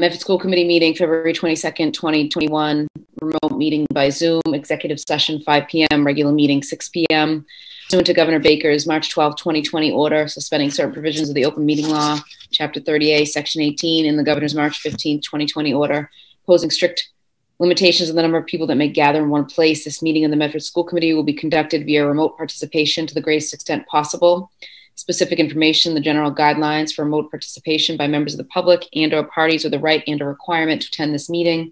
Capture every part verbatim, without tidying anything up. Medford School Committee meeting, February twenty-second, twenty twenty-one, remote meeting by Zoom, executive session five p m, regular meeting six p m Pursuant to Governor Baker's March twelfth, twenty twenty order, suspending certain provisions of the open meeting law, Chapter thirty A, Section eighteen, and the Governor's March fifteenth, twenty twenty order, posing strict limitations on the number of people that may gather in one place. This meeting of the Medford School Committee will be conducted via remote participation to the greatest extent possible. Specific information, the general guidelines for remote participation by members of the public and or parties with the right and or requirement to attend this meeting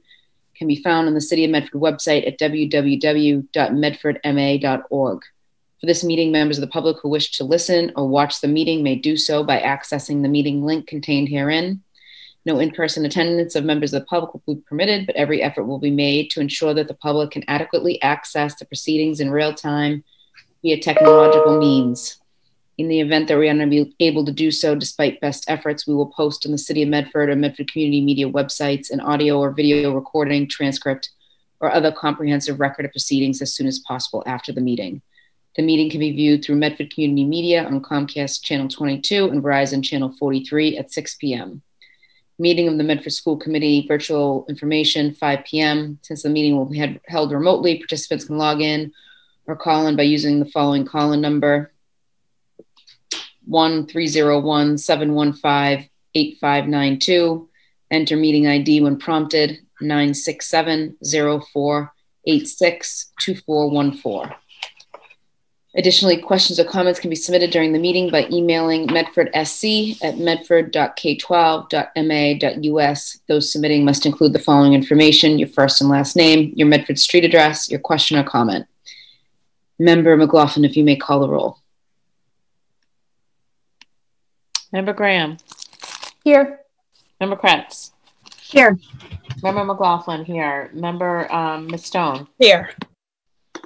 can be found on the City of Medford website at w w w dot medford m a dot org. For this meeting, members of the public who wish to listen or watch the meeting may do so by accessing the meeting link contained herein. No in-person attendance of members of the public will be permitted, but every effort will be made to ensure that the public can adequately access the proceedings in real time via technological means. In the event that we are unable to do so, despite best efforts, we will post on the City of Medford or Medford Community Media websites an audio or video recording, transcript, or other comprehensive record of proceedings as soon as possible after the meeting. The meeting can be viewed through Medford Community Media on Comcast Channel twenty-two and Verizon Channel forty-three at six p m Meeting of the Medford School Committee, virtual information, five p m Since the meeting will be held remotely, participants can log in or call in by using the following call-in number, one three zero one, seven one five, eight five nine two. Enter meeting I D when prompted, nine six seven, zero four eight six, two four one four. Additionally, questions or comments can be submitted during the meeting by emailing medfordsc at medford dot k twelve dot m a dot u s. Those submitting must include the following information: your first and last name, your Medford street address, your question or comment. Member McLaughlin, if you may call the roll. Member Graham. Here. Member Kratz. Here. Member McLaughlin, here. Member um, Miz Stone. Here.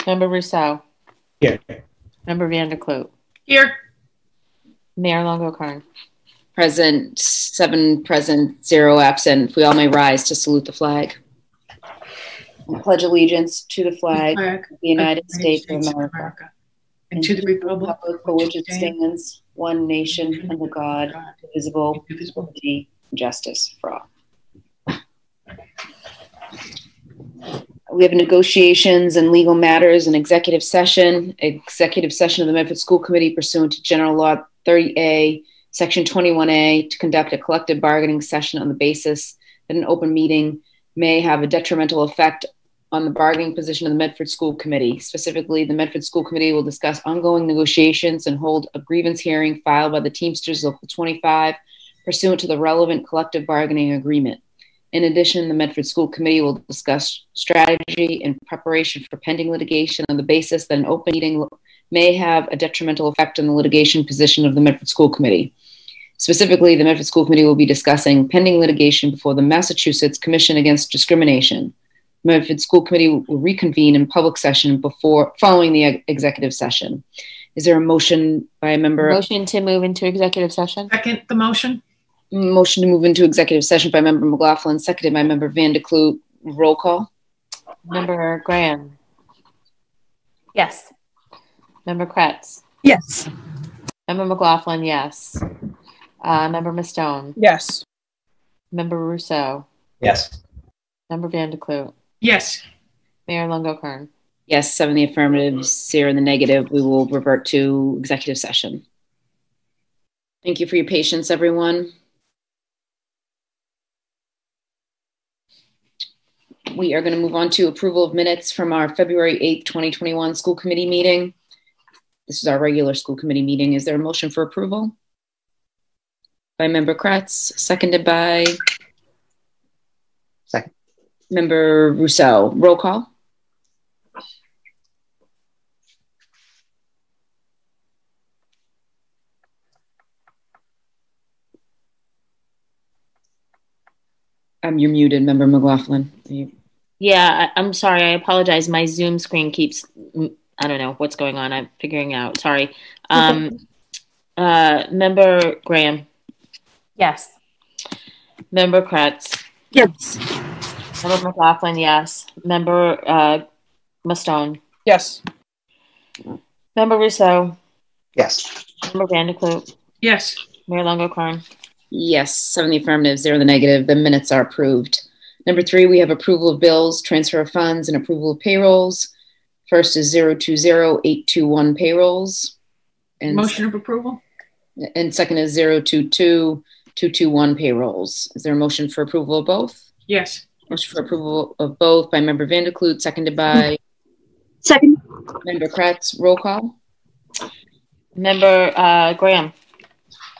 Member Rousseau. Here. Member Vandercloot. Here. Mayor Longo-Kern. Present. Seven present, zero absent. We all may rise to salute the flag. I pledge allegiance to the flag, the flag of the United of the States, States of America, America. And, and to the republic for which it stands, one nation under God, indivisible, with justice for all. We have negotiations and legal matters and executive session. Executive session of the Medford School Committee pursuant to General Law thirty A, Section twenty-one A, to conduct a collective bargaining session on the basis that an open meeting may have a detrimental effect on the bargaining position of the Medford School Committee. Specifically, the Medford School Committee will discuss ongoing negotiations and hold a grievance hearing filed by the Teamsters Local twenty-five pursuant to the relevant collective bargaining agreement. In addition, the Medford School Committee will discuss strategy and preparation for pending litigation on the basis that an open meeting may have a detrimental effect on the litigation position of the Medford School Committee. Specifically, the Medford School Committee will be discussing pending litigation before the Massachusetts Commission Against Discrimination. The Medford School Committee will reconvene in public session before following the executive session. Is there a motion by a member? Motion to move into executive session. Second the motion. Motion to move into executive session by Member McLaughlin, seconded by Member Vandercloot. Roll call. Member Graham. Yes. Member Kratz. Yes. Member McLaughlin, yes. Uh, Member Miz Stone. Yes. Member Rousseau. Yes. Member Vandercloot. Yes. Mayor Longo-Kern. Yes, seven in the affirmative, zero in the negative. We will revert to executive session. Thank you for your patience, everyone. We are going to move on to approval of minutes from our February eighth, twenty twenty-one school committee meeting. This is our regular school committee meeting. Is there a motion for approval? By Member Kratz, seconded by Second. Member Rousseau. Roll call. Um, you're muted, Member McLaughlin. You... Yeah, I, I'm sorry. I apologize. My Zoom screen keeps, I don't know what's going on. I'm figuring out. Sorry. Um, uh, Member Graham. Yes. Member Kratz. Yes. Member McLaughlin, yes. Member uh, Mustone. Yes. Member Rousseau. Yes. Member Vandercloot. Yes. Mayor Longo-Kern. Yes, seven in the affirmative, zero in the negative. The minutes are approved. Number three, we have approval of bills, transfer of funds, and approval of payrolls. First is zero two zero eight two one payrolls. And motion of approval. And second is zero two two two two one payrolls. Is there a motion for approval of both? Yes. Motion for approval of both by Member Vandekloot, seconded by second. Member Kratz. Roll call. Member uh, Graham.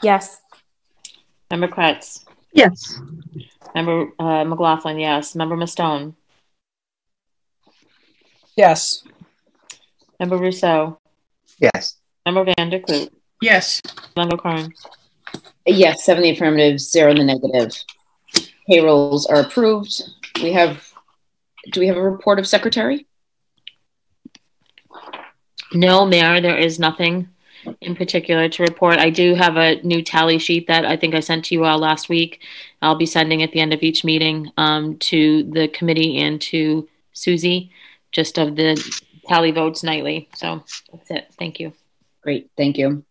Yes. Member Kratz. Yes. Member uh, McLaughlin. Yes. Member Mastone. Yes. Member Rousseau. Yes. Member Vandekloot. Yes. Member Karn. Yes. Seven in the affirmative, zero in the negative. Payrolls are approved. We have, do we have a report of secretary? No, Mayor, there is nothing in particular to report. I do have a new tally sheet that I think I sent to you all last week. I'll be sending at the end of each meeting um, to the committee and to Susie, just of the tally votes nightly. So that's it. Thank you. Great. Thank you.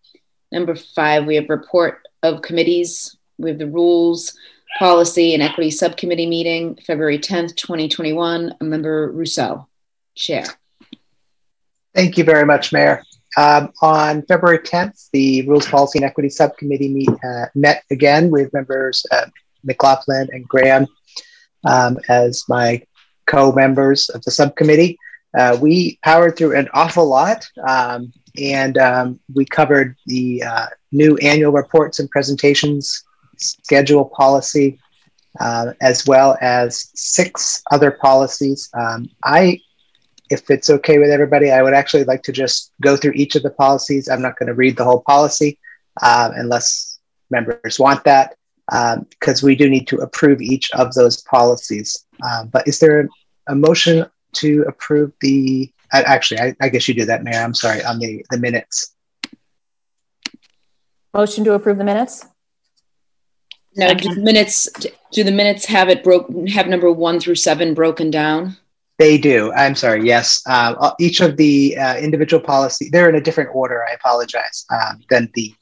Number five, we have report of committees. We have the rules, policy and equity subcommittee meeting, February tenth, twenty twenty-one. Member Rousseau, chair. Thank you very much, Mayor. Um, on February tenth, the Rules, Policy, and Equity Subcommittee meet, uh, met again with members uh, McLaughlin and Graham um, as my co-members of the subcommittee. Uh, we powered through an awful lot, um, and um, we covered the uh, new annual reports and presentations schedule policy, uh, as well as six other policies. Um, I, if it's okay with everybody, I would actually like to just go through each of the policies. I'm not going to read the whole policy uh, unless members want that, because um, we do need to approve each of those policies. Uh, but is there a motion to approve the, uh, actually, I, I guess you do that, Mayor, I'm sorry, on the, the minutes. Motion to approve the minutes? No, do the minutes, do the minutes have it broke, have number one through seven broken down? They do. I'm sorry. Yes. Um, each of the uh, individual policy, they're in a different order. I apologize um, than the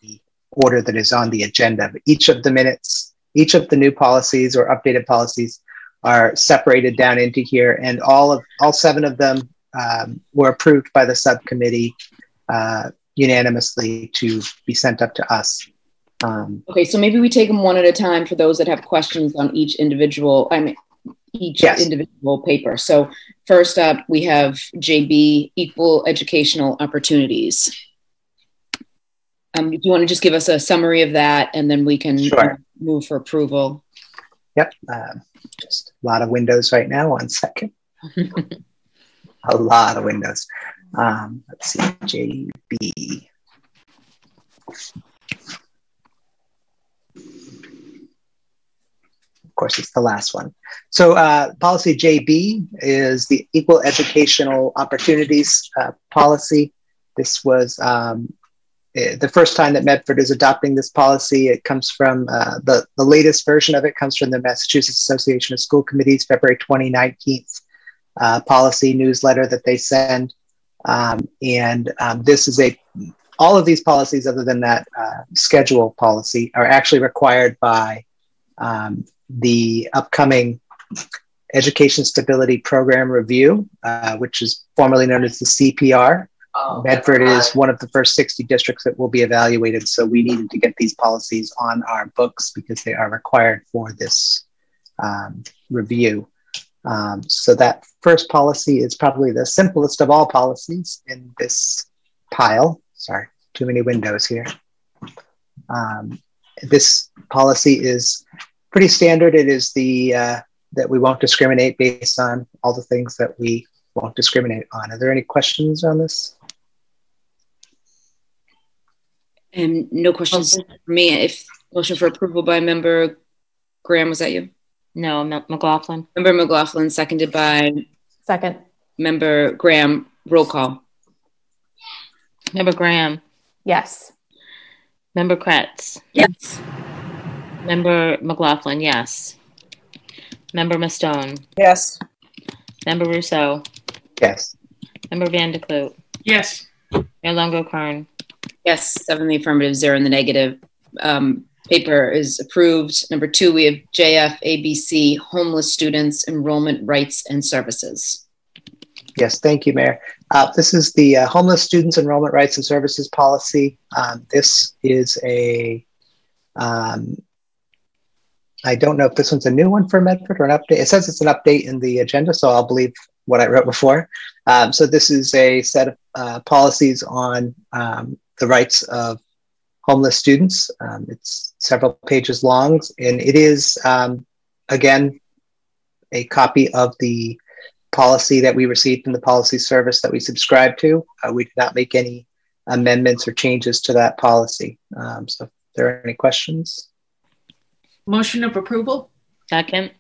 order that is on the agenda. But each of the minutes, each of the new policies or updated policies are separated down into here. And all of all seven of them um, were approved by the subcommittee uh, unanimously to be sent up to us. Um, okay, so maybe we take them one at a time for those that have questions on each individual, I mean, each yes. individual paper. So first up, we have J B, Equal Educational Opportunities. Um, do you want to just give us a summary of that, and then we can sure. move for approval? Yep, uh, just a lot of windows right now, one second. A lot of windows. Um, let's see, J B. Of course, it's the last one. So uh, policy J B is the Equal Educational Opportunities uh, policy. This was um, the first time that Medford is adopting this policy. It comes from uh, the, the latest version of it comes from the Massachusetts Association of School Committees, February twenty nineteen uh, policy newsletter that they send. Um, and um, this is a, all of these policies other than that uh, schedule policy are actually required by um, the upcoming Education Stability Program Review, uh, which is formerly known as the C P R. Oh, Medford is one of the first sixty districts that will be evaluated, so we needed to get these policies on our books because they are required for this um, review. Um, so that first policy is probably the simplest of all policies in this pile. Sorry, too many windows here. Um, this policy is pretty standard. It is the uh, that we won't discriminate based on all the things that we won't discriminate on. Are there any questions on this? And no questions okay. for me. If motion for approval by Member Graham, was that you? No, McLaughlin. Member McLaughlin, seconded by second Member Graham. Roll call. Member Graham. Yes. Member Kratz. Yes. Member McLaughlin, yes. Member Mastone. Yes. Member Rousseau. Yes. Member Vandekloot. Yes. Mayor Longo-Karn. Yes, seven in the affirmative, zero in the negative. Um, Paper is approved. Number two, we have J F A B C, Homeless Students, Enrollment Rights and Services. Yes, thank you, Mayor. Uh, this is the uh, Homeless Students Enrollment Rights and Services Policy. Um, this is a, um, I don't know if this one's a new one for Medford or an update. It says it's an update in the agenda, so I'll believe what I wrote before. Um, so this is a set of uh, policies on um, the rights of homeless students. Um, it's several pages long, and it is, um, again, a copy of the policy that we received from the policy service that we subscribe to. Uh, we did not make any amendments or changes to that policy. Um, so if there are any questions. Motion of approval. Second.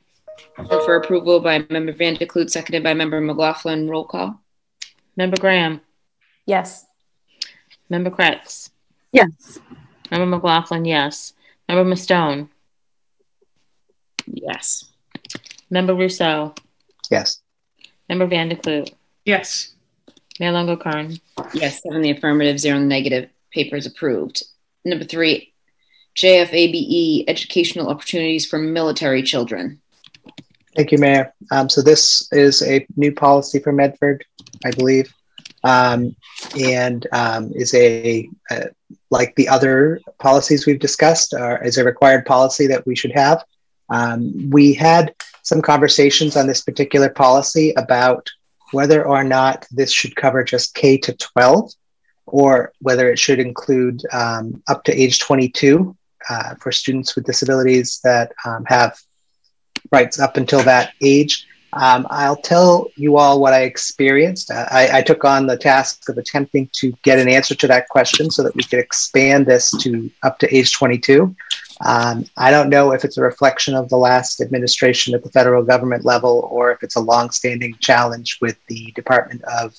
Motion for approval by Member Van de Kloot, seconded by Member McLaughlin. Roll call. Member Graham. Yes. Member Kretz. Yes. Member McLaughlin, yes. Member Mastone. Yes. Member Rousseau. Yes. Member Van de Kloot. Yes. Mayor Longo-Karn. Yes, seven in the affirmative, zero in the negative. Paper is approved. Number three, J F A B E, Educational Opportunities for Military Children. Thank you, Mayor. Um, so this is a new policy for Medford, I believe, um, and um, is a, a, like the other policies we've discussed, uh, is a required policy that we should have. Um, we had some conversations on this particular policy about whether or not this should cover just K to twelve, or whether it should include um, up to age twenty-two uh, for students with disabilities that um, have rights up until that age. Um, I'll tell you all what I experienced. I, I took on the task of attempting to get an answer to that question so that we could expand this to up to age twenty-two. Um, I don't know if it's a reflection of the last administration at the federal government level, or if it's a longstanding challenge with the Department of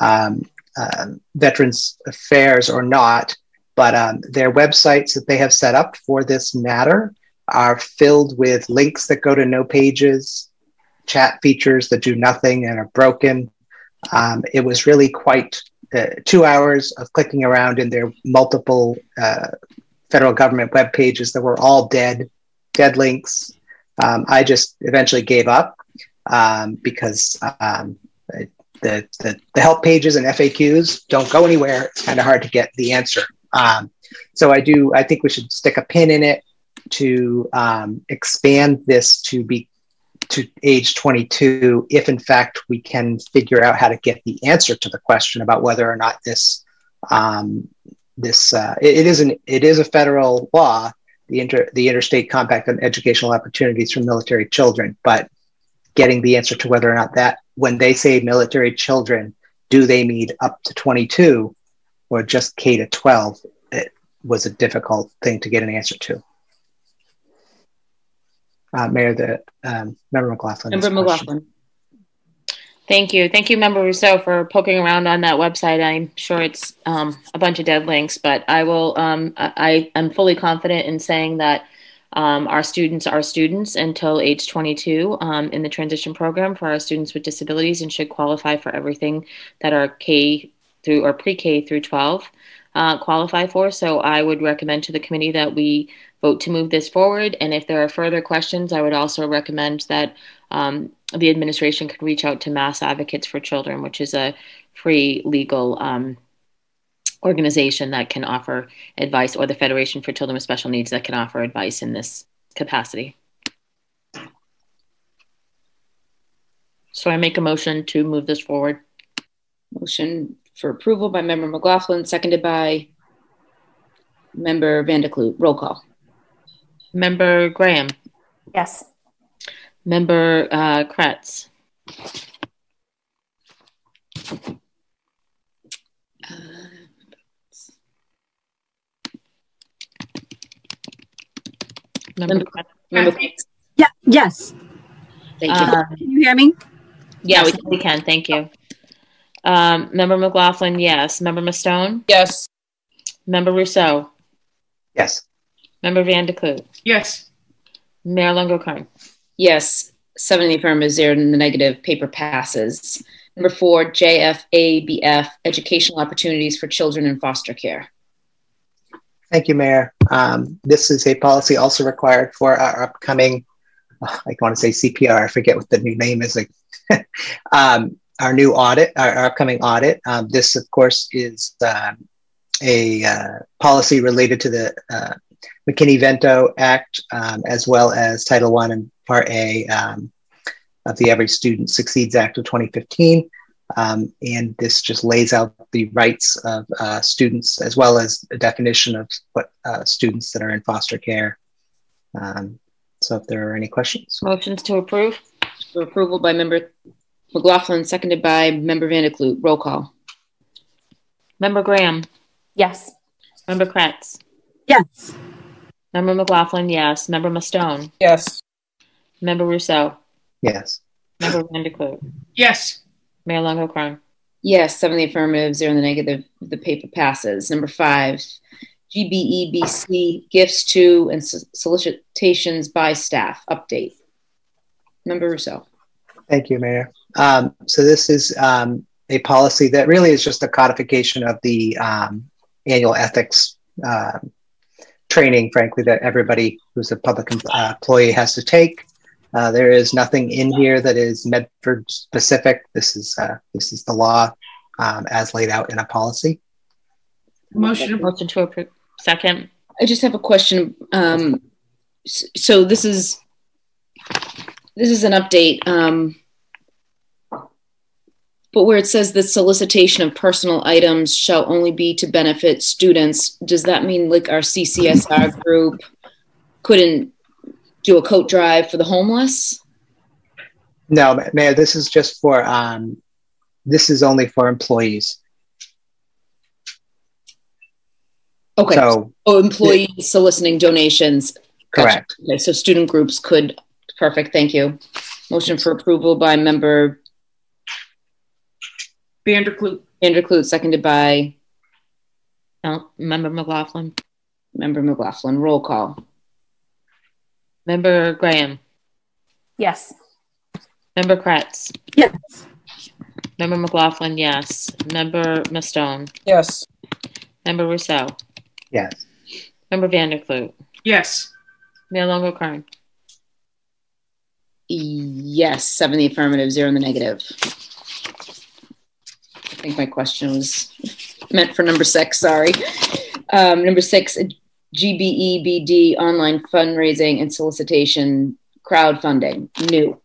um, uh, Veterans Affairs or not, but um, their websites that they have set up for this matter are filled with links that go to no pages, chat features that do nothing and are broken. Um, it was really quite uh, two hours of clicking around in their multiple uh, federal government web pages that were all dead, dead links. Um, I just eventually gave up um, because um, the, the, the help pages and F A Qs don't go anywhere. It's kind of hard to get the answer. Um, so I do, I think we should stick a pin in it to um, expand this to be to age twenty-two, if in fact we can figure out how to get the answer to the question about whether or not this um, this uh, it, it is an it is a federal law, the inter the Interstate Compact on Educational Opportunities for Military Children, but getting the answer to whether or not that when they say military children, do they mean up to twenty-two or just K to twelve? It was a difficult thing to get an answer to. Uh, Mayor, the um, Member McLaughlin. Member McLaughlin. Thank you. Thank you, Member Rousseau, for poking around on that website. I'm sure it's um, a bunch of dead links, but I will, um, I am fully confident in saying that um, our students are students until age twenty-two um, in the transition program for our students with disabilities, and should qualify for everything that our K through or pre-K through twelve uh, qualify for. So I would recommend to the committee that we vote to move this forward. And if there are further questions, I would also recommend that um, the administration could reach out to Mass Advocates for Children, which is a free legal um, organization that can offer advice, or the Federation for Children with Special Needs that can offer advice in this capacity. So I make a motion to move this forward. Motion for approval by Member McLaughlin, seconded by Member Van de Kloot. Roll call. Member Graham? Yes. Member uh, Kretz? Uh, Member, Member Kretz? Member Kretz? Yeah, yes. Thank you. Uh, can you hear me? Yeah, yes. we, we can. Thank you. Um, Member McLaughlin, yes. Member Mastone? Yes. Member Rousseau? Yes. Member Van de Kloot? Yes. Mayor Longo-Karn? Yes. Seven in the affirmative, zero in the negative. Paper passes. Number four, J F A B F, Educational Opportunities for Children in Foster Care. Thank you, Mayor. Um, this is a policy also required for our upcoming, oh, I want to say C P R, I forget what the new name is. Like, um, our new audit, our, our upcoming audit. Um, this, of course, is um, a uh, policy related to the uh, McKinney-Vento Act, um, as well as Title one and Part A um, of the Every Student Succeeds Act of twenty fifteen. Um, and this just lays out the rights of uh, students, as well as a definition of what uh, students that are in foster care. Um, so if there are any questions. Motions to approve. For approval by Member McLaughlin, seconded by Member Vandekloot. Roll call. Member Graham. Yes. Member Kratz. Yes. Member McLaughlin, yes. Member Mastone. Yes. Member Rousseau. Yes. Member Vandekloot. Yes. Mayor Longo-Crone. Yes, seven in the affirmative, zero in the negative. The paper passes. Number five, G B E B C, gifts to and solicitations by staff. Update. Member Rousseau. Thank you, Mayor. Um, so this is um, a policy that really is just a codification of the um, annual ethics uh, training, frankly, that everybody who's a public employee has to take. Uh, there is nothing in here that is Medford specific. This is uh, this is the law um, as laid out in a policy. Motion, motion to approve. Second. I just have a question. Um, so this is this is an update, um, but where it says the solicitation of personal items shall only be to benefit students. Does that mean like our C C S R group couldn't do a coat drive for the homeless? No, Mayor, this is just for, um, this is only for employees. Okay, so oh, employees it, soliciting donations. Correct. Gotcha. Okay, so student groups could, perfect, thank you. Motion for approval by Member Vanderklut. Vanderklut, seconded by no, Member McLaughlin. Member McLaughlin, roll call. Member Graham? Yes. Member Kratz? Yes. Member McLaughlin, yes. Member Mastone? Yes. Member Rousseau? Yes. Member Vanderklut? Yes. Mayor Longo-Crone? Yes, seven in the affirmative, zero in the negative. I think my question was meant for number six, sorry. Um, number six, G B E B D, online fundraising and solicitation, crowdfunding, new.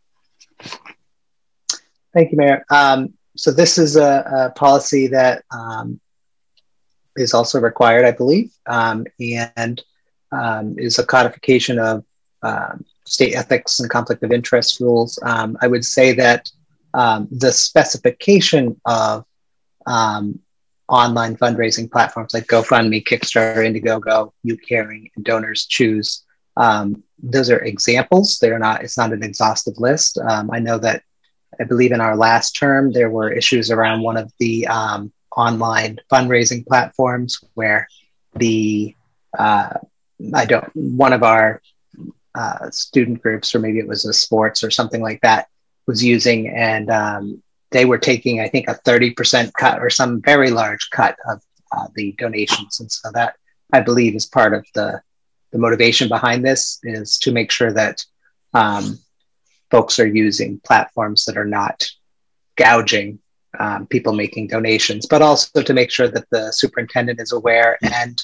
Thank you, Mayor. Um, so this is a, a policy that um, is also required, I believe, um, and um, is a codification of um, state ethics and conflict of interest rules. Um, I would say that um, the specification of um, online fundraising platforms like GoFundMe, Kickstarter, Indiegogo, YouCaring, and Donors Choose. Um, those are examples. They're not, it's not an exhaustive list. Um, I know that I believe in our last term, there were issues around one of the um, online fundraising platforms where the, uh, I don't, one of our uh, student groups, or maybe it was a sports or something like that, was using, and um, they were taking, I think, a thirty percent cut or some very large cut of uh, the donations. And so that, I believe, is part of the, the motivation behind this, is to make sure that um, folks are using platforms that are not gouging um, people making donations, but also to make sure that the superintendent is aware, and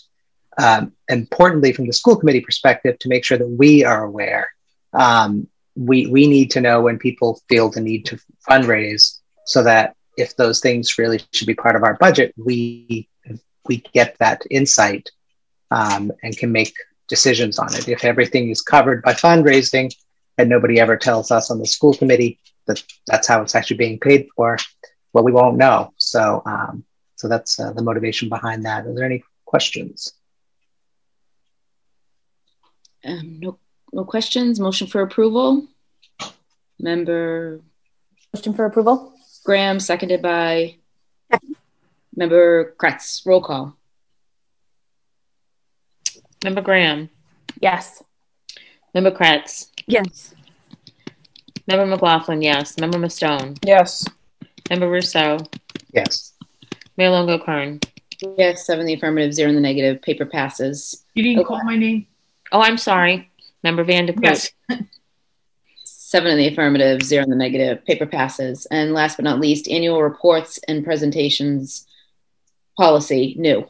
um, importantly, from the school committee perspective, to make sure that we are aware. Um, we, we need to know when people feel the need to fundraise, so that if those things really should be part of our budget, we we get that insight um, and can make decisions on it. If everything is covered by fundraising and nobody ever tells us on the school committee that that's how it's actually being paid for, well, we won't know. So um, so that's uh, the motivation behind that. Are there any questions? Um, no, no questions. Motion for approval. Member? Motion for approval. Graham, seconded by Member Kratz. Roll call. Member Graham. Yes. Member Kratz. Yes. Member McLaughlin, yes. Member Mastone. Yes. Member Rousseau. Yes. Mayor Longo-Crone. Yes, seven in the affirmative, zero in the negative. Paper passes. You didn't okay. call my name. Oh, I'm sorry. Member Van de Cruz. Yes. Seven in the affirmative, zero in the negative. Paper passes. And last but not least, annual reports and presentations policy, new.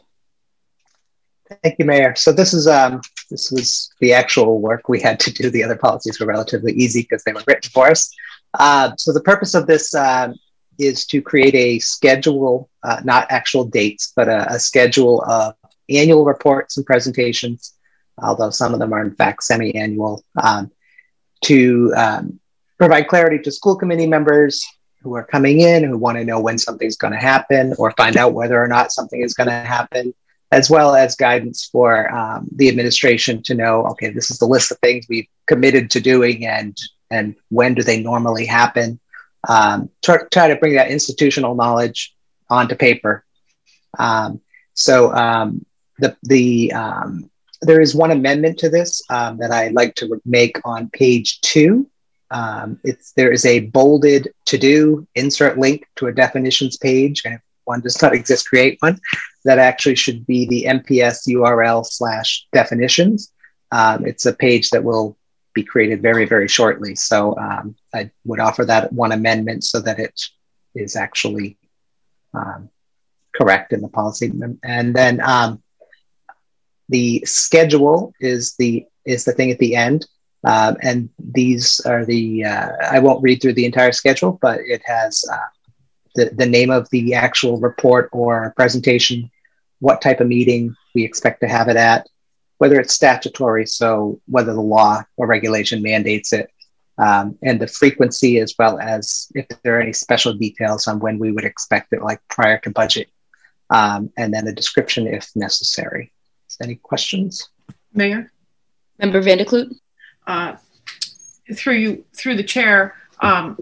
Thank you, Mayor. So this is um, this was the actual work we had to do. The other policies were relatively easy because they were written for us. Uh, so the purpose of this uh, is to create a schedule, uh, not actual dates, but a, a schedule of annual reports and presentations, although some of them are in fact semi-annual, um, to um, provide clarity to school committee members who are coming in, who want to know when something's going to happen or find out whether or not something is going to happen, as well as guidance for um, the administration to know, okay, this is the list of things we've committed to doing and and when do they normally happen. Um, try, try to bring that institutional knowledge onto paper. Um, so um, the, the, um, there is one amendment to this um, that I'd like to make on page two. Um, it's, there is a bolded to-do insert link to a definitions page, and if one does not exist, create one. That actually should be the M P S U R L slash definitions. Um, it's a page that will be created very, very shortly. So um, I would offer that one amendment so that it is actually um, correct in the policy. And then um, the schedule is the is the thing at the end. Um, and these are the, uh, I won't read through the entire schedule, but it has uh, the, the name of the actual report or presentation, what type of meeting we expect to have it at, whether it's statutory, so whether the law or regulation mandates it, um, and the frequency, as well as if there are any special details on when we would expect it, like prior to budget, um, and then a description if necessary. Any questions? Mayor? Member Van de Kloot? Uh, through you, through the chair, um,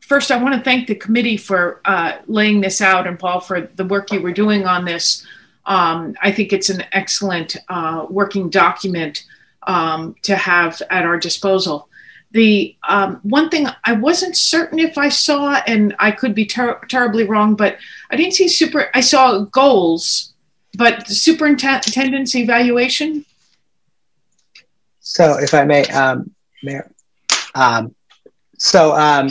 first, I want to thank the committee for uh, laying this out, and Paul, for the work you were doing on this. Um, I think it's an excellent uh, working document um, to have at our disposal. The um, one thing I wasn't certain if I saw, and I could be ter terribly wrong, but I didn't see super, I saw goals, but superintendent's evaluation. So if I may, um, Mayor, um, so um,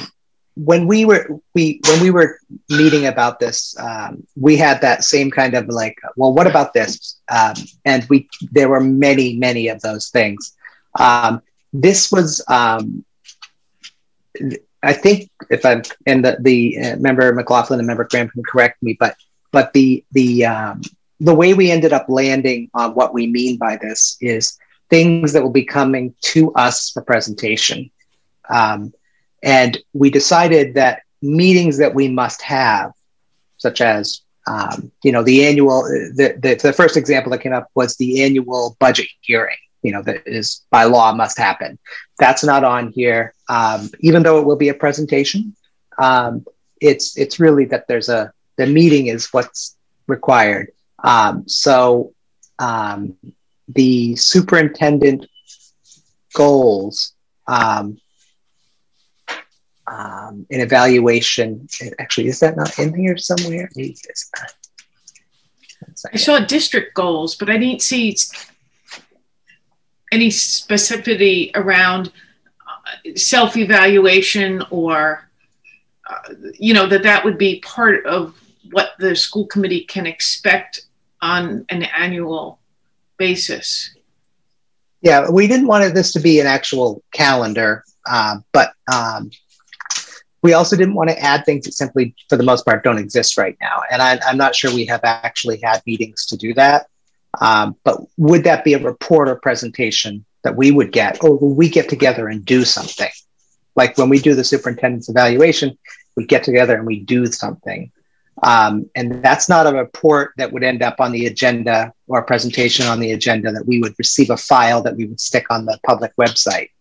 when we were we when we were meeting about this, um, we had that same kind of like, well, what about this? Um, and we there were many many of those things. Um, this was, um, I think, if I'm and the, the uh, member McLaughlin and member Graham can correct me, but but the the um, the way we ended up landing on what we mean by this is things that will be coming to us for presentation. Um, and we decided that meetings that we must have, such as, um, you know, the annual, the, the, the first example that came up was the annual budget hearing, you know, that is by law must happen. That's not on here, um, even though it will be a presentation. Um, it's, it's really that there's a, the meeting is what's required. Um, so, um, the superintendent goals um, um, and evaluation. Actually, is that not in here somewhere? I saw district goals, but I didn't see any specificity around self-evaluation or, uh, you know, that that would be part of what the school committee can expect on an annual basis. Yeah, we didn't want this to be an actual calendar, uh, but um, we also didn't want to add things that simply, for the most part, don't exist right now. And I, I'm not sure we have actually had meetings to do that. Um, but would that be a report or presentation that we would get, or will we get together and do something? Like when we do the superintendent's evaluation, we get together and we do something. Um, and that's not a report that would end up on the agenda or a presentation on the agenda that we would receive a file that we would stick on the public website.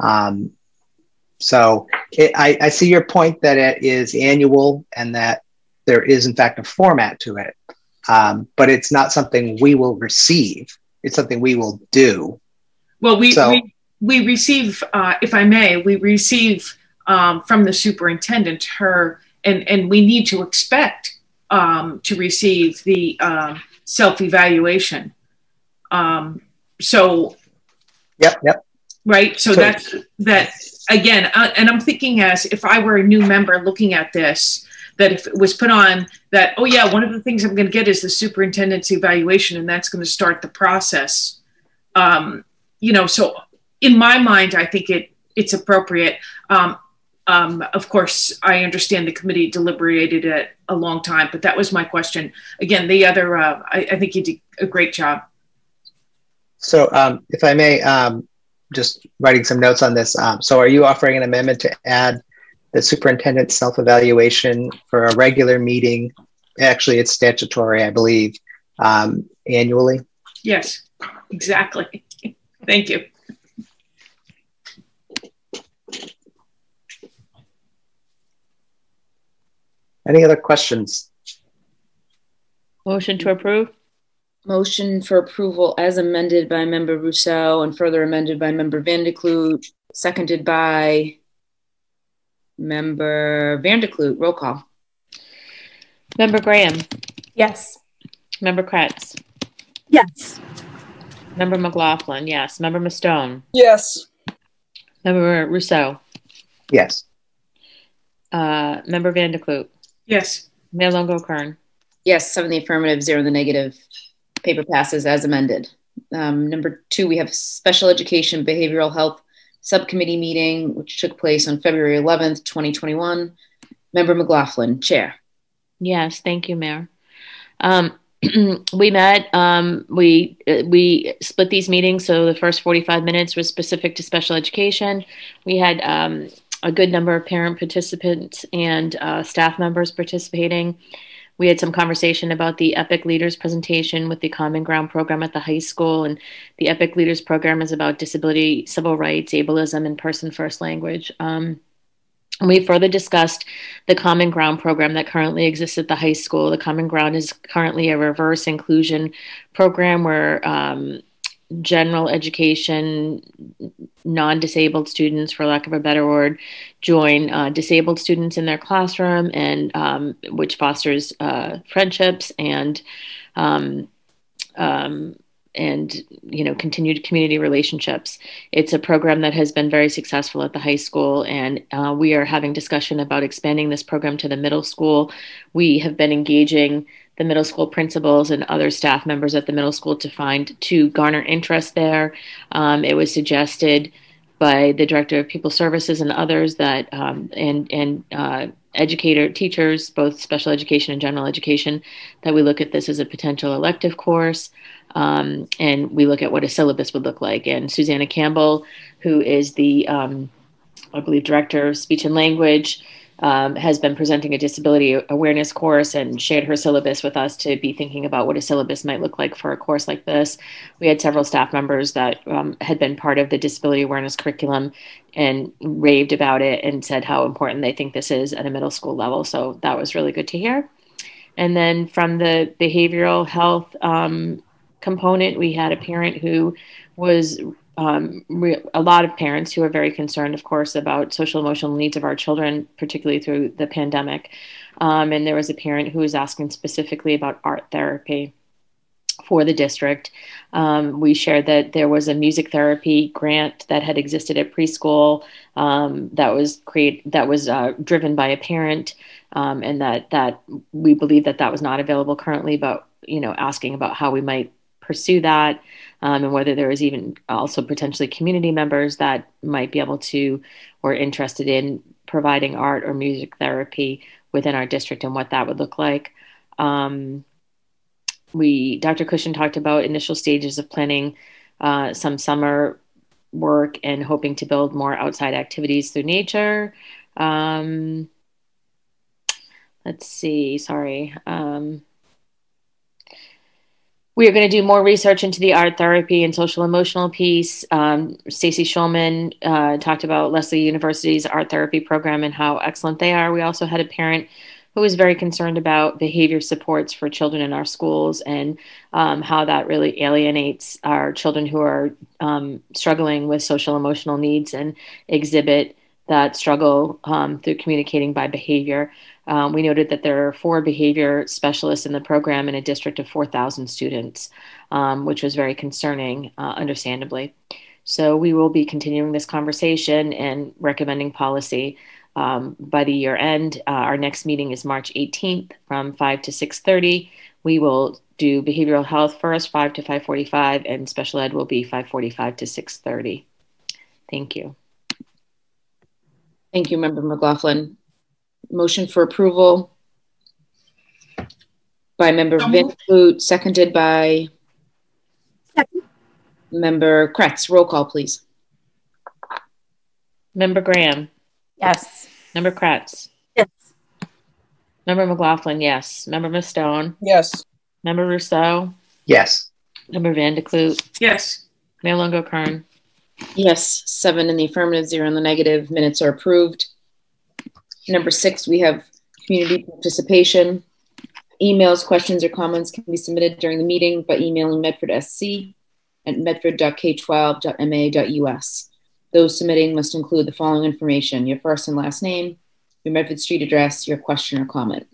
Um, so it, I, I see your point that it is annual and that there is, in fact, a format to it. Um, but it's not something we will receive. It's something we will do. Well, we, so, we, we receive, uh, if I may, we receive um, from the superintendent her... And, and we need to expect um, to receive the um, self-evaluation. Um, so, yep, yep. Right. So, so that's that again. Uh, and I'm thinking, as if I were a new member looking at this, that if it was put on that, oh yeah, one of the things I'm going to get is the superintendent's evaluation, and that's going to start the process. Um, you know, so in my mind, I think it it's appropriate. Um, um, of course, I understand the committee deliberated it a long time, but that was my question. Again, the other, uh, I, I think you did a great job. So um, if I may, um, just writing some notes on this. Um, so are you offering an amendment to add the superintendent's self-evaluation for a regular meeting? Actually, it's statutory, I believe, um, annually. Yes, exactly. Thank you. Any other questions? Motion to approve. Motion for approval as amended by Member Rousseau and further amended by Member Vandekloot, seconded by Member Vandekloot. Roll call. Member Graham. Yes. Member Kretz. Yes. Member McLaughlin. Yes. Member Mastone. Yes. Member Rousseau. Yes. Uh, Member Vandekloot. Yes. Mayor Longo-Kern. Yes, seven in the affirmative, zero in the negative. Paper passes as amended. Um, number two, we have special education behavioral health subcommittee meeting, which took place on February eleventh, twenty twenty-one. Member McLaughlin, chair. Yes, thank you, Mayor. Um, we met, um, we, we split these meetings. So the first forty-five minutes was specific to special education. We had um, a good number of parent participants and uh, staff members participating. We had some conversation about the Epic Leaders presentation with the Common Ground program at the high school. And the Epic Leaders program is about disability, civil rights, ableism, and person first language. Um, and we further discussed the Common Ground program that currently exists at the high school. The Common Ground is currently a reverse inclusion program where um, general education, non-disabled students, for lack of a better word, join uh, disabled students in their classroom, and um, which fosters uh, friendships and um, um, and you know continued community relationships. It's a program that has been very successful at the high school, and uh, we are having discussion about expanding this program to the middle school. We have been engaging the middle school principals and other staff members at the middle school to find, to garner interest there. Um, it was suggested by the director of people services and others that, um, and, and uh, educator teachers, both special education and general education, that we look at this as a potential elective course. Um, and we look at what a syllabus would look like. And Susanna Campbell, who is the, um, I believe, director of speech and language, Um, has been presenting a disability awareness course and shared her syllabus with us to be thinking about what a syllabus might look like for a course like this. We had several staff members that um, had been part of the disability awareness curriculum and raved about it and said how important they think this is at a middle school level. So that was really good to hear. And then from the behavioral health um, component, we had a parent who was Um, a lot of parents who are very concerned, of course, about social emotional needs of our children, particularly through the pandemic. Um, and there was a parent who was asking specifically about art therapy for the district. Um, we shared that there was a music therapy grant that had existed at preschool um, that was create that was uh, driven by a parent, um, and that that we believe that that was not available currently. But you know, asking about how we might pursue that, um, and whether there was even also potentially community members that might be able to or interested in providing art or music therapy within our district and what that would look like. Um, we, Doctor Cushing talked about initial stages of planning uh, some summer work and hoping to build more outside activities through nature. Um, let's see, sorry. Um, We are going to do more research into the art therapy and social emotional piece. Um, Stacey Schulman uh, talked about Lesley University's art therapy program and how excellent they are. We also had a parent who was very concerned about behavior supports for children in our schools and um, how that really alienates our children who are um, struggling with social emotional needs and exhibit that struggle um, through communicating by behavior. Um, we noted that there are four behavior specialists in the program in a district of four thousand students, um, which was very concerning, uh, understandably. So we will be continuing this conversation and recommending policy um, by the year end. Uh, our next meeting is March eighteenth from five to six thirty. We will do behavioral health first, five to five forty-five, and special ed will be five forty-five to six thirty. Thank you. Thank you, Member McLaughlin. Motion for approval by Member Vinflute, seconded by Second. Member Kretz. Roll call, please. Member Graham. Yes. Member Kretz. Yes. Member McLaughlin, yes. Member Miz Stone. Yes. Member Rousseau. Yes. Member Vandekloot. Yes. Mayor Longo-Kern. Yes, seven in the affirmative, zero in the negative. Minutes are approved. Number six, we have community participation. Emails, questions, or comments can be submitted during the meeting by emailing medford s c at medford dot k twelve dot m a dot u s. Those submitting must include the following information: your first and last name, your Medford Street address, your question or comment.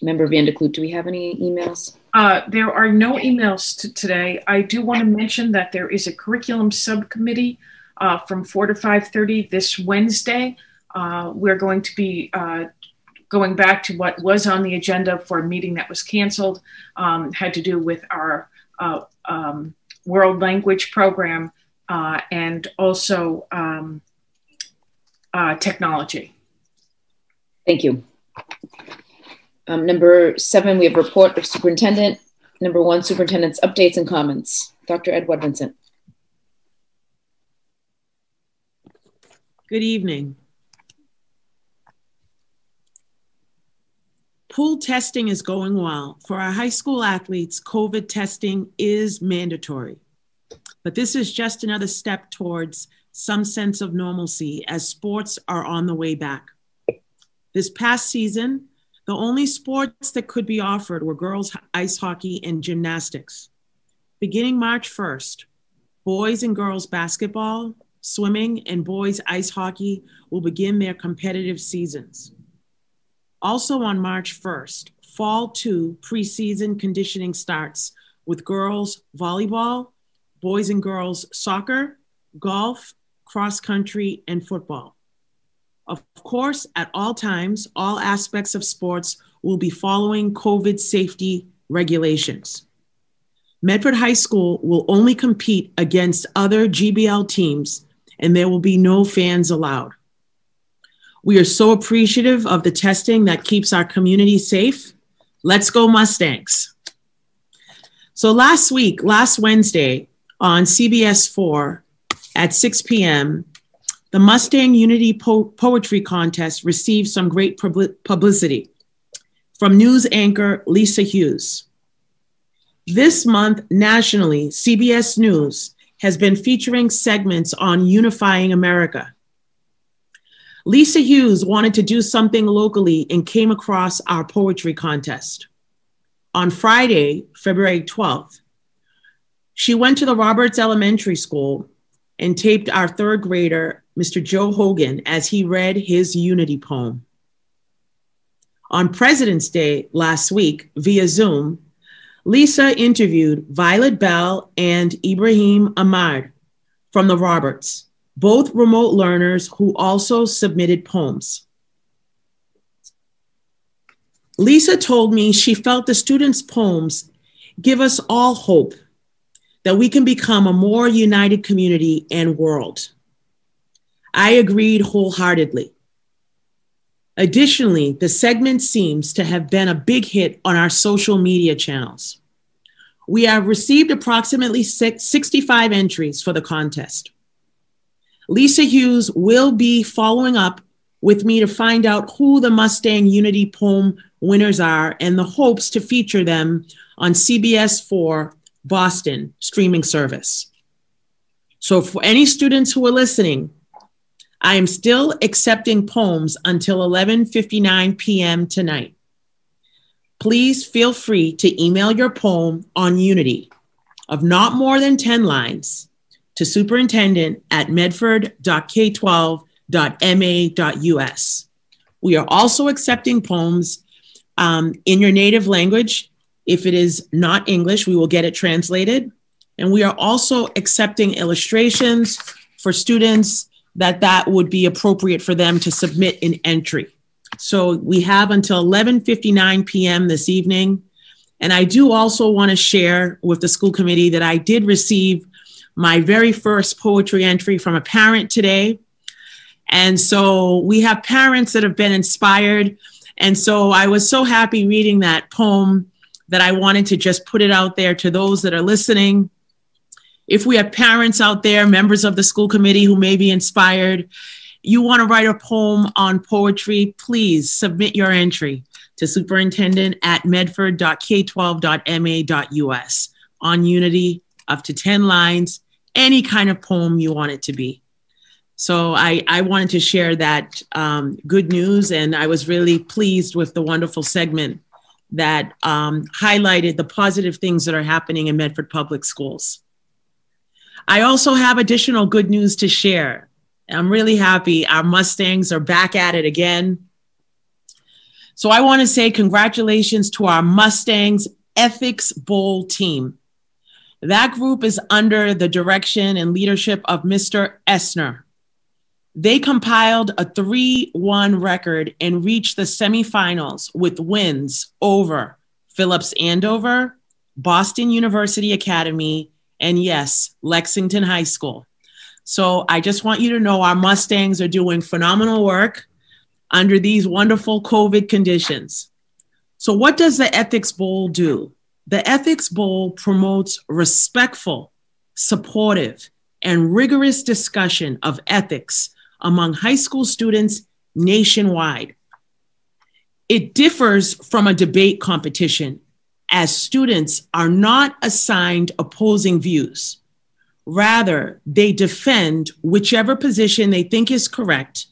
Member Vandekloot, do we have any emails? Uh, there are no emails to today. I do want to mention that there is a curriculum subcommittee uh, from four to five thirty this Wednesday. Uh, we're going to be uh, going back to what was on the agenda for a meeting that was canceled, um, had to do with our uh, um, world language program uh, and also um, uh, technology. Thank you. Um, number seven, we have report of superintendent. Number one, superintendent's updates and comments. Doctor Edouard-Vincent. Good evening. Pool testing is going well. For our high school athletes, COVID testing is mandatory. But this is just another step towards some sense of normalcy as sports are on the way back. This past season, the only sports that could be offered were girls ice hockey and gymnastics. Beginning March first, boys and girls basketball, swimming, and boys ice hockey will begin their competitive seasons. Also on March first, Fall two preseason conditioning starts with girls volleyball, boys and girls soccer, golf, cross country, and football. Of course, at all times, all aspects of sports will be following COVID safety regulations. Medford High School will only compete against other G B L teams, and there will be no fans allowed. We are so appreciative of the testing that keeps our community safe. Let's go Mustangs. So last week, last Wednesday, on C B S four at six p m, the Mustang Unity po- Poetry Contest received some great pub- publicity from news anchor Lisa Hughes. This month, nationally, C B S News has been featuring segments on unifying America. Lisa Hughes wanted to do something locally and came across our poetry contest. On Friday, February twelfth, she went to the Roberts Elementary School and taped our third grader, Mister Joe Hogan, as he read his Unity poem. On President's Day last week, via Zoom, Lisa interviewed Violet Bell and Ibrahim Ahmad from the Roberts, both remote learners who also submitted poems. Lisa told me she felt the students' poems give us all hope that we can become a more united community and world. I agreed wholeheartedly. Additionally, the segment seems to have been a big hit on our social media channels. We have received approximately sixty-five entries for the contest. Lisa Hughes will be following up with me to find out who the Mustang Unity poem winners are and the hopes to feature them on C B S four Boston streaming service. So for any students who are listening, I am still accepting poems until eleven fifty-nine p m tonight. Please feel free to email your poem on Unity of not more than ten lines to superintendent at medford dot k twelve dot m a dot u s. We are also accepting poems um, in your native language. If it is not English, we will get it translated. And we are also accepting illustrations for students that that would be appropriate for them to submit an entry. So we have until eleven fifty-nine p m this evening. And I do also want to share with the school committee that I did receive my very first poetry entry from a parent today. And so we have parents that have been inspired. And so I was so happy reading that poem that I wanted to just put it out there to those that are listening. If we have parents out there, members of the school committee who may be inspired, you want to write a poem on poetry, please submit your entry to superintendent at medford dot k twelve dot m a dot u s on Unity, up to ten lines, any kind of poem you want it to be. So I, I wanted to share that um, good news, and I was really pleased with the wonderful segment that um, highlighted the positive things that are happening in Medford Public Schools. I also have additional good news to share. I'm really happy our Mustangs are back at it again. So I want to say congratulations to our Mustangs Ethics Bowl team. That group is under the direction and leadership of Mister Essner. They compiled a three one record and reached the semifinals with wins over Phillips Andover, Boston University Academy, and yes, Lexington High School. So I just want you to know our Mustangs are doing phenomenal work under these wonderful COVID conditions. So what does the Ethics Bowl do? The Ethics Bowl promotes respectful, supportive, and rigorous discussion of ethics among high school students nationwide. It differs from a debate competition, as students are not assigned opposing views. Rather, they defend whichever position they think is correct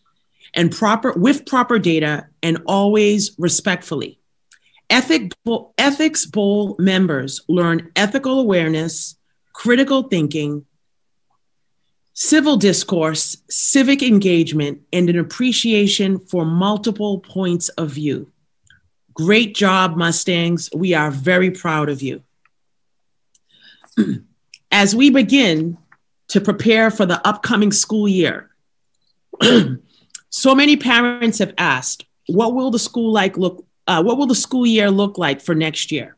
and proper, with proper data and always respectfully. Ethic Bowl, Ethics Bowl members learn ethical awareness, critical thinking, civil discourse, civic engagement, and an appreciation for multiple points of view. Great job, Mustangs. We are very proud of you. As we begin to prepare for the upcoming school year, so many parents have asked, what will the school like look, uh, what will the school year look like for next year?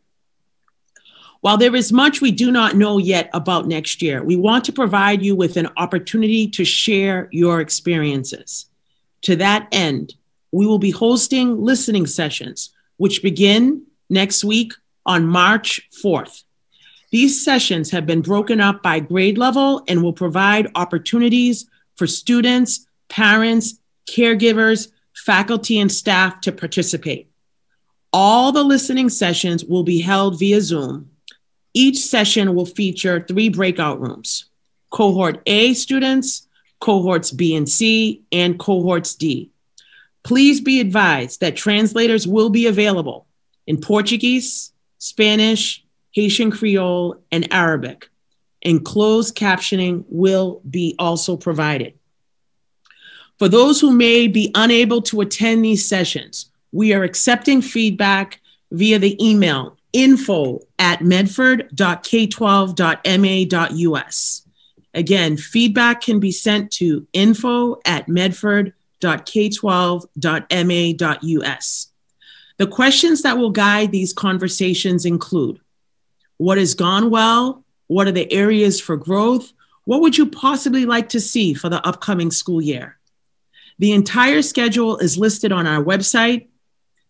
While there is much we do not know yet about next year, we want to provide you with an opportunity to share your experiences. To that end, we will be hosting listening sessions, which begin next week on March fourth. These sessions have been broken up by grade level and will provide opportunities for students, parents, caregivers, faculty, and staff to participate. All the listening sessions will be held via Zoom. Each session will feature three breakout rooms: Cohort A students, Cohorts B and C, and Cohorts D. Please be advised that translators will be available in Portuguese, Spanish, Haitian Creole, and Arabic, and closed captioning will be also provided. For those who may be unable to attend these sessions, we are accepting feedback via the email info at medford dot k twelve dot m a dot u s. Again, feedback can be sent to info at medford dot k twelve dot m a dot u s. The questions that will guide these conversations include: what has gone well? What are the areas for growth? What would you possibly like to see for the upcoming school year? The entire schedule is listed on our website,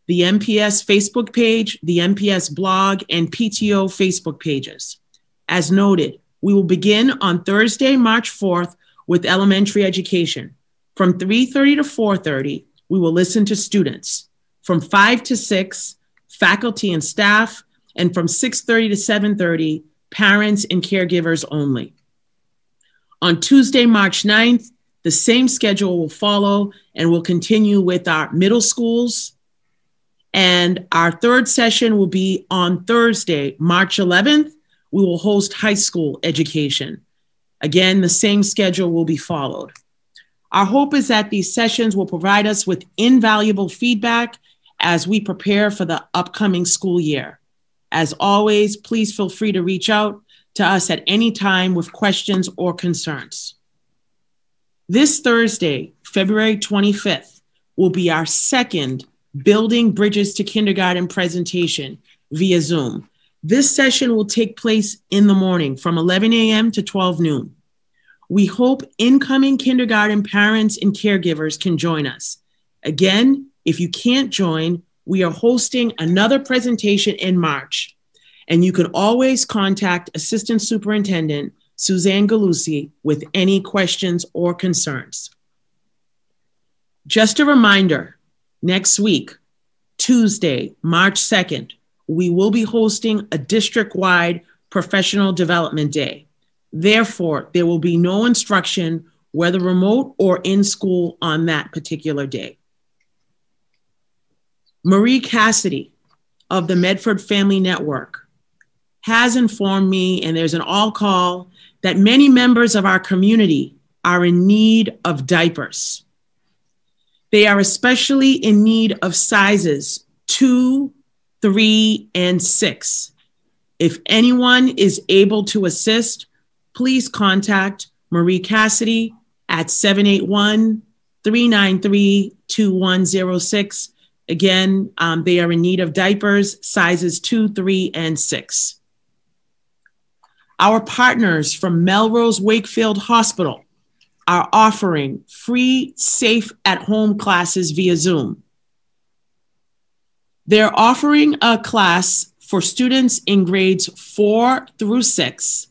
the M P S Facebook page, the M P S blog, and P T O Facebook pages. As noted, we will begin on Thursday, March fourth with elementary education. From three thirty to four thirty, we will listen to students. From five to six, faculty and staff, and from six thirty to seven thirty, parents and caregivers only. On Tuesday, March ninth, the same schedule will follow and will continue with our middle schools. And our third session will be on Thursday, March eleventh. We will host high school education. Again, the same schedule will be followed. Our hope is that these sessions will provide us with invaluable feedback as we prepare for the upcoming school year. As always, please feel free to reach out to us at any time with questions or concerns. This Thursday, February twenty-fifth, will be our second Building Bridges to Kindergarten presentation via Zoom. This session will take place in the morning from eleven A M to twelve noon. We hope incoming kindergarten parents and caregivers can join us. Again, if you can't join, we are hosting another presentation in March, and you can always contact Assistant Superintendent Suzanne Galusi with any questions or concerns. Just a reminder, next week, Tuesday, March second, we will be hosting a district-wide professional development day. Therefore, there will be no instruction, whether remote or in school, on that particular day. Marie Cassidy of the Medford Family Network has informed me, and there's an all call, that many members of our community are in need of diapers. They are especially in need of sizes two, three, and six. If anyone is able to assist, please contact Marie Cassidy at seven eight one, three nine three, two one zero six. Again, um, they are in need of diapers, sizes two, three, and six. Our partners from Melrose Wakefield Hospital are offering free safe at home classes via Zoom. They're offering a class for students in grades four through six,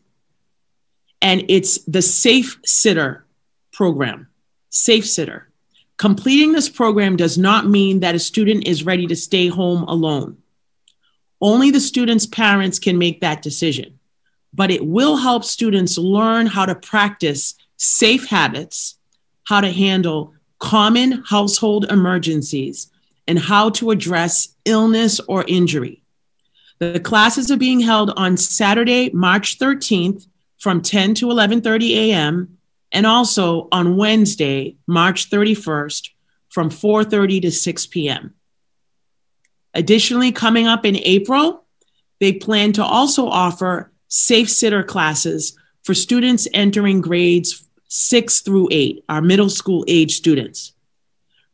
and it's the Safe Sitter program, Safe Sitter. Completing this program does not mean that a student is ready to stay home alone. Only the student's parents can make that decision, but it will help students learn how to practice safe habits, how to handle common household emergencies, and how to address illness or injury. The classes are being held on Saturday, March thirteenth from ten to eleven thirty A M and also on Wednesday, March thirty-first from four thirty to six P M Additionally, coming up in April, they plan to also offer Safe Sitter classes for students entering grades six through eight, our middle school age students.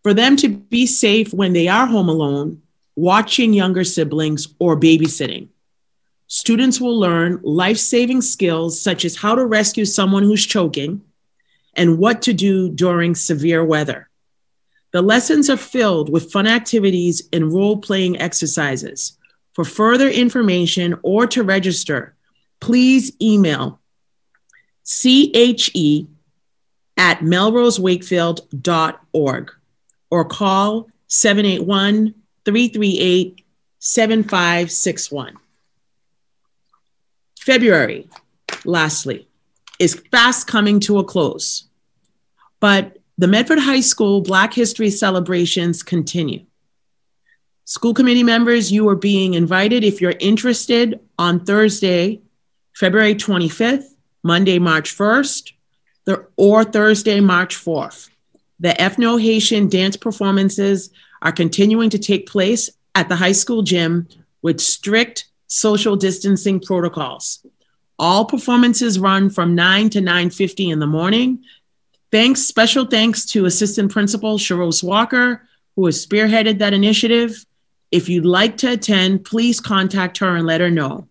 For them to be safe when they are home alone, watching younger siblings, or babysitting. Students will learn life-saving skills such as how to rescue someone who's choking and what to do during severe weather. The lessons are filled with fun activities and role-playing exercises. For further information or to register, please email C H E at melrose wakefield dot org or call seven eight one, three three eight, seven five six one. February, lastly, is fast coming to a close, but the Medford High School Black History celebrations continue. School committee members, you are being invited, if you're interested, on Thursday, February twenty-fifth, Monday, March first, or Thursday, March fourth. The Ethno Haitian dance performances are continuing to take place at the high school gym with strict social distancing protocols. All performances run from nine to nine fifty in the morning. Thanks, special thanks to Assistant Principal Sharose Walker, who has spearheaded that initiative. If you'd like to attend, please contact her and let her know.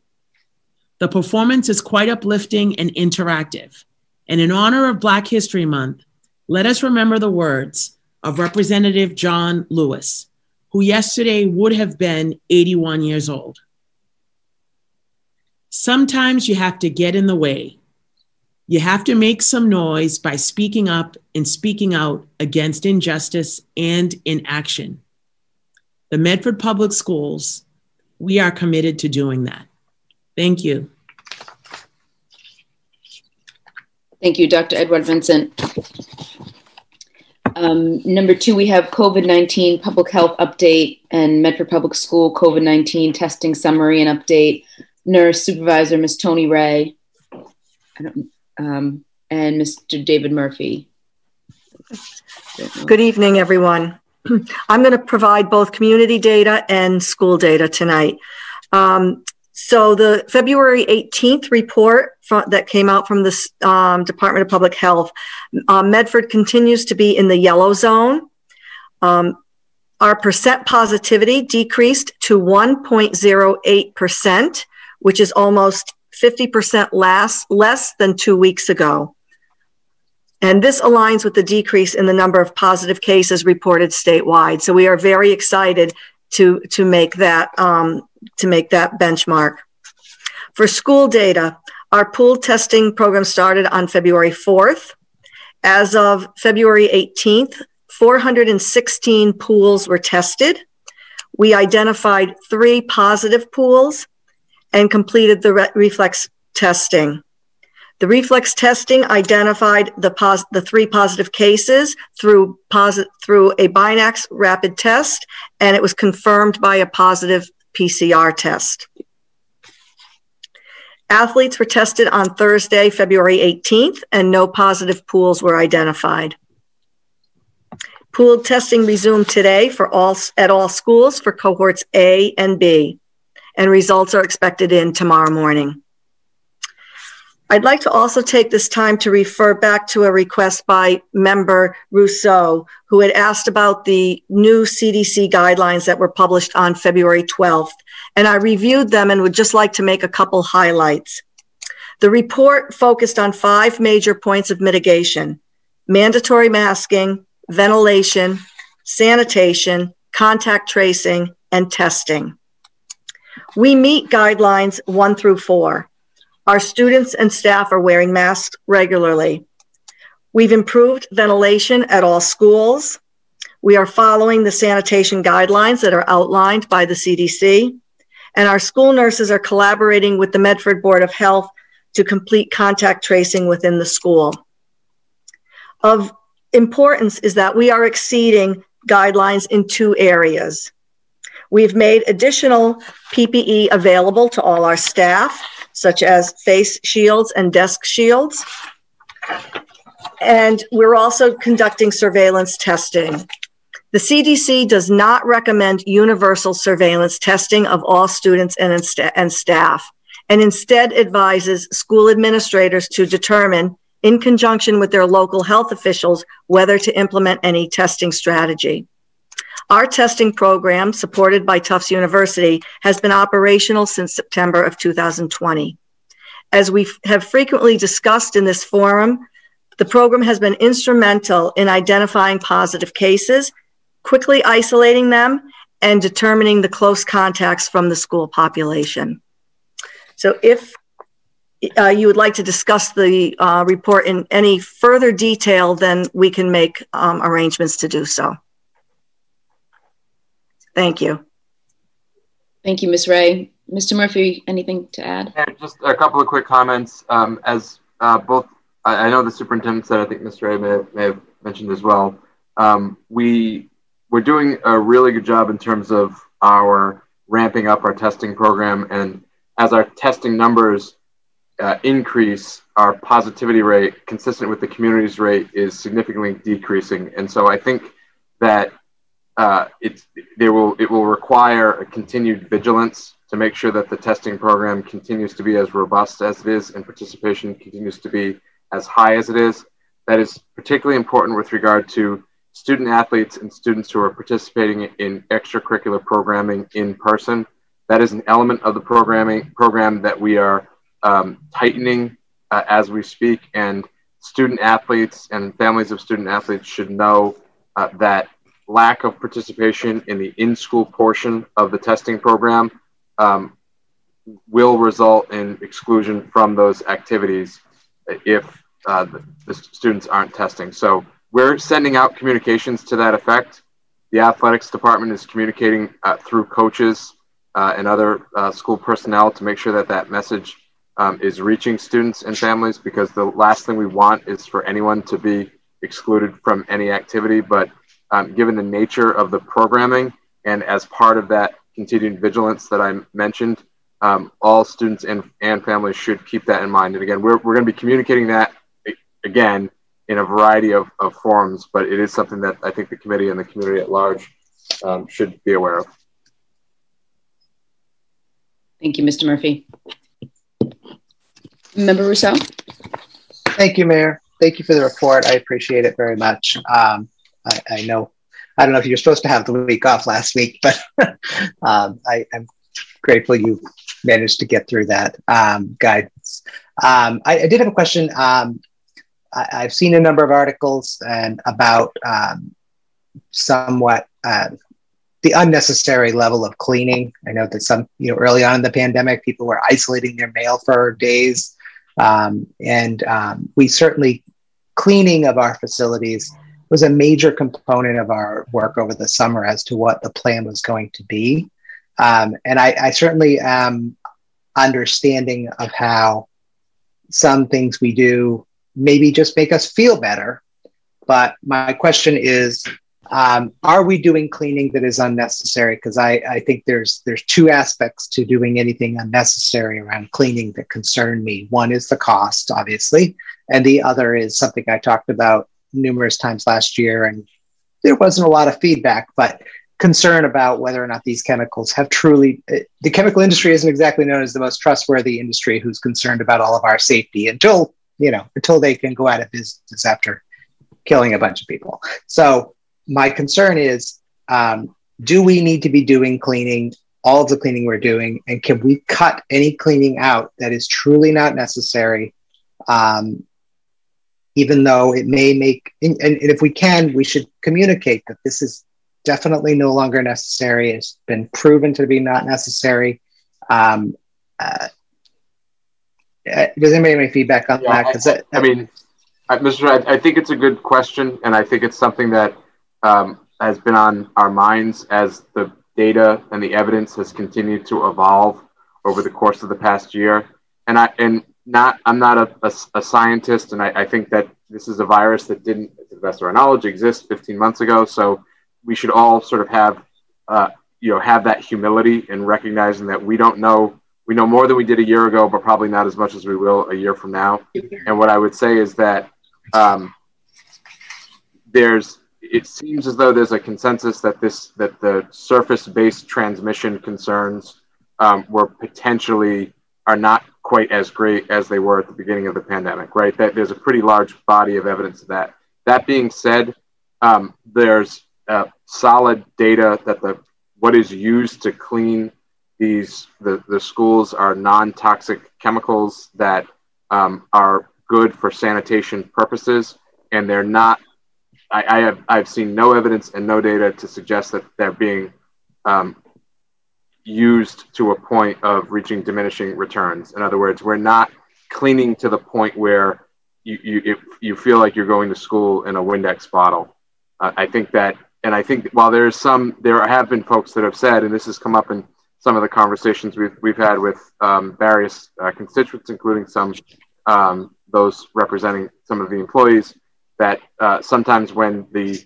The performance is quite uplifting and interactive. And in honor of Black History Month, let us remember the words of Representative John Lewis, who yesterday would have been eighty-one years old. Sometimes you have to get in the way. You have to make some noise by speaking up and speaking out against injustice and inaction. The Medford Public Schools, we are committed to doing that. Thank you. Thank you, Doctor Edouard-Vincent. Um, number two, we have COVID nineteen public health update and Medford Public School COVID nineteen testing summary and update. Nurse Supervisor, Miz Tony Wray, I don't, um, and Mister David Murphy. Good evening, everyone. I'm going to provide both community data and school data tonight. Um, so the February eighteenth report from, that came out from the um, Department of Public Health, uh, Medford continues to be in the yellow zone. Um, our percent positivity decreased to one point zero eight percent, which is almost fifty percent less, less than two weeks ago. And this aligns with the decrease in the number of positive cases reported statewide. So we are very excited to, to, make, that, um, to make that benchmark. For school data, our pool testing program started on February fourth. As of February eighteenth, four hundred sixteen pools were tested. We identified three positive pools and completed the re reflex testing. The reflex testing identified the, pos the three positive cases through, posi through a Binax rapid test, and it was confirmed by a positive P C R test. Athletes were tested on Thursday, February eighteenth, and no positive pools were identified. Pool testing resumed today for all, at all schools for cohorts A and B, and results are expected in tomorrow morning. I'd like to also take this time to refer back to a request by member Rousseau, who had asked about the new C D C guidelines that were published on February twelfth. And I reviewed them and would just like to make a couple highlights. The report focused on five major points of mitigation: mandatory masking, ventilation, sanitation, contact tracing, and testing. We meet guidelines one through four. Our students and staff are wearing masks regularly. We've improved ventilation at all schools. We are following the sanitation guidelines that are outlined by the C D C. And our school nurses are collaborating with the Medford Board of Health to complete contact tracing within the school. Of importance is that we are exceeding guidelines in two areas. We've made additional P P E available to all our staff, such as face shields and desk shields. And we're also conducting surveillance testing. The C D C does not recommend universal surveillance testing of all students and, and staff, and instead advises school administrators to determine, in conjunction with their local health officials, whether to implement any testing strategy. Our testing program, supported by Tufts University, has been operational since September of two thousand twenty. As we have frequently discussed in this forum, the program has been instrumental in identifying positive cases, quickly isolating them, and determining the close contacts from the school population. So if uh, you would like to discuss the uh, report in any further detail, then we can make um, arrangements to do so. Thank you. Thank you, Miz Ray. Mister Murphy, anything to add? Yeah, just a couple of quick comments. Um, as uh, both, I, I know the superintendent said, I think Mister Ray may have, may have mentioned as well, um, we, we're doing a really good job in terms of our ramping up our testing program. And as our testing numbers uh, increase, our positivity rate, consistent with the community's rate, is significantly decreasing. And so I think that Uh, it, there will, it will require a continued vigilance to make sure that the testing program continues to be as robust as it is and participation continues to be as high as it is. That is particularly important with regard to student athletes and students who are participating in extracurricular programming in person. That is an element of the programming program that we are um, tightening uh, as we speak, and student athletes and families of student athletes should know uh, that lack of participation in the in-school portion of the testing program um, will result in exclusion from those activities if uh, the, the students aren't testing. So we're sending out communications to that effect. The athletics department is communicating uh, through coaches uh, and other uh, school personnel to make sure that that message um, is reaching students and families, because the last thing we want is for anyone to be excluded from any activity. But Um, given the nature of the programming, and as part of that continued vigilance that I mentioned, um, all students and, and families should keep that in mind. And again, we're, we're going to be communicating that again in a variety of, of forms, but it is something that I think the committee and the community at large um, should be aware of. Thank you, Mister Murphy. Member Rousseau. Thank you, Mayor. Thank you for the report. I appreciate it very much. Um, I, I know, I don't know if you were supposed to have the week off last week, but um, I, I'm grateful you managed to get through that um, guidance. Um, I, I did have a question. Um, I, I've seen a number of articles and about um, somewhat uh, the unnecessary level of cleaning. I know that some, you know, early on in the pandemic, people were isolating their mail for days. Um, and um, we certainly, cleaning of our facilities was a major component of our work over the summer as to what the plan was going to be. Um, and I, I certainly am understanding of how some things we do maybe just make us feel better. But my question is, um, are we doing cleaning that is unnecessary? Because I, I think there's, there's two aspects to doing anything unnecessary around cleaning that concern me. One is the cost, obviously, and the other is something I talked about numerous times last year, and there wasn't a lot of feedback, but concern about whether or not these chemicals have truly, the chemical industry isn't exactly known as the most trustworthy industry who's concerned about all of our safety until, you know, until they can go out of business after killing a bunch of people. So my concern is, um, do we need to be doing cleaning, all of the cleaning we're doing, and can we cut any cleaning out that is truly not necessary? Um, even though it may make, and, and if we can, we should communicate that this is definitely no longer necessary. It's been proven to be not necessary. Um, uh, does anybody have any feedback on yeah, that? Because I, I mean, I, Mister I, I think it's a good question, and I think it's something that um, has been on our minds as the data and the evidence has continued to evolve over the course of the past year. And I and. Not, I'm not a, a, a scientist, and I, I think that this is a virus that didn't, to the best of our knowledge, exist fifteen months ago. So we should all sort of have, uh, you know, have that humility in recognizing that we don't know. We know more than we did a year ago, but probably not as much as we will a year from now. And what I would say is that um, there's, it seems as though there's a consensus that this, that the surface-based transmission concerns um, were potentially are not quite as great as they were at the beginning of the pandemic, right? That there's a pretty large body of evidence of that. That being said, um, there's uh, solid data that the what is used to clean these the, the schools are non-toxic chemicals that um, are good for sanitation purposes, and they're not. I, I have I've seen no evidence and no data to suggest that they're being um, used to a point of reaching diminishing returns. In other words, we're not cleaning to the point where you you, it, you feel like you're going to school in a Windex bottle. Uh, I think that, and I think while there is some, there have been folks that have said, and this has come up in some of the conversations we've, we've had with um, various uh, constituents, including some, um, those representing some of the employees, that uh, sometimes when the,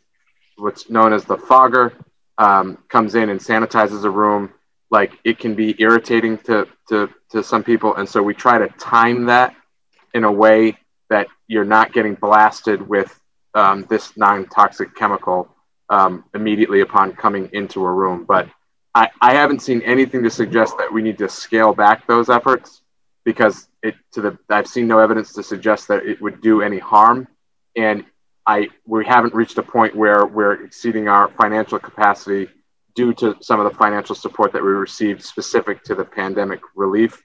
what's known as the fogger um, comes in and sanitizes a room, like it can be irritating to, to, to some people. And so we try to time that in a way that you're not getting blasted with um, this non-toxic chemical um, immediately upon coming into a room. But I, I haven't seen anything to suggest that we need to scale back those efforts, because it to the I've seen no evidence to suggest that it would do any harm. And I we haven't reached a point where we're exceeding our financial capacity due to some of the financial support that we received specific to the pandemic relief.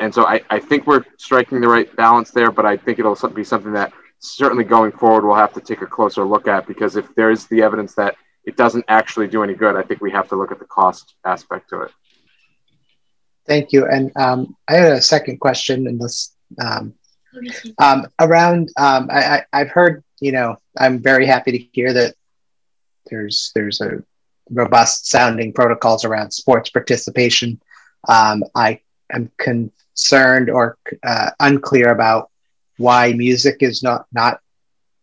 And so I, I think we're striking the right balance there, but I think it'll be something that certainly going forward we'll have to take a closer look at, because if there is the evidence that it doesn't actually do any good, I think we have to look at the cost aspect to it. Thank you. And um, I had a second question in this um, um, around, um, I, I, I've heard, you know, I'm very happy to hear that there's, there's a, robust sounding protocols around sports participation. Um, I am concerned or uh, unclear about why music is not, not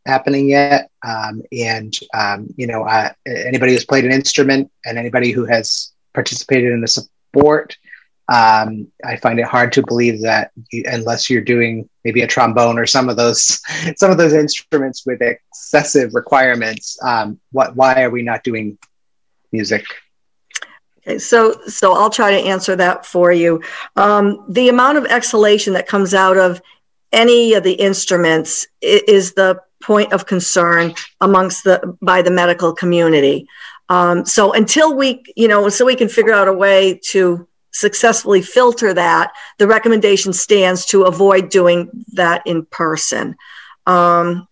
happening yet. Um, and, um, you know, uh, anybody who's played an instrument and anybody who has participated in a sport Um, I find it hard to believe that you, unless you're doing maybe a trombone or some of those some of those instruments with excessive requirements, um, what why are we not doing music? Okay, so so I'll try to answer that for you. Um, the amount of exhalation that comes out of any of the instruments is the point of concern amongst the by the medical community. Um, so until we, you know, so we can figure out a way to successfully filter that, the recommendation stands to avoid doing that in person. Um,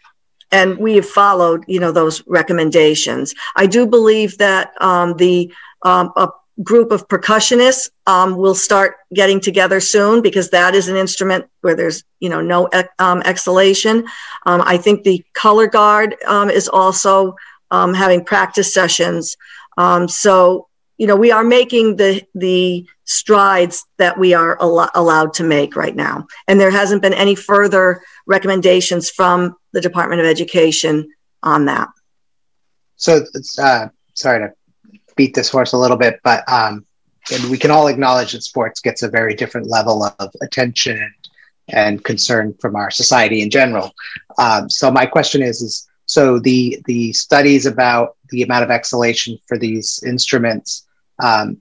and we have followed, you know, those recommendations. I do believe that um, the um, a group of percussionists um, will start getting together soon, because that is an instrument where there's, you know, no um, exhalation. Um, I think the color guard um, is also um, having practice sessions. Um, so, you know, we are making the the strides that we are al- allowed to make right now. And there hasn't been any further recommendations from the Department of Education on that. So, uh, sorry to beat this horse a little bit, but um, and we can all acknowledge that sports gets a very different level of attention and concern from our society in general. Um, so my question is, is so the the studies about the amount of exhalation for these instruments, um,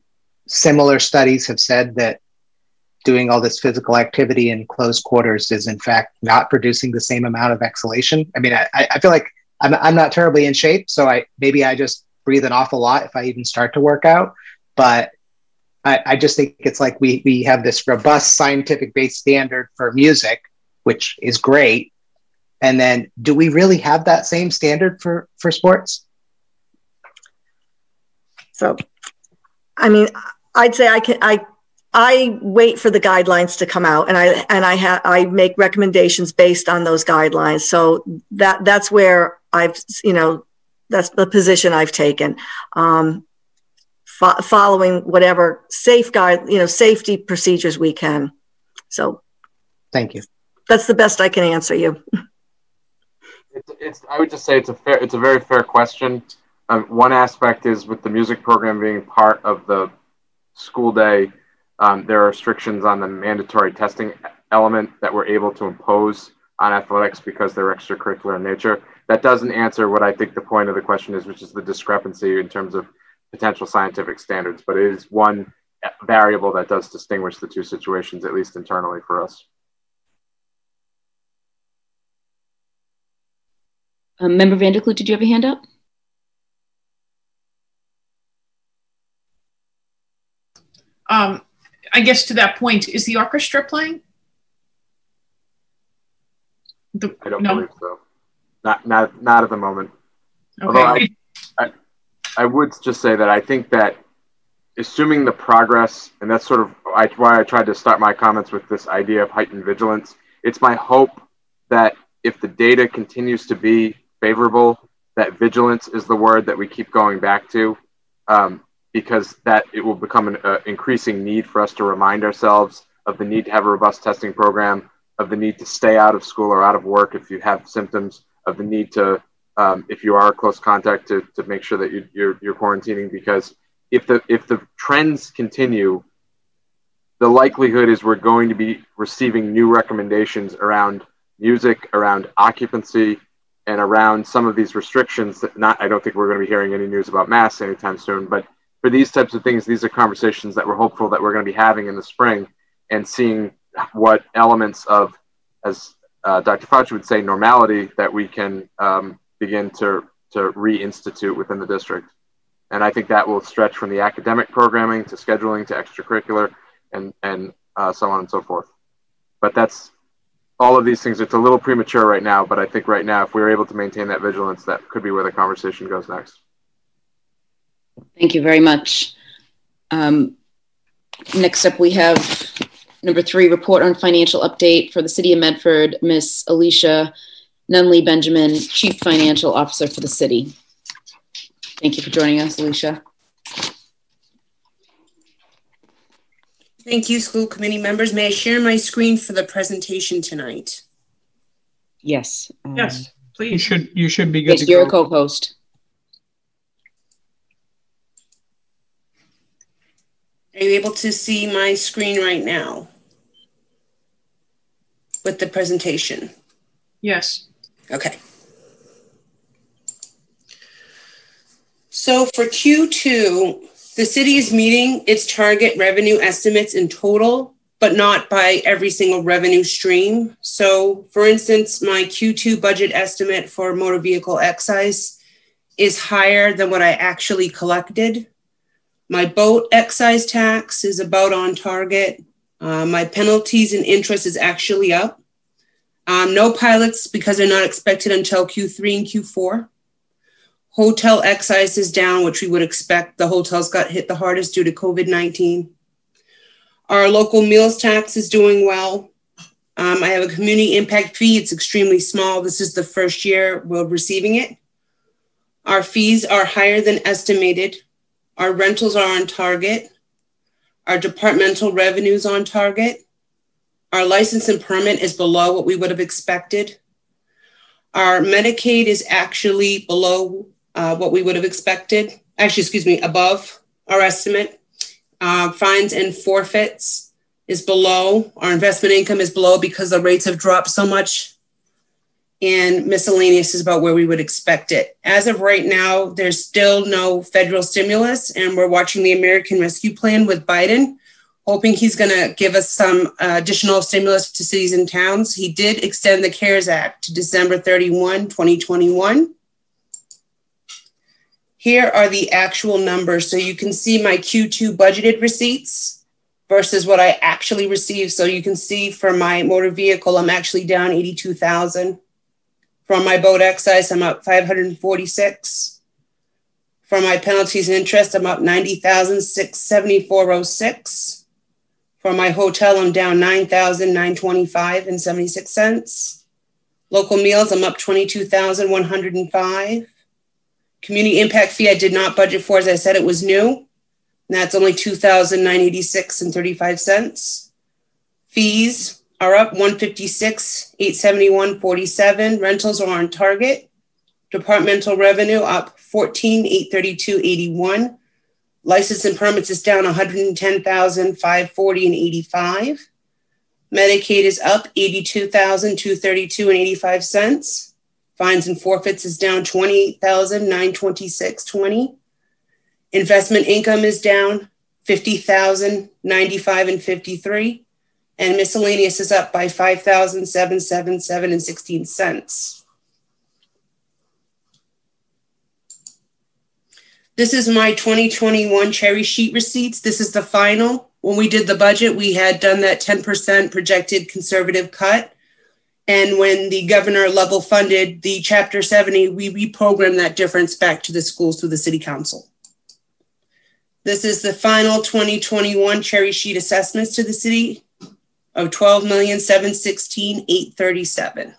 similar studies have said that doing all this physical activity in closed quarters is in fact not producing the same amount of exhalation. I mean, I, I feel like I'm, I'm not terribly in shape, so I maybe I just breathe an awful lot if I even start to work out. But I, I just think it's like we, we have this robust scientific-based standard for music, which is great. And then do we really have that same standard for, for sports? So, I mean, I'd say I can, I, I wait for the guidelines to come out, and I, and I have, I make recommendations based on those guidelines. So that, that's where I've, you know, that's the position I've taken, um, fo- following whatever safeguard, you know, safety procedures we can. So. Thank you. That's the best I can answer you. It's, it's, I would just say it's a fair, it's a very fair question. Um, one aspect is with the music program being part of the school day, um, there are restrictions on the mandatory testing element that we're able to impose on athletics because they're extracurricular in nature. That doesn't answer what I think the point of the question is, which is the discrepancy in terms of potential scientific standards, but it is one variable that does distinguish the two situations, at least internally for us. Um, Member Vandekloot, did you have a hand up? Um, I guess to that point, is the orchestra playing? The, I don't no. believe so. Not, not, not at the moment. Okay. Although I, I, I would just say that I think that assuming the progress, and that's sort of I, why I tried to start my comments with this idea of heightened vigilance, it's my hope that if the data continues to be favorable, that vigilance is the word that we keep going back to, um, because that it will become an uh, increasing need for us to remind ourselves of the need to have a robust testing program, of the need to stay out of school or out of work if you have symptoms, of the need to, um, if you are a close contact, to, to make sure that you, you're, you're quarantining, because if the, if the trends continue, the likelihood is we're going to be receiving new recommendations around music, around occupancy, and around some of these restrictions that not, I don't think we're going to be hearing any news about masks anytime soon, but for these types of things, these are conversations that we're hopeful that we're going to be having in the spring and seeing what elements of, as uh, Doctor Fauci would say, normality that we can um, begin to, to reinstitute within the district. And I think that will stretch from the academic programming to scheduling to extracurricular and, and uh, so on and so forth. But that's, all of these things, it's a little premature right now, but I think right now, if we're able to maintain that vigilance, that could be where the conversation goes next. Thank you very much. Um, next up, we have number three, report on financial update for the city of Medford, Miss Alicia Nunley Benjamin, Chief Financial Officer for the city. Thank you for joining us, Alicia. Thank you, school committee members. May I share my screen for the presentation tonight? Yes. Um, yes, please. You should, you should be good yes, to you're go. You're a co-host. Are you able to see my screen right now with the presentation? Yes. Okay. So for Q two, the city is meeting its target revenue estimates in total, but not by every single revenue stream. So for instance, my Q two budget estimate for motor vehicle excise is higher than what I actually collected. My boat excise tax is about on target. Uh, my penalties and interest is actually up. Um, no pilots because they're not expected until Q three and Q four. Hotel excise is down, which we would expect. The hotels got hit the hardest due to COVID nineteen. Our local meals tax is doing well. Um, I have a community impact fee. It's extremely small. This is the first year we're receiving it. Our fees are higher than estimated. Our rentals are on target. Our departmental revenues on target. Our license and permit is below what we would have expected. Our Medicaid is actually below uh, what we would have expected. Actually, excuse me, above our estimate. Uh, fines and forfeits is below. Our investment income is below because the rates have dropped so much. And miscellaneous is about where we would expect it. As of right now, there's still no federal stimulus, and we're watching the American Rescue Plan with Biden, hoping he's going to give us some uh, additional stimulus to cities and towns. He did extend the CARES Act to December thirty-first, twenty twenty-one. Here are the actual numbers. So you can see my Q two budgeted receipts versus what I actually received. So you can see for my motor vehicle, I'm actually down eighty-two thousand. From my boat excise, I'm up five hundred forty-six. From my penalties and interest, I'm up ninety thousand six hundred seventy-four dollars and six cents. For my hotel, I'm down nine thousand nine hundred twenty-five dollars and seventy-six cents. Local meals, I'm up twenty-two thousand one hundred five dollars. Community impact fee, I did not budget for, as I said, it was new. And that's only two thousand nine hundred eighty-six dollars and thirty-five cents. Fees are up one hundred fifty-six thousand eight hundred seventy-one dollars and forty-seven cents. Rentals are on target. Departmental revenue up fourteen thousand eight hundred thirty-two dollars and eighty-one cents. License and permits is down one hundred ten thousand five hundred forty dollars and eighty-five cents. Medicaid is up eighty-two thousand two hundred thirty-two dollars and eighty-five cents. Fines and forfeits is down twenty-eight thousand nine hundred twenty-six dollars and twenty cents. Investment income is down fifty thousand ninety-five dollars and fifty-three cents. And miscellaneous is up by five thousand seven hundred seventy-seven dollars and sixteen cents. This is my twenty twenty-one cherry sheet receipts. This is the final. When we did the budget, we had done that ten percent projected conservative cut. And when the governor level funded the Chapter seventy, we reprogrammed that difference back to the schools through the city council. This is the final twenty twenty-one cherry sheet assessments to the city of twelve million seven hundred sixteen thousand eight hundred thirty-seven dollars.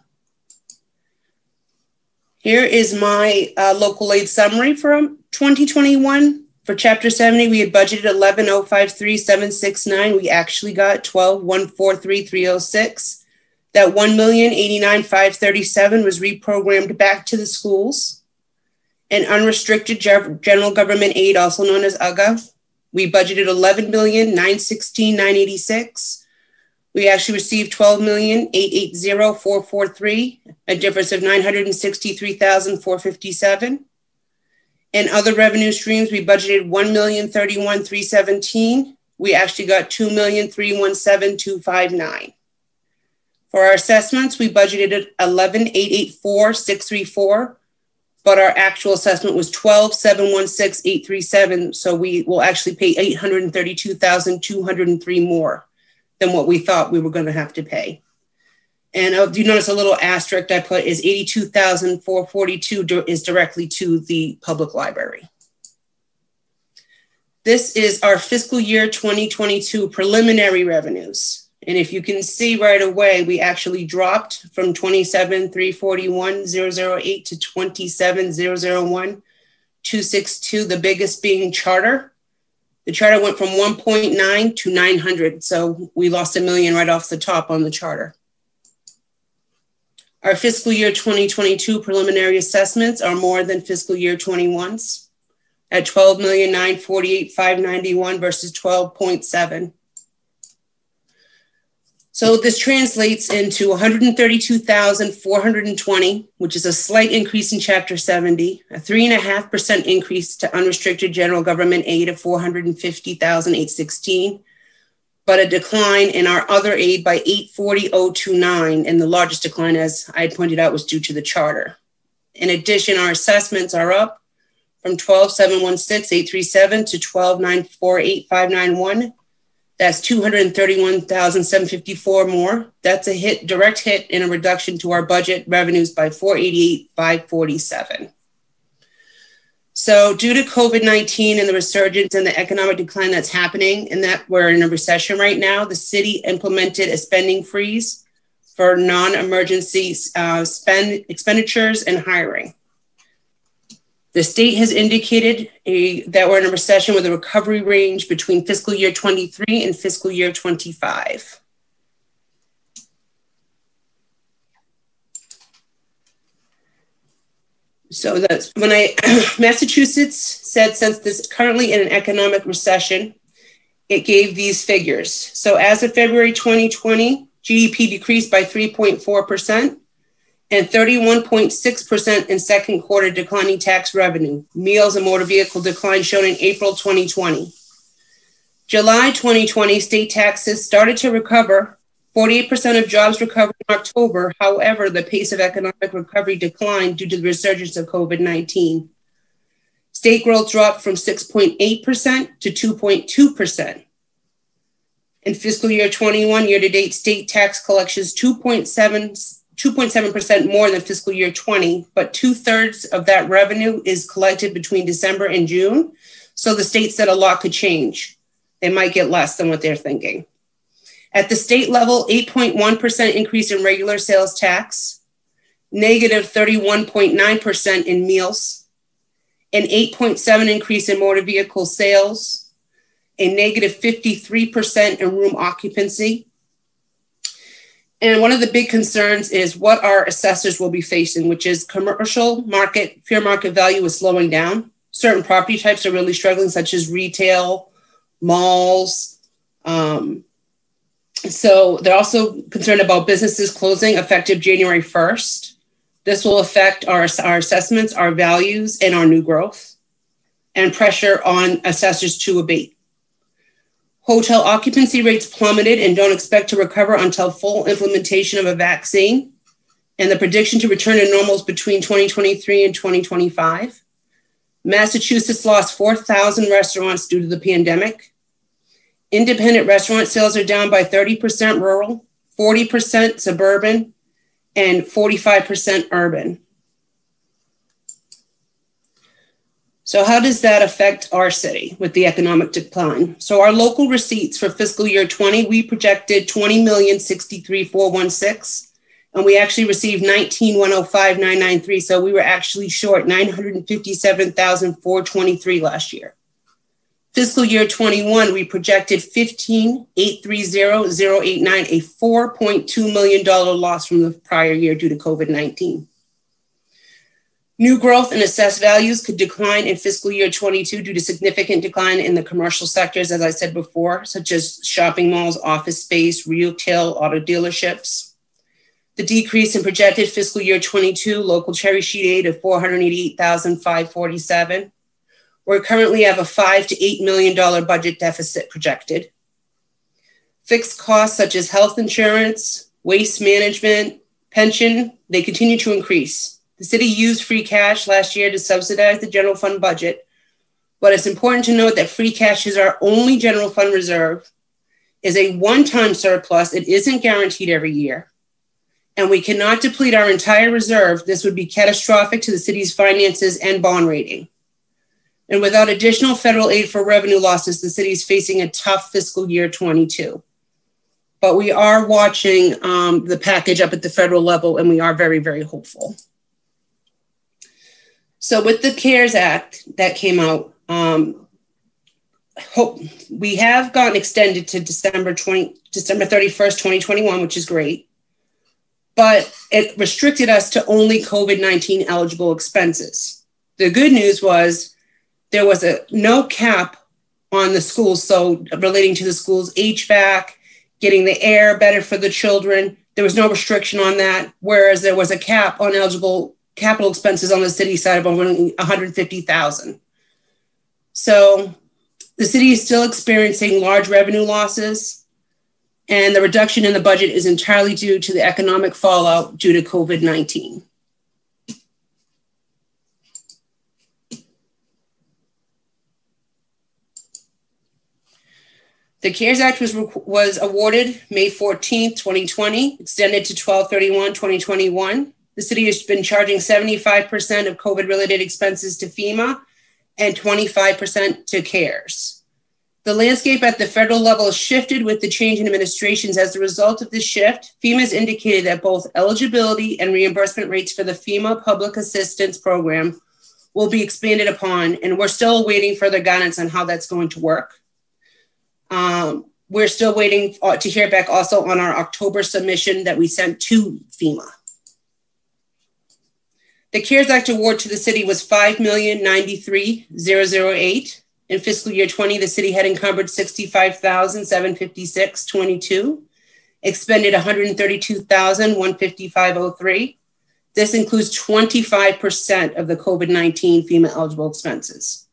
Here is my uh, local aid summary from twenty twenty-one. For Chapter seventy, we had budgeted eleven thousand five hundred thirty-three thousand seven hundred sixty-nine dollars. We actually got twelve thousand one hundred forty-three thousand three hundred six dollars. That one million eighty-nine thousand five hundred thirty-seven dollars was reprogrammed back to the schools. And unrestricted general government aid, also known as U G A, we budgeted eleven million nine hundred sixteen thousand nine hundred eighty-six dollars. We actually received twelve million eight hundred eighty thousand four hundred forty-three dollars, a difference of nine hundred sixty-three thousand four hundred fifty-seven dollars. And other revenue streams, we budgeted one million thirty-one thousand three hundred seventeen dollars. We actually got two million three hundred seventeen thousand two hundred fifty-nine dollars. For our assessments, we budgeted eleven thousand eight hundred eighty-four thousand six hundred thirty-four dollars, but our actual assessment was twelve thousand seven hundred sixteen thousand eight hundred thirty-seven dollars, so we will actually pay eight hundred thirty-two thousand two hundred three dollars more than what we thought we were going to have to pay. And uh, you notice a little asterisk I put is eighty-two thousand four hundred forty-two is directly to the public library. This is our fiscal year twenty twenty-two preliminary revenues. And if you can see right away, we actually dropped from twenty-seven thousand three hundred forty-one thousand eight to twenty-seven thousand one two hundred sixty-two, the biggest being charter. The charter went from one point nine to nine hundred, so we lost a million right off the top on the charter. Our fiscal year twenty twenty-two preliminary assessments are more than fiscal year twenty-one's. at twelve million nine hundred forty-eight thousand five hundred ninety-one versus twelve point seven. So this translates into one hundred thirty-two thousand four hundred twenty, which is a slight increase in Chapter seventy, a three and a half percent increase to unrestricted general government aid of four hundred fifty thousand eight hundred sixteen, but a decline in our other aid by eight hundred forty thousand twenty-nine. And the largest decline, as I had pointed out, was due to the charter. In addition, our assessments are up from twelve thousand seven hundred sixteen thousand eight hundred thirty-seven to twelve thousand nine hundred forty-eight thousand five hundred ninety-one. That's two hundred thirty-one thousand seven hundred fifty-four more. That's a hit, direct hit, and a reduction to our budget revenues by four hundred eighty-eight thousand five hundred forty-seven. So due to COVID nineteen and the resurgence and the economic decline that's happening, and that we're in a recession right now, the city implemented a spending freeze for non-emergency uh, spend expenditures and hiring. The state has indicated a, that we're in a recession with a recovery range between fiscal year twenty-three and fiscal year twenty-five. So that's when I, Massachusetts said since this is currently in an economic recession, it gave these figures. So as of February twenty twenty, G D P decreased by three point four percent. and thirty-one point six percent in second quarter declining tax revenue. Meals and motor vehicle decline shown in April twenty twenty. July twenty twenty, state taxes started to recover. forty-eight percent of jobs recovered in October. However, the pace of economic recovery declined due to the resurgence of COVID nineteen. State growth dropped from six point eight percent to two point two percent. In fiscal year twenty-one, year-to-date state tax collections two point seven percent more than fiscal year twenty, but two thirds of that revenue is collected between December and June. So the state said a lot could change. They might get less than what they're thinking. At the state level, eight point one percent increase in regular sales tax, negative thirty-one point nine percent in meals, an eight point seven percent increase in motor vehicle sales, a negative fifty-three percent in room occupancy. And one of the big concerns is what our assessors will be facing, which is commercial market, fair market value is slowing down. Certain property types are really struggling, such as retail, malls. Um, so they're also concerned about businesses closing effective January first. This will affect our, our assessments, our values, and our new growth, and pressure on assessors to abate. Hotel occupancy rates plummeted and don't expect to recover until full implementation of a vaccine. And the prediction to return to normal is between twenty twenty-three and twenty twenty-five. Massachusetts lost four thousand restaurants due to the pandemic. Independent restaurant sales are down by thirty percent rural, forty percent suburban, and forty-five percent urban. So how does that affect our city with the economic decline? So our local receipts for fiscal year twenty, we projected twenty million sixty-three thousand four hundred sixteen, and we actually received nineteen million one hundred five thousand nine hundred ninety-three. So we were actually short nine hundred fifty-seven thousand four hundred twenty-three last year. Fiscal year twenty-one, we projected fifteen million eight hundred thirty thousand eight hundred ninety, a four point two million dollars loss from the prior year due to COVID nineteen. New growth and assessed values could decline in fiscal year twenty-two due to significant decline in the commercial sectors, as I said before, such as shopping malls, office space, retail, auto dealerships. The decrease in projected fiscal year twenty-two local cherry sheet aid of four hundred eighty-eight thousand five hundred forty-seven. We currently have a five to eight million dollars budget deficit projected. Fixed costs such as health insurance, waste management, pension, they continue to increase. The city used free cash last year to subsidize the general fund budget, but it's important to note that free cash is our only general fund reserve, is a one-time surplus. It isn't guaranteed every year, and we cannot deplete our entire reserve. This would be catastrophic to the city's finances and bond rating. And without additional federal aid for revenue losses, the city is facing a tough fiscal year twenty-two. But we are watching um, the package up at the federal level, and we are very, very hopeful. So with the CARES Act that came out, um, hope, we have gotten extended to December thirty-first, twenty twenty-one, which is great, but it restricted us to only COVID nineteen eligible expenses. The good news was there was a no cap on the schools. So relating to the school's H V A C, getting the air better for the children, there was no restriction on that. Whereas there was a cap on eligible capital expenses on the city side of one hundred fifty thousand dollars. So the city is still experiencing large revenue losses, and the reduction in the budget is entirely due to the economic fallout due to COVID nineteen. The CARES Act was, was awarded May fourteenth, twenty twenty, extended to twelve thirty-one, twenty twenty-one. The city has been charging seventy-five percent of COVID-related expenses to FEMA and twenty-five percent to CARES. The landscape at the federal level has shifted with the change in administrations. As a result of this shift, FEMA has indicated that both eligibility and reimbursement rates for the FEMA Public Assistance Program will be expanded upon, and we're still waiting further guidance on how that's going to work. Um, we're still waiting to hear back also on our October submission that we sent to FEMA. The CARES Act award to the city was five million ninety-three thousand eight. In fiscal year twenty, the city had encumbered sixty-five thousand seven hundred fifty-six dollars and twenty-two cents, expended one hundred thirty-two thousand one hundred fifty-five dollars and three cents. This includes twenty-five percent of the COVID nineteen FEMA eligible expenses.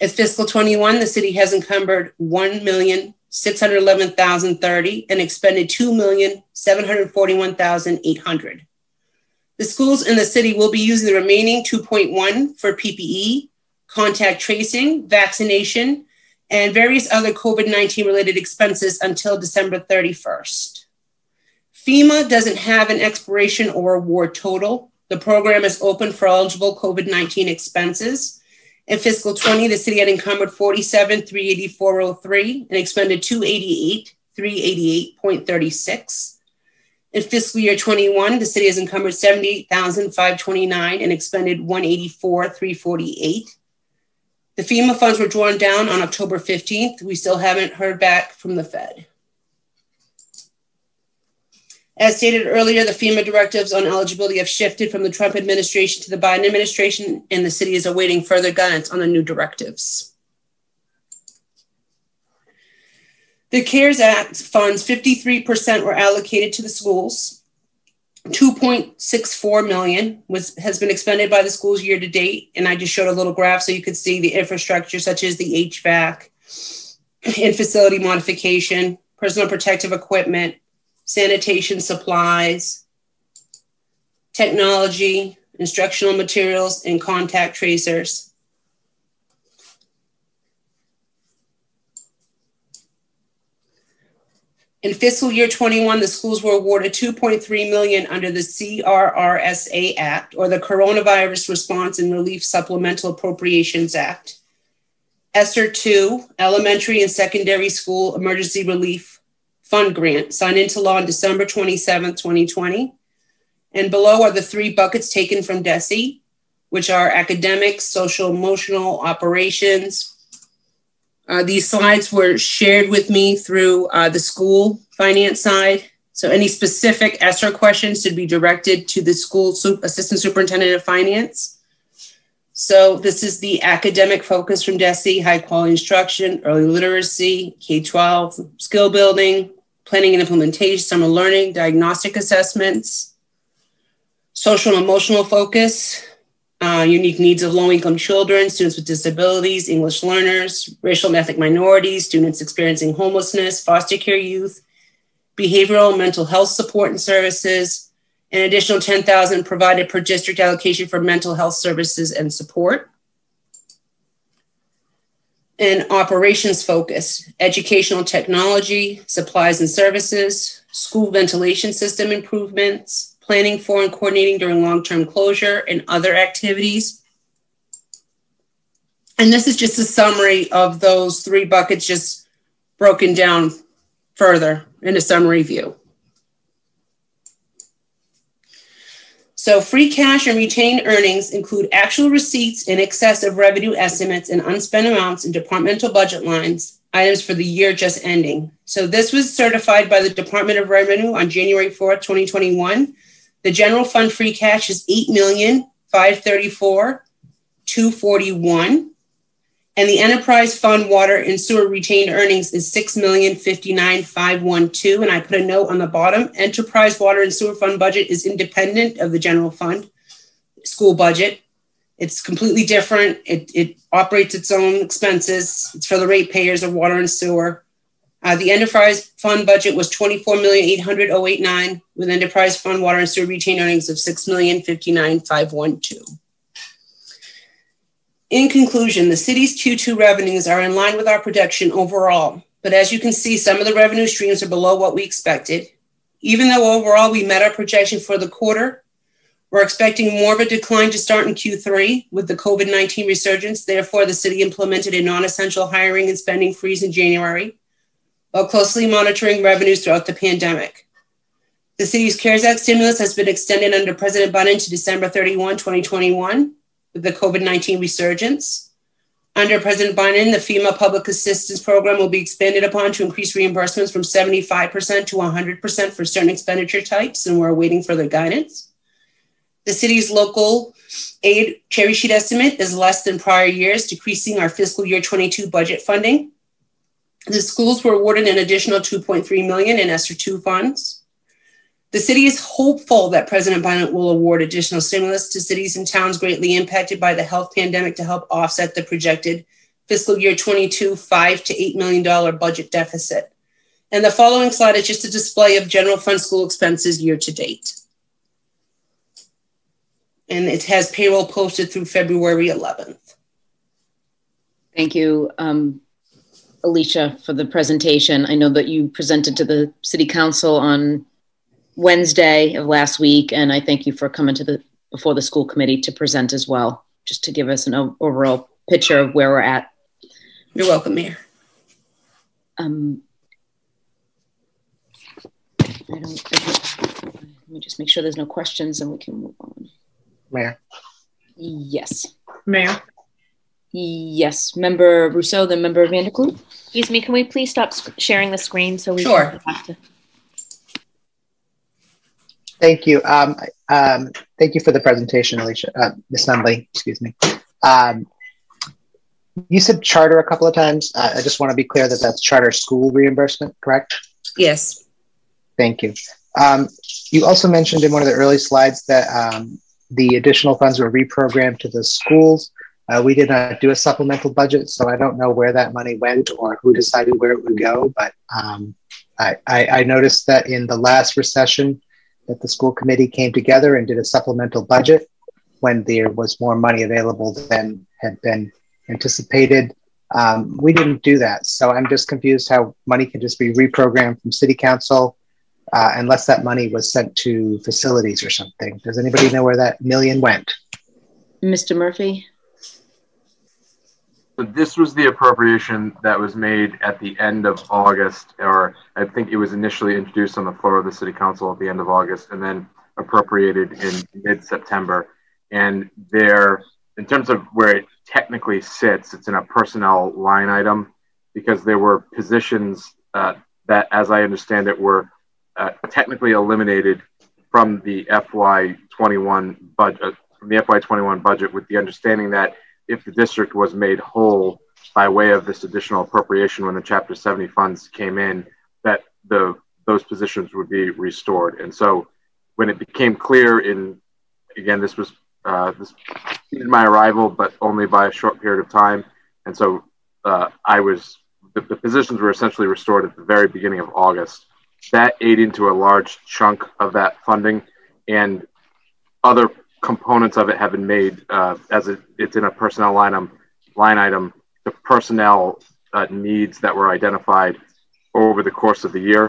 In fiscal twenty-one, the city has encumbered one million six hundred eleven thousand thirty dollars and expended two million seven hundred forty-one thousand eight hundred dollars. The schools in the city will be using the remaining two point one for P P E, contact tracing, vaccination, and various other COVID nineteen related expenses until December thirty-first. FEMA doesn't have an expiration or award total. The program is open for eligible COVID nineteen expenses. In fiscal twenty, the city had encumbered forty-seven thousand three hundred eighty-four dollars and three cents and expended two hundred eighty-eight thousand three hundred eighty-eight dollars and thirty-six cents. In fiscal year twenty-one, the city has encumbered seventy-eight thousand five hundred twenty-nine dollars and expended one hundred eighty-four thousand three hundred forty-eight dollars. The FEMA funds were drawn down on October fifteenth. We still haven't heard back from the Fed. As stated earlier, the FEMA directives on eligibility have shifted from the Trump administration to the Biden administration, and the city is awaiting further guidance on the new directives. The CARES Act funds, fifty-three percent were allocated to the schools. two point six four million dollars was, has been expended by the schools year to date. And I just showed a little graph so you could see the infrastructure such as the H V A C, in facility modification, personal protective equipment, sanitation supplies, technology, instructional materials, and contact tracers. In fiscal year twenty-one, the schools were awarded two point three million dollars under the C R R S A Act, or the Coronavirus Response and Relief Supplemental Appropriations Act, ESSER two, Elementary and Secondary School Emergency Relief Fund Grant, signed into law on December twenty-seventh, twenty twenty. And below are the three buckets taken from DESE, which are academics, social emotional, operations. Uh, these slides were shared with me through uh, the school finance side. So any specific ESSER questions should be directed to the school su- assistant superintendent of finance. So this is the academic focus from DESE, high quality instruction, early literacy, K through twelve, skill building, planning and implementation, summer learning, diagnostic assessments, social and emotional focus, Uh, unique needs of low-income children, students with disabilities, English learners, racial and ethnic minorities, students experiencing homelessness, foster care youth, behavioral and mental health support and services, and an additional ten thousand dollars provided per district allocation for mental health services and support. And operations focus, educational technology, supplies and services, school ventilation system improvements, planning for and coordinating during long-term closure and other activities. And this is just a summary of those three buckets, just broken down further in a summary view. So free cash and retained earnings include actual receipts in excess of revenue estimates and unspent amounts in departmental budget lines, items for the year just ending. So this was certified by the Department of Revenue on January fourth, twenty twenty-one. The general fund free cash is eight million five hundred thirty-four thousand two hundred forty-one dollars. and the enterprise fund water and sewer retained earnings is six million fifty-nine thousand five hundred twelve. And I put a note on the bottom, enterprise water and sewer fund budget is independent of the general fund school budget. It's completely different. It, it operates its own expenses. It's for the ratepayers of water and sewer. Uh, the enterprise fund budget was twenty-four million eight hundred thousand eighty-nine with enterprise fund water and sewer retained earnings of six million fifty-nine thousand five hundred twelve. In conclusion, the city's Q two revenues are in line with our projection overall, but as you can see, some of the revenue streams are below what we expected. Even though overall we met our projection for the quarter, we're expecting more of a decline to start in Q three with the COVID nineteen resurgence. Therefore, the city implemented a non-essential hiring and spending freeze in January while closely monitoring revenues throughout the pandemic. The city's CARES Act stimulus has been extended under President Biden to December thirty-first, twenty twenty-one with the COVID nineteen resurgence. Under President Biden, the FEMA Public Assistance Program will be expanded upon to increase reimbursements from seventy-five percent to one hundred percent for certain expenditure types, and we're awaiting further guidance. The city's local aid cherry sheet estimate is less than prior years, decreasing our fiscal year twenty-two budget funding. The schools were awarded an additional two point three million dollars in ESSER two funds. The city is hopeful that President Biden will award additional stimulus to cities and towns greatly impacted by the health pandemic to help offset the projected fiscal year twenty-two five to eight million dollars budget deficit. And the following slide is just a display of general fund school expenses year to date. And it has payroll posted through February eleventh. Thank you, um, Alicia, for the presentation. I know that you presented to the City Council on Wednesday of last week, and I thank you for coming to the before the school committee to present as well, just to give us an overall picture of where we're at. You're welcome, Mayor. Um, I don't, I let me just make sure there's no questions and we can move on. Mayor. Yes. Mayor. Yes. Member Rousseau, then Member Vanderkloot. Excuse me, can we please stop sharing the screen so we sure. can have to. Thank you. Um, um, thank you for the presentation, Alicia, uh, Miz Nunley, excuse me. Um, you said charter a couple of times. Uh, I just want to be clear that that's charter school reimbursement, correct? Yes. Thank you. Um, you also mentioned in one of the early slides that um, the additional funds were reprogrammed to the schools. Uh, we did not do a supplemental budget, so I don't know where that money went or who decided where it would go, but um, I, I, I noticed that in the last recession that the school committee came together and did a supplemental budget when there was more money available than had been anticipated. Um, we didn't do that, so I'm just confused how money can just be reprogrammed from City Council Uh, unless that money was sent to facilities or something. Does anybody know where that million went? Mister Murphy? So this was the appropriation that was made at the end of August, or I think it was initially introduced on the floor of the City Council at the end of August and then appropriated in mid-September. And there, in terms of where it technically sits, it's in a personnel line item because there were positions uh, that, as I understand it, were Uh, technically eliminated from the F Y twenty-one budget, from the F Y twenty-one budget, with the understanding that if the district was made whole by way of this additional appropriation when the Chapter seventy funds came in, that the those positions would be restored. And so, when it became clear, in again, this was uh, this in my arrival, but only by a short period of time, and so uh, I was the, the positions were essentially restored at the very beginning of August. That ate into a large chunk of that funding, and other components of it have been made uh, as it, it's in a personnel line item, line item the personnel uh, needs that were identified over the course of the year.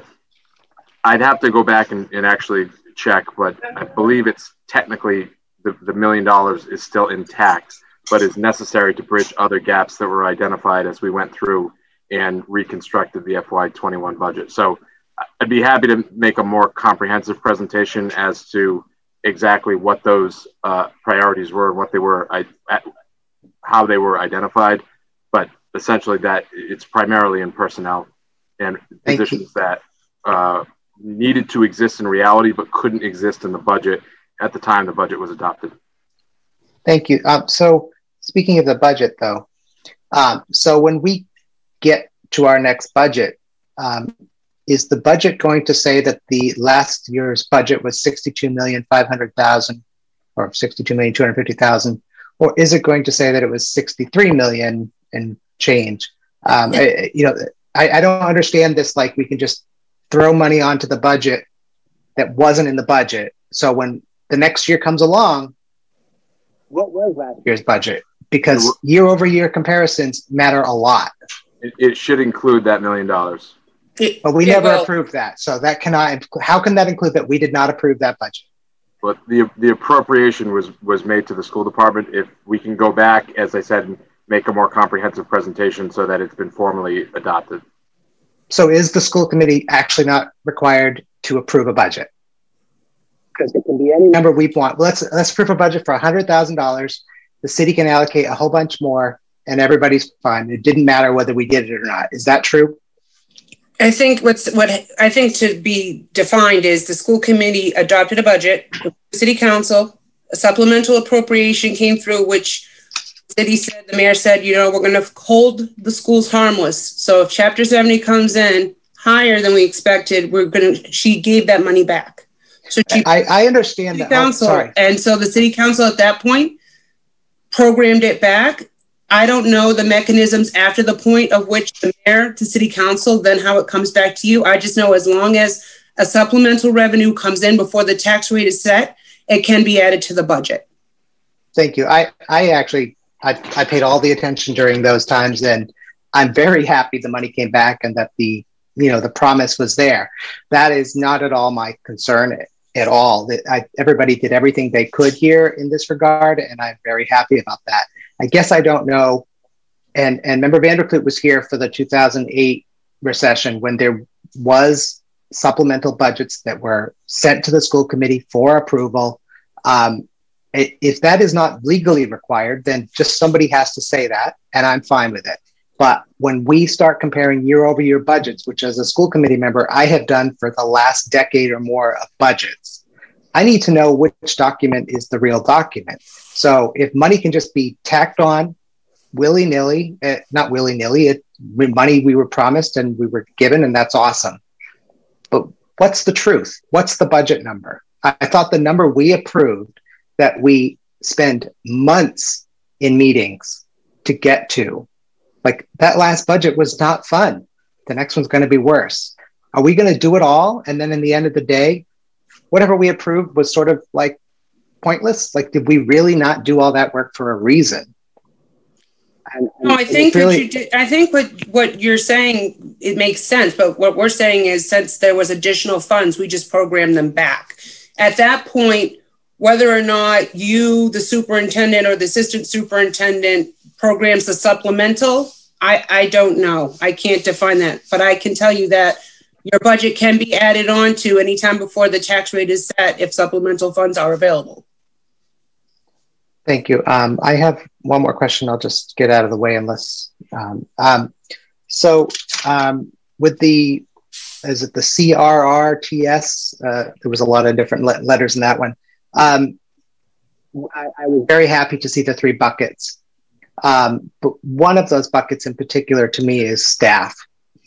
I'd have to go back and, and actually check, but I believe it's technically the, the million dollars is still intact, but is necessary to bridge other gaps that were identified as we went through and reconstructed the F Y twenty-one budget. So I'd be happy to make a more comprehensive presentation as to exactly what those uh, priorities were, what they were, I, how they were identified, but essentially that it's primarily in personnel and positions that uh, needed to exist in reality, but couldn't exist in the budget at the time the budget was adopted. Thank you. Um, so speaking of the budget though, Um, so when we get to our next budget, um, is the budget going to say that the last year's budget was sixty-two million five hundred thousand or sixty-two million two hundred fifty thousand, or is it going to say that it was sixty-three million and change? Um, I, you know, I, I don't understand this. Like, we can just throw money onto the budget that wasn't in the budget. So when the next year comes along, what was last year's budget? Because year-over-year comparisons matter a lot. It, it should include that million dollars. It, but we never will. approved that. So that cannot, how can that include that we did not approve that budget? But the, the appropriation was, was made to the school department. If we can go back, as I said, and make a more comprehensive presentation so that it's been formally adopted. So is the school committee actually not required to approve a budget? Because it can be any number we want. Let's, let's approve a budget for one hundred thousand dollars. The city can allocate a whole bunch more and everybody's fine. It didn't matter whether we did it or not. Is that true? I think what's what I think to be defined is the school committee adopted a budget, city council, a supplemental appropriation came through, which city said, the mayor said, you know, we're going to hold the schools harmless. So if Chapter seventy comes in higher than we expected, we're going to, she gave that money back. So she, I, I understand that. Council, oh, sorry. And so the city council at that point programmed it back. I don't know the mechanisms after the point of which the mayor to city council, then how it comes back to you. I just know as long as a supplemental revenue comes in before the tax rate is set, it can be added to the budget. Thank you. I, I actually, I, I paid all the attention during those times, and I'm very happy the money came back and that the, you know, the promise was there. That is not at all my concern at all. That I, everybody did everything they could here in this regard, and I'm very happy about that. I guess I don't know, and, and Member Vanderclute was here for the two thousand eight recession when there was supplemental budgets that were sent to the school committee for approval. Um, if that is not legally required, then just somebody has to say that, and I'm fine with it. But when we start comparing year-over-year budgets, which as a school committee member I have done for the last decade or more of budgets, I need to know which document is the real document. So if money can just be tacked on willy-nilly, uh, not willy-nilly, it, money we were promised and we were given, and that's awesome. But what's the truth? What's the budget number? I, I thought the number we approved that we spend months in meetings to get to, like that last budget was not fun. The next one's going to be worse. Are we going to do it all? And then in the end of the day, whatever we approved was sort of like pointless. Like, did we really not do all that work for a reason? And, and no, I think really that you did, I think what what you're saying, it makes sense. But what we're saying is, since there was additional funds, we just programmed them back. At that point, whether or not you, the superintendent or the assistant superintendent, programs the supplemental, I, I don't know. I can't define that, but I can tell you that your budget can be added on to any time before the tax rate is set if supplemental funds are available. Thank you. Um, I have one more question. I'll just get out of the way unless. Um, um, so um, with the, is it the C R R T S? Uh, there was a lot of different le letters in that one. Um, I, I was very happy to see the three buckets. Um, but one of those buckets in particular to me is staff.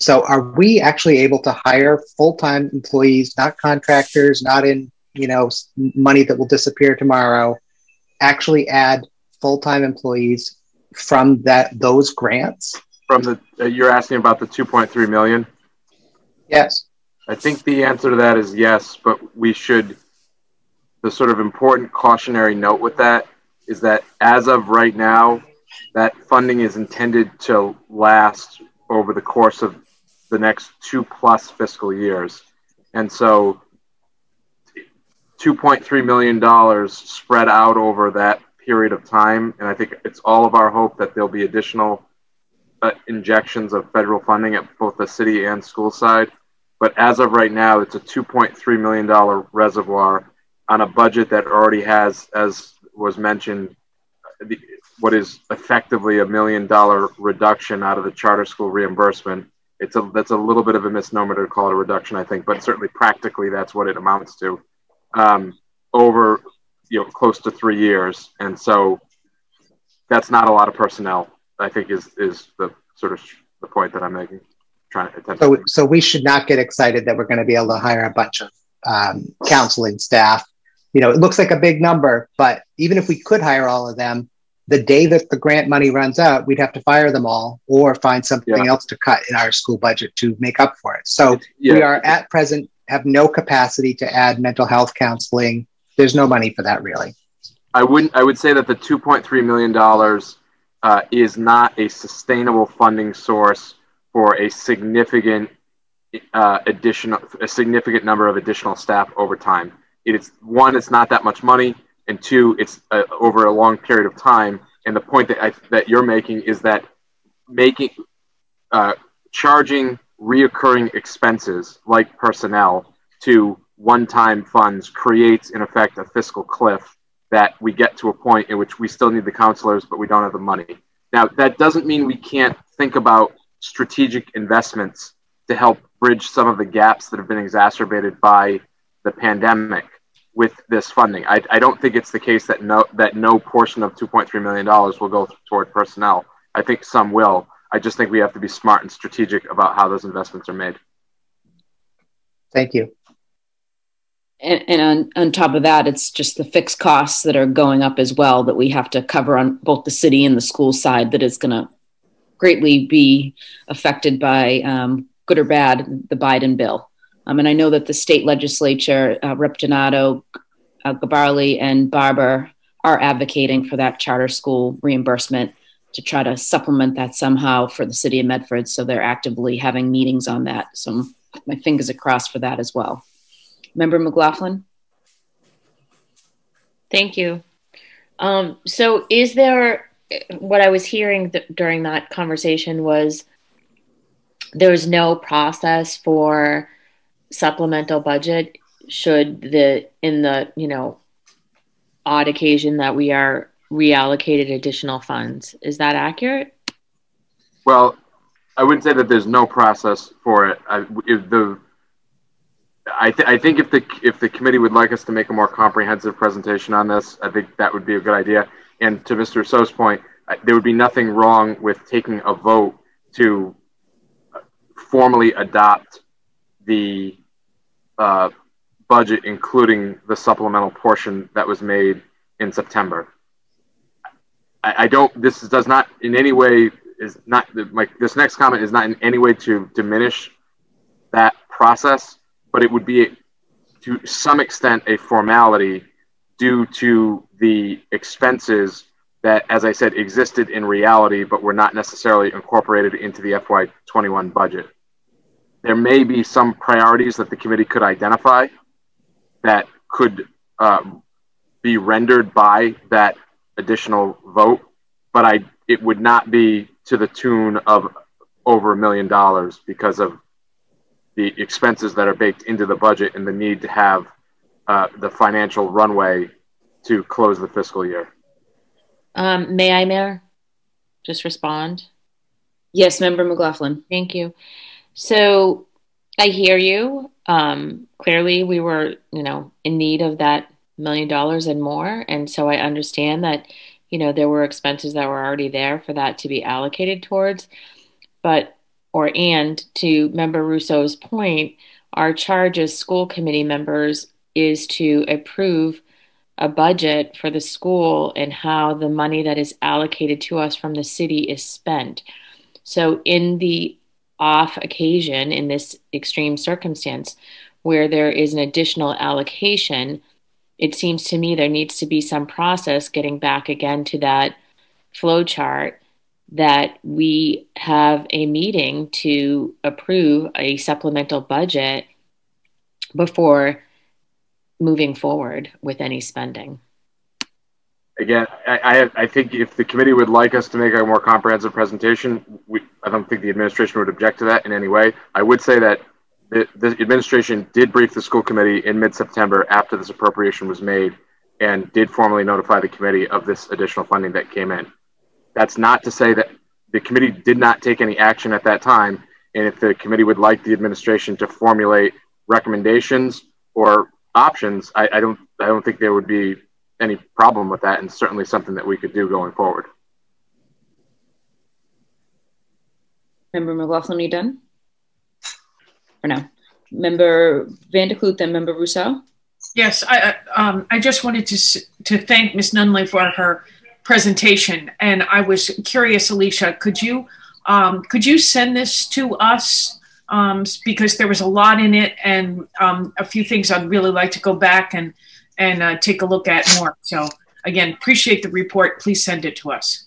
So are we actually able to hire full-time employees, not contractors, not in, you know, money that will disappear tomorrow, actually add full-time employees from that, those grants? From the, uh, you're asking about the two point three million? Yes. I think the answer to that is yes, but we should, the sort of important cautionary note with that is that as of right now, that funding is intended to last over the course of the next two plus fiscal years. And so two point three million dollars spread out over that period of time. And I think it's all of our hope that there'll be additional uh, injections of federal funding at both the city and school side. But as of right now, it's a two point three million dollar reservoir on a budget that already has, as was mentioned, the, what is effectively a million dollar reduction out of the charter school reimbursement. It's a, that's a little bit of a misnomer to call it a reduction, I think, but certainly practically that's what it amounts to um, over, you know, close to three years. And so that's not a lot of personnel I think is is the sort of the point that I'm making. Trying to so, to so we should not get excited that we're going to be able to hire a bunch of um, counseling staff. You know, it looks like a big number, but even if we could hire all of them, the day that the grant money runs out, we'd have to fire them all or find something yeah. else to cut in our school budget to make up for it. So yeah. we are at present have no capacity to add mental health counseling. There's no money for that, really. I wouldn't. I would say that the two point three million dollars uh, is not a sustainable funding source for a significant uh, additional, a significant number of additional staff over time. It's one, it's not that much money, and two, it's uh, over a long period of time. And the point that I, that you're making is that making uh, charging reoccurring expenses like personnel to one-time funds creates, in effect, a fiscal cliff that we get to a point in which we still need the counselors, but we don't have the money. Now, that doesn't mean we can't think about strategic investments to help bridge some of the gaps that have been exacerbated by the pandemic with this funding. I, I don't think it's the case that no, that no portion of two point three million dollars will go toward personnel. I think some will. I just think we have to be smart and strategic about how those investments are made. Thank you. And, and on, on top of that, it's just the fixed costs that are going up as well that we have to cover on both the city and the school side that is going to greatly be affected by, um, good or bad, the Biden bill. Um, and I know that the state legislature, uh, Rep Donato, uh, Gabarly, and Barber are advocating for that charter school reimbursement to try to supplement that somehow for the city of Medford. So they're actively having meetings on that. So my fingers are crossed for that as well. Member McLaughlin. Thank you. Um, so is there, what I was hearing th during that conversation was there's no process for supplemental budget should the, in the, you know, odd occasion that we are reallocated additional funds. Is that accurate? Well, I wouldn't say that there's no process for it. I, if the, I, th I think if the, if the committee would like us to make a more comprehensive presentation on this, I think that would be a good idea. And to Mister So's point, I, there would be nothing wrong with taking a vote to formally adopt the uh, budget, including the supplemental portion that was made in September. I, I don't, this does not in any way, is not, my, this next comment is not in any way to diminish that process, but it would be to some extent a formality due to the expenses that, as I said, existed in reality, but were not necessarily incorporated into the F Y twenty-one budget. There may be some priorities that the committee could identify that could uh, be rendered by that additional vote, but I, it would not be to the tune of over a million dollars because of the expenses that are baked into the budget and the need to have uh, the financial runway to close the fiscal year. Um, may I, Mayor, just respond? Yes, Member McLaughlin. Thank you. So I hear you. Um, clearly we were, you know, in need of that million dollars and more. And so I understand that, you know, there were expenses that were already there for that to be allocated towards, but, or, and to Member Russo's point, our charge as school committee members is to approve a budget for the school and how the money that is allocated to us from the city is spent. So in the off occasion, in this extreme circumstance where there is an additional allocation, it seems to me there needs to be some process getting back again to that flow chart that we have a meeting to approve a supplemental budget before moving forward with any spending. Again, I, I think if the committee would like us to make a more comprehensive presentation, we, I don't think the administration would object to that in any way. I would say that the, the administration did brief the school committee in mid-September after this appropriation was made and did formally notify the committee of this additional funding that came in. That's not to say that the committee did not take any action at that time. And if the committee would like the administration to formulate recommendations or options, I, I don't, I don't think there would be any problem with that, and certainly something that we could do going forward. Member McLaughlin, are you done? Or no? Member Vandekloot, then Member Rousseau. Yes, I, um, I just wanted to, to thank Miz Nunley for her presentation. And I was curious, Alicia, could you, um, could you send this to us? Um, because there was a lot in it and um, a few things I'd really like to go back and, and uh, take a look at more. So again, appreciate the report. Please send it to us.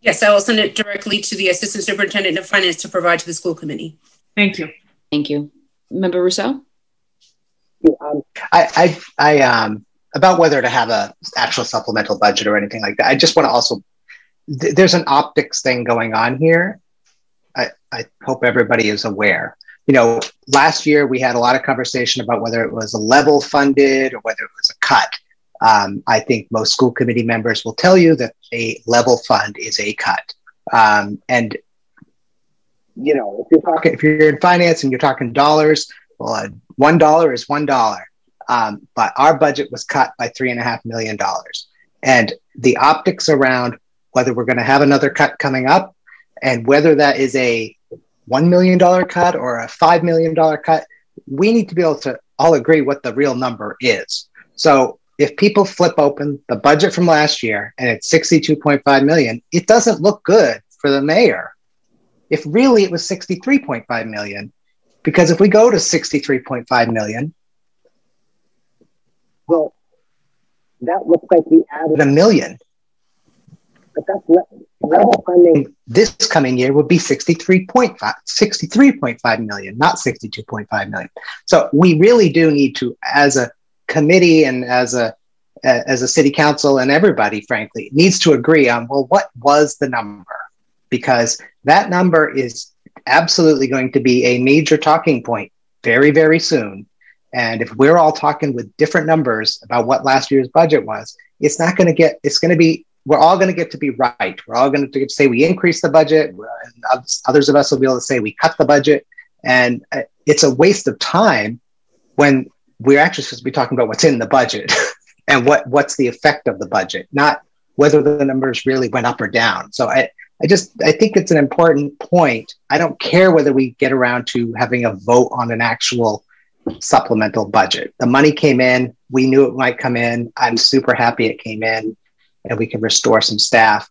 Yes, I will send it directly to the Assistant Superintendent of Finance to provide to the school committee. Thank you. Thank you. Member Rousseau? Yeah, um, I, I, I, um, about whether to have a actual supplemental budget or anything like that, I just want to also, th there's an optics thing going on here. I, I hope everybody is aware. You know, last year we had a lot of conversation about whether it was a level funded or whether it was a cut. Um, I think most school committee members will tell you that a level fund is a cut. Um, and, you know, if you're talking, if you're in finance and you're talking dollars, well, uh, one dollar is one dollar. Um, but our budget was cut by three and a half million dollars. And the optics around whether we're going to have another cut coming up and whether that is a one million dollar cut or a five million dollar cut, we need to be able to all agree what the real number is. So if people flip open the budget from last year and it's sixty-two point five million dollars, it doesn't look good for the mayor. If really it was sixty-three point five million dollars, because if we go to sixty-three point five million dollars, well, that looks like we added a million. But that's le level funding this coming year would be sixty-three point five million, not sixty-two point five million. So we really do need to, as a committee and as a as a city council and everybody, frankly, needs to agree on, well, what was the number? Because that number is absolutely going to be a major talking point very, very soon. And if we're all talking with different numbers about what last year's budget was, it's not going to get, it's going to be, we're all going to get to be right. We're all going to get to say we increased the budget. And others of us will be able to say we cut the budget. And it's a waste of time when we're actually supposed to be talking about what's in the budget and what, what's the effect of the budget, not whether the numbers really went up or down. So I, I just, I think it's an important point. I don't care whether we get around to having a vote on an actual supplemental budget. The money came in. We knew it might come in. I'm super happy it came in and we can restore some staff.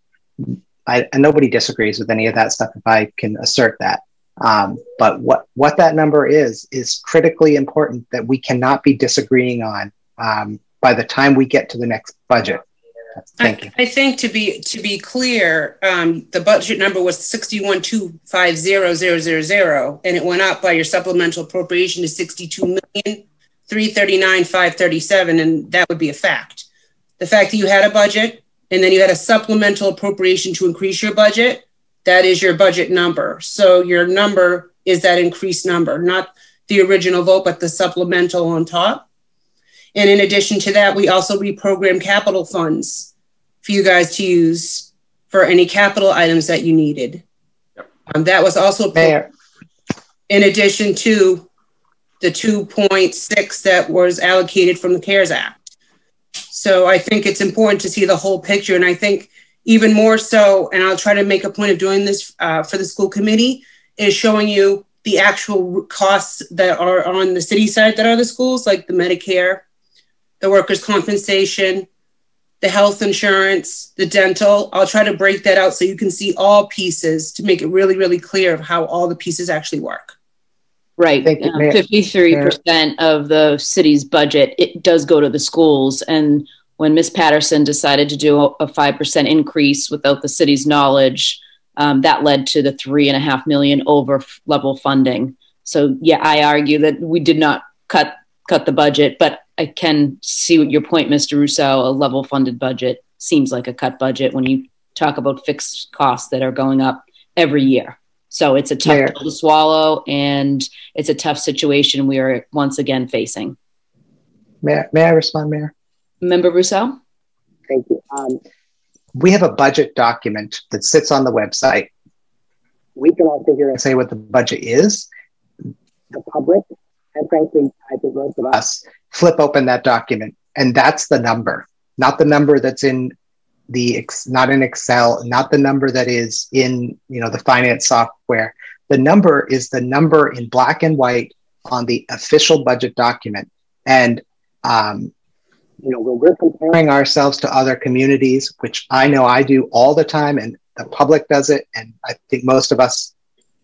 I, and nobody disagrees with any of that stuff if I can assert that. Um, but what, what that number is, is critically important that we cannot be disagreeing on um, by the time we get to the next budget. Thank I, you. I think to be, to be clear, um, the budget number was sixty-one two five zero zero zero zero, and it went up by your supplemental appropriation to sixty-two million three hundred thirty-nine thousand five hundred thirty-seven, and that would be a fact. The fact that you had a budget and then you had a supplemental appropriation to increase your budget, that is your budget number. So your number is that increased number, not the original vote, but the supplemental on top. And in addition to that, we also reprogrammed capital funds for you guys to use for any capital items that you needed. Yep. Um, that was also there. In addition to the two point six that was allocated from the CARES Act. So I think it's important to see the whole picture. And I think even more so, and I'll try to make a point of doing this uh, for the school committee, is showing you the actual costs that are on the city side that are the schools, like the Medicare, the workers' compensation, the health insurance, the dental. I'll try to break that out so you can see all pieces to make it really, really clear of how all the pieces actually work. Right. fifty-three percent of the city's budget, it does go to the schools. And when Miz Patterson decided to do a five percent increase without the city's knowledge, um, that led to the three and a half million over level funding. So yeah, I argue that we did not cut, cut the budget, but I can see your point, Mister Rousseau, a level funded budget seems like a cut budget when you talk about fixed costs that are going up every year. So it's a tough pill to swallow and it's a tough situation we are once again facing. May I, may I respond, Mayor? Member Rousseau? Thank you. Um, we have a budget document that sits on the website. We can all figure out, say what the budget is. The public, and frankly, I think most of us, flip open that document, and that's the number, not the number that's in the, not in Excel, not the number that is in, you know, the finance software. The number is the number in black and white on the official budget document. And, um, you know, when we're comparing ourselves to other communities, which I know I do all the time, and the public does it, and I think most of us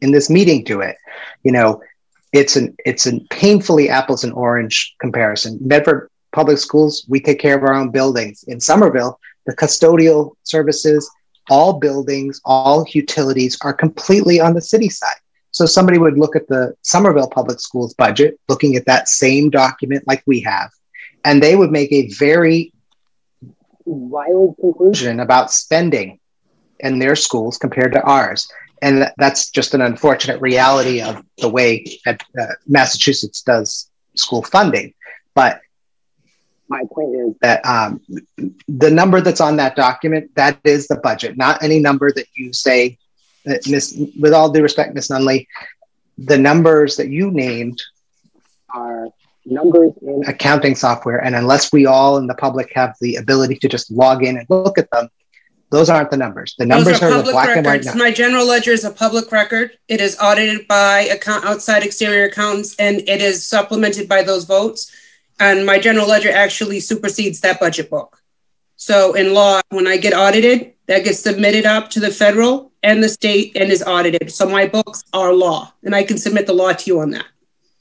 in this meeting do it, you know, it's an, it's a painfully apples and orange comparison. Medford Public Schools, we take care of our own buildings. In Somerville, the custodial services, all buildings, all utilities are completely on the city side. So somebody would look at the Somerville Public Schools budget, looking at that same document like we have, and they would make a very wild conclusion about spending in their schools compared to ours. And that's just an unfortunate reality of the way that uh, Massachusetts does school funding. But my point is that um, the number that's on that document, that is the budget, not any number that you say, that Miz, with all due respect, Miz Nunley, the numbers that you named are numbers in accounting software. And unless we all in the public have the ability to just log in and look at them, those aren't the numbers. The numbers are, are the black records. And white numbers. My general ledger is a public record. It is audited by account outside exterior accountants, and it is supplemented by those votes. And my general ledger actually supersedes that budget book. So in law, when I get audited, that gets submitted up to the federal and the state and is audited. So my books are law, and I can submit the law to you on that.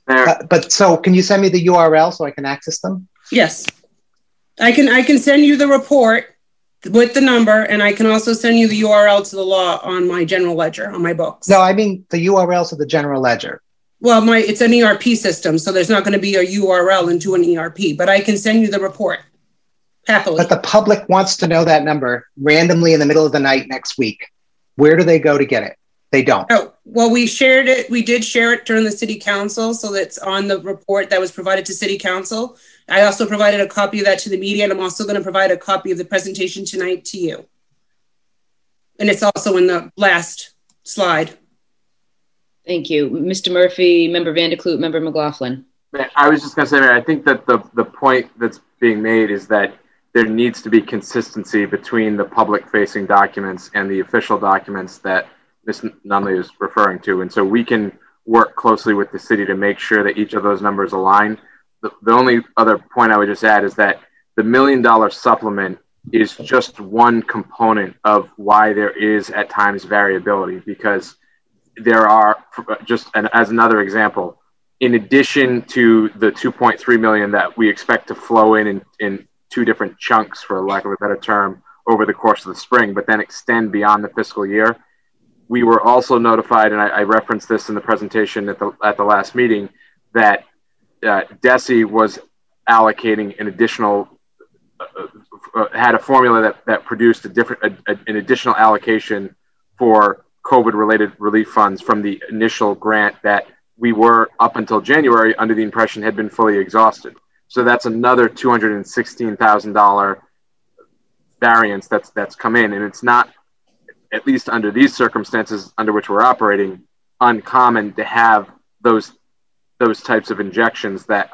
Uh, but so can you send me the U R L so I can access them? Yes, I can. I can send you the report with the number, and I can also send you the U R L to the law on my general ledger, on my books. No, I mean the U R L to the general ledger. Well, my it's an E R P system, so there's not going to be a U R L into an E R P, but I can send you the report happily. But the public wants to know that number randomly in the middle of the night next week. Where do they go to get it? They don't. Oh, well, we shared it. We did share it during the city council, so that's on the report that was provided to city council. I also provided a copy of that to the media, and I'm also going to provide a copy of the presentation tonight to you. And it's also in the last slide. Thank you. Mister Murphy, Member Vandekloot, Member McLaughlin. I was just going to say, Mary, I think that the, the point that's being made is that there needs to be consistency between the public-facing documents and the official documents that Miz Nunley is referring to. And so we can work closely with the city to make sure that each of those numbers align. The, the only other point I would just add is that the million dollar supplement is just one component of why there is at times variability, because there are, just an, as another example, in addition to the two point three million that we expect to flow in, in in two different chunks, for lack of a better term, over the course of the spring, but then extend beyond the fiscal year. We were also notified, and I, I referenced this in the presentation at the, at the last meeting, that Uh, DESE was allocating an additional, uh, uh, had a formula that, that produced a different, a, a, an additional allocation for COVID-related relief funds from the initial grant that we were, up until January, under the impression had been fully exhausted. So that's another two hundred sixteen thousand dollars variance that's, that's come in. And it's not, at least under these circumstances under which we're operating, uncommon to have those those types of injections that,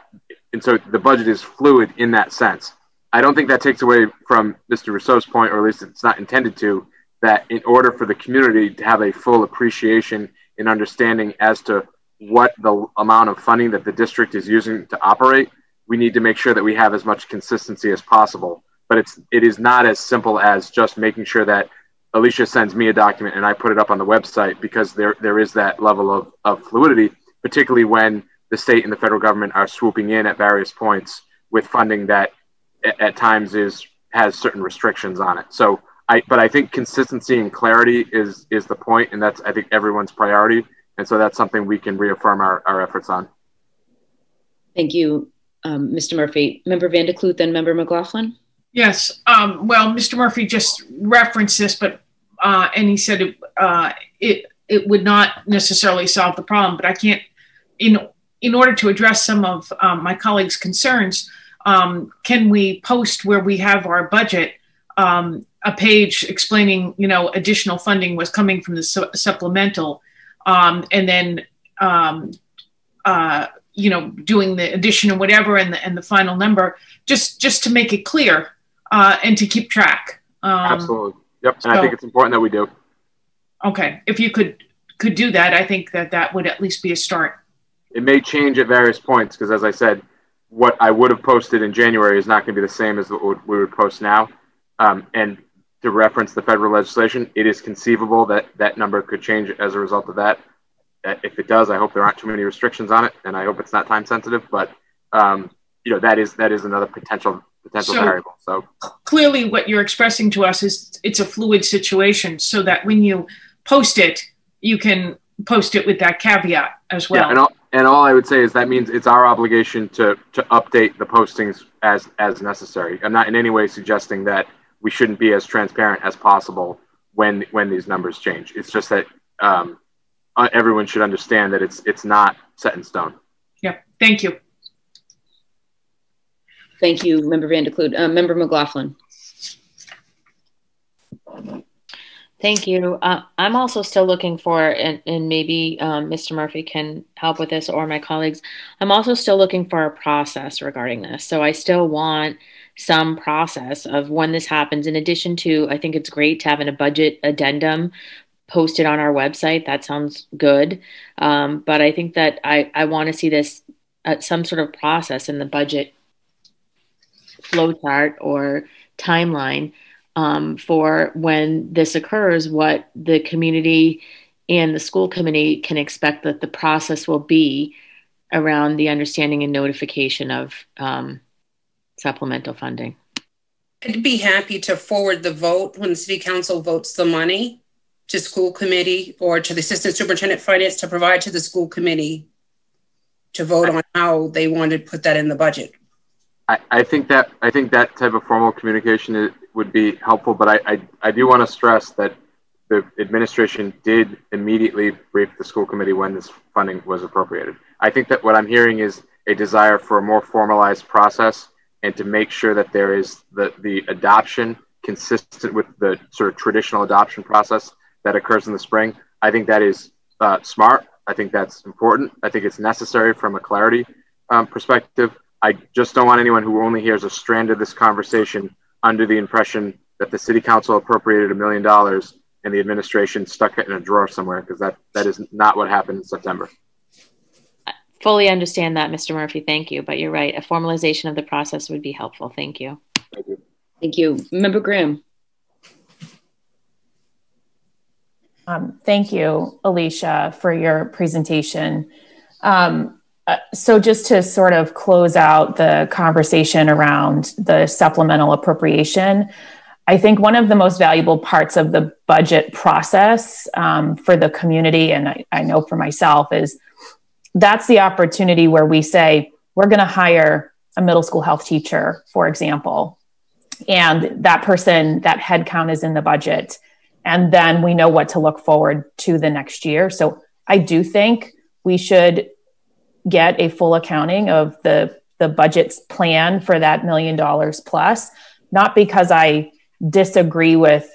and so the budget is fluid in that sense. I don't think that takes away from Mister Rousseau's point, or at least it's not intended to, that in order for the community to have a full appreciation and understanding as to what the amount of funding that the district is using to operate, we need to make sure that we have as much consistency as possible. But it's, it is not as simple as just making sure that Alicia sends me a document and I put it up on the website, because there, there is that level of, of fluidity, particularly when the state and the federal government are swooping in at various points with funding that at times is has certain restrictions on it. So I, but I think consistency and clarity is, is the point, and that's, I think, everyone's priority. And so that's something we can reaffirm our, our efforts on. Thank you, um, Mister Murphy. Member Vandekloot, then Member McLaughlin. Yes, um, well, Mister Murphy just referenced this, but, uh, and he said it, uh, it, it would not necessarily solve the problem, but I can't, in In order to address some of um, my colleagues' concerns, um, can we post where we have our budget um, a page explaining, you know, additional funding was coming from the su supplemental, um, and then, um, uh, you know, doing the addition or whatever, and the and the final number, just just to make it clear uh, and to keep track. Um, Absolutely. Yep. And so, I think it's important that we do. Okay, if you could could do that, I think that that would at least be a start. It may change at various points because, as I said, what I would have posted in January is not going to be the same as what we would post now. Um, and to reference the federal legislation, it is conceivable that that number could change as a result of that. If it does, I hope there aren't too many restrictions on it, and I hope it's not time sensitive, but um, you know, that is that is another potential potential so variable. So clearly what you're expressing to us is it's a fluid situation, so that when you post it, you can post it with that caveat as well. Yeah, and, all, and all I would say is that means it's our obligation to to update the postings as as necessary. I'm not in any way suggesting that we shouldn't be as transparent as possible when when these numbers change. It's just that um, Uh, everyone should understand that it's it's not set in stone. Yeah, thank you. Thank you, Member Vandekloot. Uh, Member McLaughlin. Thank you. Uh, I'm also still looking for, and, and maybe um, Mister Murphy can help with this, or my colleagues. I'm also still looking for a process regarding this. So I still want some process of when this happens. In addition to, I think it's great to have in a budget addendum posted on our website. That sounds good. Um, but I think that I, I want to see this uh, some sort of process in the budget flow chart or timeline um, for when this occurs, what the community and the school committee can expect that the process will be around the understanding and notification of um, supplemental funding. I'd be happy to forward the vote when the city council votes the money to school committee, or to the assistant superintendent finance to provide to the school committee to vote on how they want to put that in the budget. I, I think that I think that type of formal communication is, would be helpful, but I, I, I do want to stress that the administration did immediately brief the school committee when this funding was appropriated. I think that what I'm hearing is a desire for a more formalized process and to make sure that there is the, the adoption consistent with the sort of traditional adoption process that occurs in the spring. I think that is uh, smart. I think that's important. I think it's necessary from a clarity um, perspective. I just don't want anyone who only hears a strand of this conversation under the impression that the city council appropriated a million dollars and the administration stuck it in a drawer somewhere, because that, that is not what happened in September. I fully understand that, Mister Murphy. Thank you. But you're right. A formalization of the process would be helpful. Thank you. Thank you. Thank you. Member Graham. Um, thank you, Alicia, for your presentation. Um, uh, so just to sort of close out the conversation around the supplemental appropriation, I think one of the most valuable parts of the budget process um, for the community, and I, I know for myself, is that's the opportunity where we say, we're going to hire a middle school health teacher, for example, and that person, that headcount is in the budget. And then we know what to look forward to the next year. So I do think we should get a full accounting of the, the budget's plan for that million dollars plus, not because I disagree with,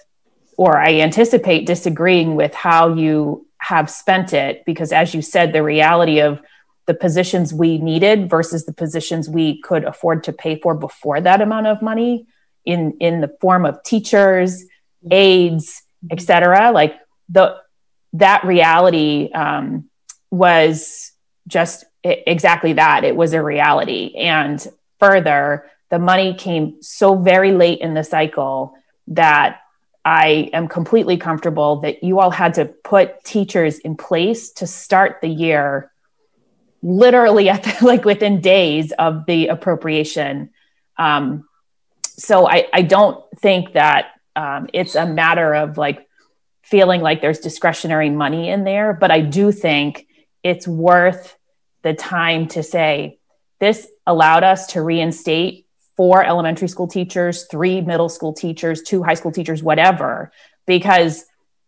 or I anticipate disagreeing with how you have spent it, because as you said, the reality of the positions we needed versus the positions we could afford to pay for before that amount of money in, in the form of teachers, aides, et cetera, like the, that reality um, was just exactly that. It was a reality. And further, the money came so very late in the cycle that I am completely comfortable that you all had to put teachers in place to start the year, literally at the, like within days of the appropriation. Um, so I, I don't think that Um, it's a matter of like feeling like there's discretionary money in there, but I do think it's worth the time to say, this allowed us to reinstate four elementary school teachers, three middle school teachers, two high school teachers, whatever, because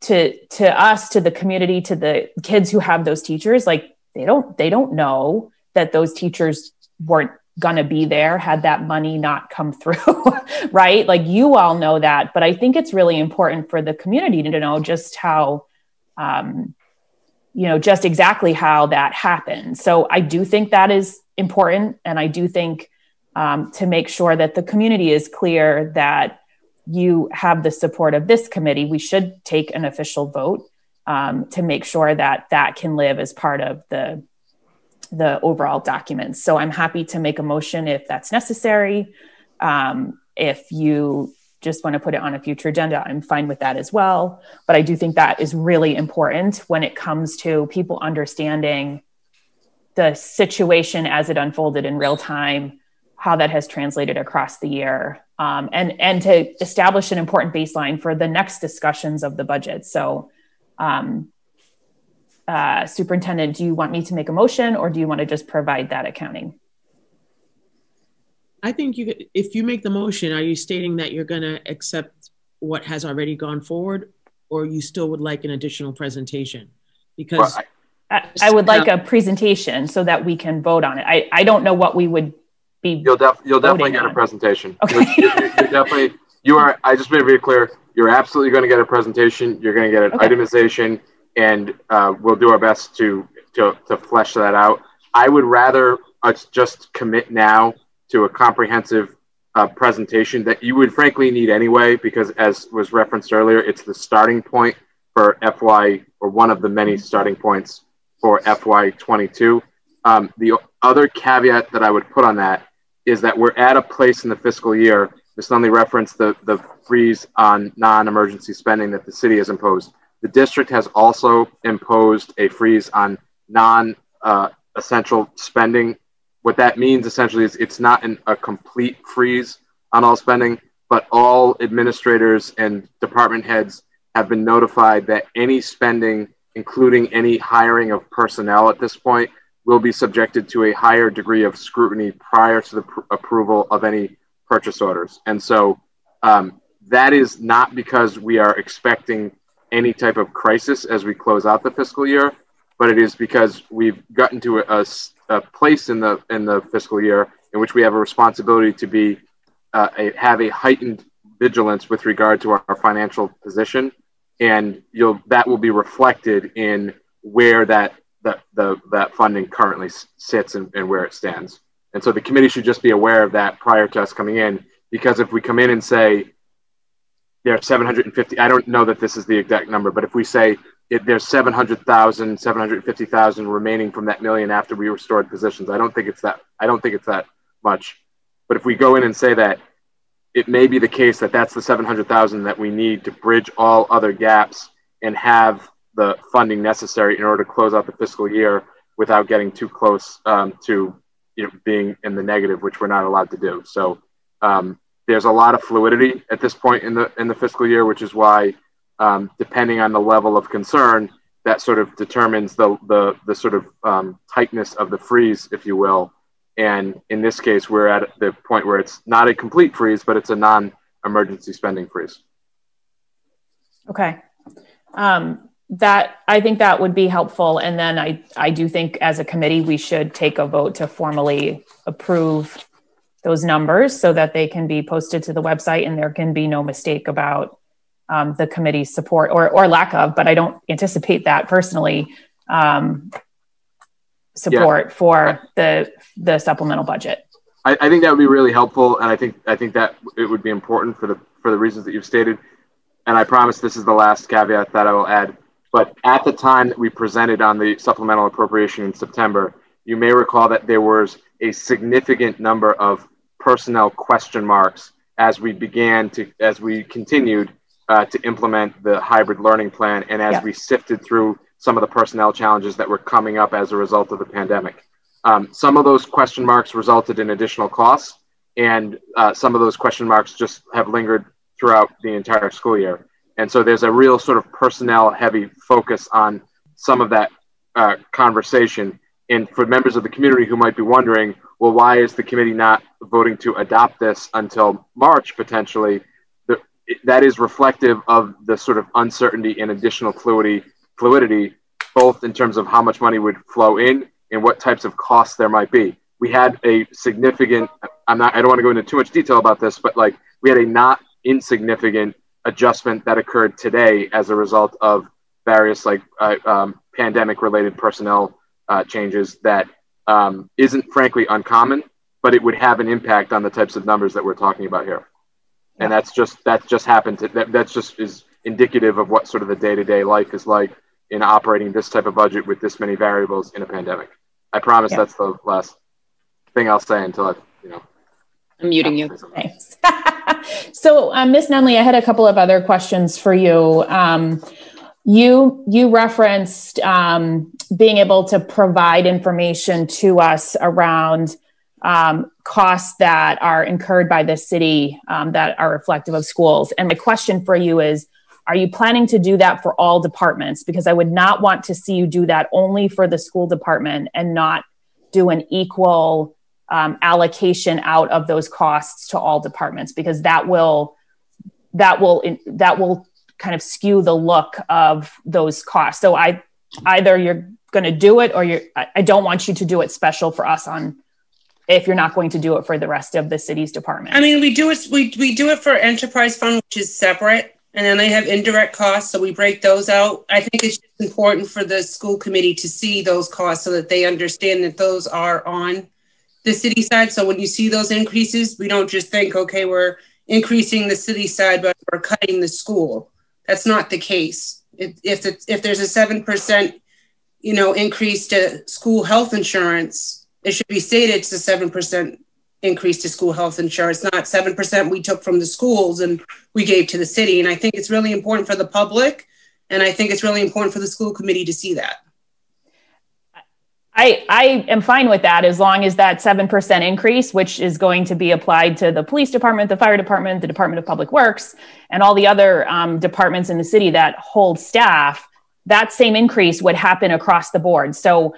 to, to us, to the community, to the kids who have those teachers, like they don't, they don't know that those teachers weren't going to be there had that money not come through, right? Like you all know that, but I think it's really important for the community to know just how, um, you know, just exactly how that happened. So I do think that is important. And I do think um, to make sure that the community is clear that you have the support of this committee, we should take an official vote um, to make sure that that can live as part of the, the overall documents. So I'm happy to make a motion if that's necessary. Um, if you just want to put it on a future agenda, I'm fine with that as well. But I do think that is really important when it comes to people understanding the situation as it unfolded in real time, how that has translated across the year, um, and, and to establish an important baseline for the next discussions of the budget. So um, uh, Superintendent, do you want me to make a motion, or do you want to just provide that accounting? I think you, if you make the motion, are you stating that you're going to accept what has already gone forward, or you still would like an additional presentation? Because well, I, I would like a presentation so that we can vote on it. I, I don't know what we would be. You'll, def, you'll definitely get on a presentation. Okay. You're, you're, you're definitely, you are, I just made it very clear, you're absolutely going to get a presentation. You're going to get an okay. itemization, and uh, we'll do our best to, to, to flesh that out. I would rather us just commit now to a comprehensive uh, presentation that you would frankly need anyway, because as was referenced earlier, it's the starting point for F Y, or one of the many starting points for F Y twenty-two. Um, the other caveat that I would put on that is that we're at a place in the fiscal year, this only referenced the, the freeze on non-emergency spending that the city has imposed. The district has also imposed a freeze on non-essential uh, spending. What that means essentially is it's not an, a complete freeze on all spending, but all administrators and department heads have been notified that any spending, including any hiring of personnel at this point, will be subjected to a higher degree of scrutiny prior to the pr approval of any purchase orders. And so um, that is not because we are expecting any type of crisis as we close out the fiscal year, but it is because we've gotten to a, a a place in the in the fiscal year in which we have a responsibility to be uh, a, have a heightened vigilance with regard to our, our financial position, and you'll that will be reflected in where that that the that funding currently sits and, and where it stands. And so the committee should just be aware of that prior to us coming in, because if we come in and say there's seven hundred fifty, I don't know that this is the exact number, but if we say It, there's seven hundred thousand, seven hundred fifty thousand remaining from that million after we restored positions. I don't think it's that. I don't think it's that much. But if we go in and say that, it may be the case that that's the seven hundred thousand that we need to bridge all other gaps and have the funding necessary in order to close out the fiscal year without getting too close um, to you know, being in the negative, which we're not allowed to do. So um, there's a lot of fluidity at this point in the in the fiscal year, which is why. Um, depending on the level of concern, that sort of determines the, the, the sort of um, tightness of the freeze, if you will. And in this case, we're at the point where it's not a complete freeze, but it's a non-emergency spending freeze. Okay. Um, that, I think that would be helpful. And then I, I do think as a committee, we should take a vote to formally approve those numbers so that they can be posted to the website and there can be no mistake about Um, the committee's support or, or lack of, but I don't anticipate that personally, um, support yeah. for the, the supplemental budget. I, I think that would be really helpful. And I think, I think that it would be important for the, for the reasons that you've stated. And I promise this is the last caveat that I will add, but at the time that we presented on the supplemental appropriation in September, you may recall that there was a significant number of personnel question marks as we began to, as we continued Uh, to implement the hybrid learning plan, and as yeah. we sifted through some of the personnel challenges that were coming up as a result of the pandemic. Um, some of those question marks resulted in additional costs, and uh, some of those question marks just have lingered throughout the entire school year. And so there's a real sort of personnel heavy focus on some of that uh, conversation. And for members of the community who might be wondering, well, why is the committee not voting to adopt this until March potentially? That is reflective of the sort of uncertainty and additional fluidity, fluidity, both in terms of how much money would flow in and what types of costs there might be. We had a significant, I'm not, I don't want to go into too much detail about this, but like we had a not insignificant adjustment that occurred today as a result of various like uh, um, pandemic related personnel uh, changes that um, isn't frankly uncommon, but it would have an impact on the types of numbers that we're talking about here. And that's just, that just happened to, that, that's just is indicative of what sort of the day-to-day life is like in operating this type of budget with this many variables in a pandemic. I promise yeah. that's the last thing I'll say until I, you know. I'm muting you. Thanks. So, um, Miz Nunley, I had a couple of other questions for you. Um, you, you referenced um, being able to provide information to us around um, costs that are incurred by the city um, that are reflective of schools. And my question for you is, are you planning to do that for all departments? Because I would not want to see you do that only for the school department and not do an equal um, allocation out of those costs to all departments, because that will, that will, that will kind of skew the look of those costs. So I, either you're going to do it or you're, I don't want you to do it special for us on, if you're not going to do it for the rest of the city's department. I mean, we do it, we, we do it for enterprise fund, which is separate. And then they have indirect costs, so we break those out. I think it's just important for the school committee to see those costs so that they understand that those are on the city side. So when you see those increases, we don't just think, okay, we're increasing the city side, but we're cutting the school. That's not the case. It, if, it's, if there's a seven percent, you know, increase to school health insurance, it should be stated it's a seven percent increase to school health insurance, not seven percent we took from the schools and we gave to the city. And I think it's really important for the public. And I think it's really important for the school committee to see that. I, I am fine with that as long as that seven percent increase, which is going to be applied to the police department, the fire department, the Department of Public Works, and all the other um, departments in the city that hold staff, that same increase would happen across the board. So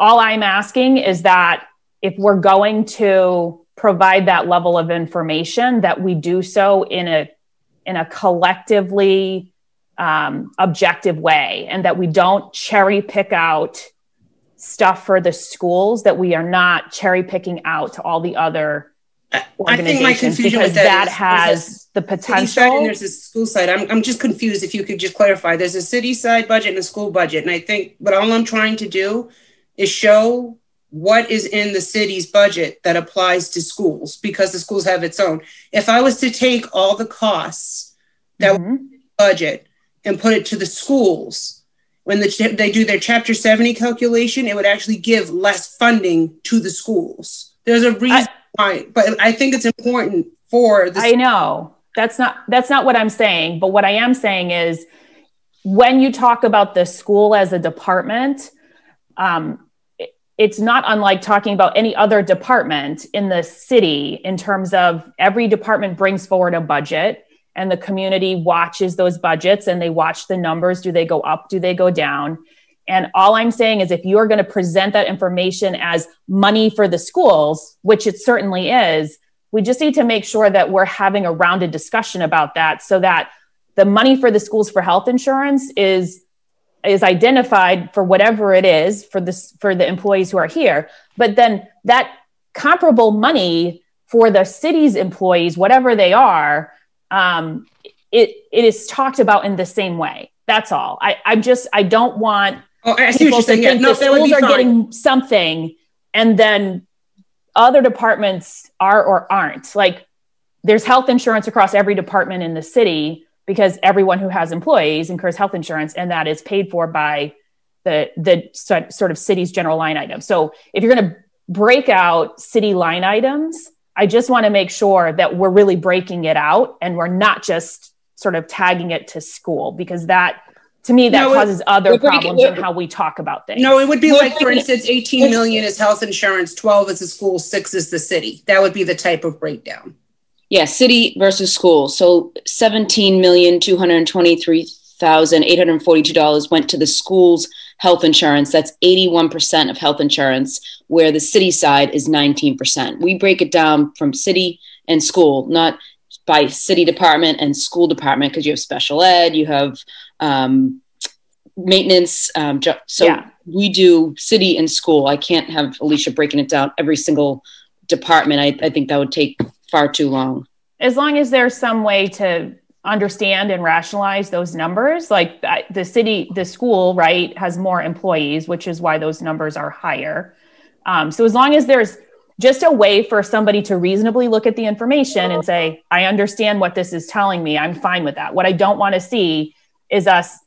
all I'm asking is that if we're going to provide that level of information, that we do so in a in a collectively um, objective way, and that we don't cherry pick out stuff for the schools, that we are not cherry picking out to all the other organizations. I think my confusion because with that, that is, has is the potential. City side and there's a school side. I'm, I'm just confused if you could just clarify. There's a city side budget and a school budget. And I think, but all I'm trying to do is show what is in the city's budget that applies to schools, because the schools have its own. If I was to take all the costs that mm-hmm. were in the budget and put it to the schools, when the, they do their Chapter seventy calculation, it would actually give less funding to the schools. There's a reason I, why, but I think it's important for the I school. know. That's not, that's not what I'm saying. But what I am saying is when you talk about the school as a department, um, it's not unlike talking about any other department in the city in terms of every department brings forward a budget and the community watches those budgets and they watch the numbers. Do they go up? Do they go down? And all I'm saying is if you're going to present that information as money for the schools, which it certainly is, we just need to make sure that we're having a rounded discussion about that so that the money for the schools for health insurance is is identified for whatever it is for this, for the employees who are here, but then that comparable money for the city's employees, whatever they are, um, it, it is talked about in the same way. That's all. I, I'm just, I don't want oh, I see people what you're to saying. think yeah, no, the schools are fine. getting something and then other departments are or aren't. Like there's health insurance across every department in the city, because everyone who has employees incurs health insurance and that is paid for by the, the sort of city's general line item. So if you're gonna break out city line items, I just wanna make sure that we're really breaking it out and we're not just sort of tagging it to school, because that, to me, that no, causes other problems in how we talk about things. No, it would be we're like, for instance, eighteen million is health insurance, twelve is the school, six is the city. That would be the type of breakdown. Yeah, city versus school. So seventeen million two hundred twenty-three thousand eight hundred forty-two dollars went to the school's health insurance. That's eighty-one percent of health insurance, where the city side is nineteen percent. We break it down from city and school, not by city department and school department, because you have special ed, you have um, maintenance. Um, so yeah. we do city and school. I can't have Alicia breaking it down every single department. I, I think that would take far too long. As long as there's some way to understand and rationalize those numbers, like the city, the school, right, has more employees, which is why those numbers are higher. Um, so as long as there's just a way for somebody to reasonably look at the information and say, I understand what this is telling me, I'm fine with that. What I don't want to see is us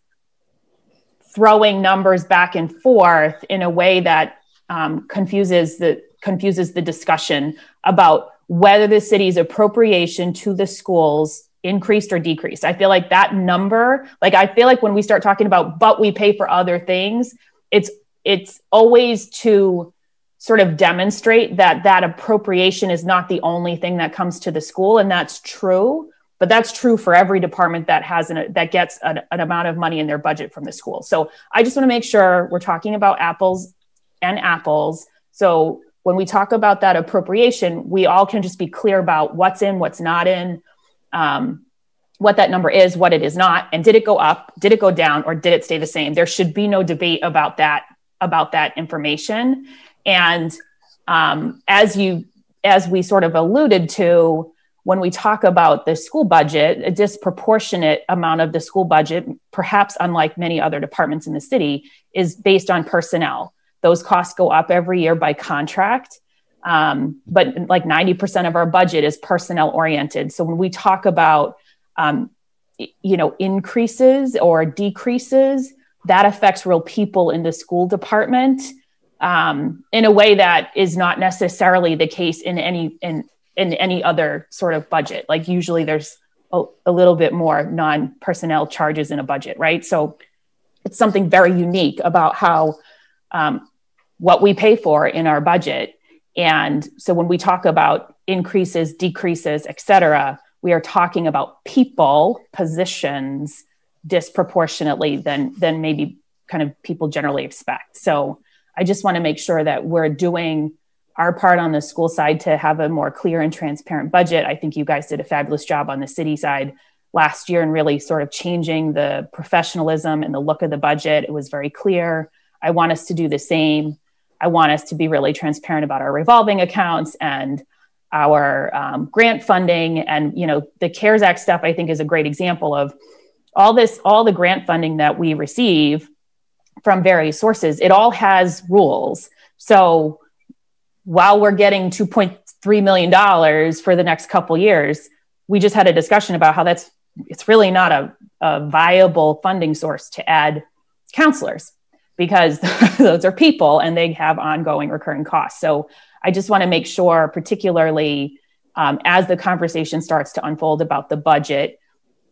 throwing numbers back and forth in a way that um, confuses the confuses the discussion about whether the city's appropriation to the schools increased or decreased. I feel like that number, like I feel like when we start talking about, but we pay for other things, it's it's always to sort of demonstrate that that appropriation is not the only thing that comes to the school. And that's true, but that's true for every department that has an, that gets an, an amount of money in their budget from the school. So I just want to make sure we're talking about apples and apples. So when we talk about that appropriation, we all can just be clear about what's in, what's not in, um, what that number is, what it is not, and did it go up, did it go down, or did it stay the same? There should be no debate about that, about that information. And um, as you, as we sort of alluded to, when we talk about the school budget, a disproportionate amount of the school budget, perhaps unlike many other departments in the city, is based on personnel. Those costs go up every year by contract, um, but like ninety percent of our budget is personnel oriented. So when we talk about, um, you know, increases or decreases, that affects real people in the school department. Um, in a way that is not necessarily the case in any in in any other sort of budget. Like usually there's a, a little bit more non-personnel charges in a budget, right? So it's something very unique about how um, what we pay for in our budget. And so when we talk about increases, decreases, et cetera, we are talking about people, positions disproportionately than than maybe kind of people generally expect. So I just want to make sure that we're doing our part on the school side to have a more clear and transparent budget. I think you guys did a fabulous job on the city side last year and really sort of changing the professionalism and the look of the budget. It was very clear. I want us to do the same. I want us to be really transparent about our revolving accounts and our um, grant funding. And, you know, the CARES Act stuff, I think, is a great example of all this, all the grant funding that we receive from various sources, it all has rules. So while we're getting two point three million dollars for the next couple years, we just had a discussion about how that's, it's really not a, a viable funding source to add counselors because those are people and they have ongoing recurring costs. So I just want to make sure, particularly um, as the conversation starts to unfold about the budget,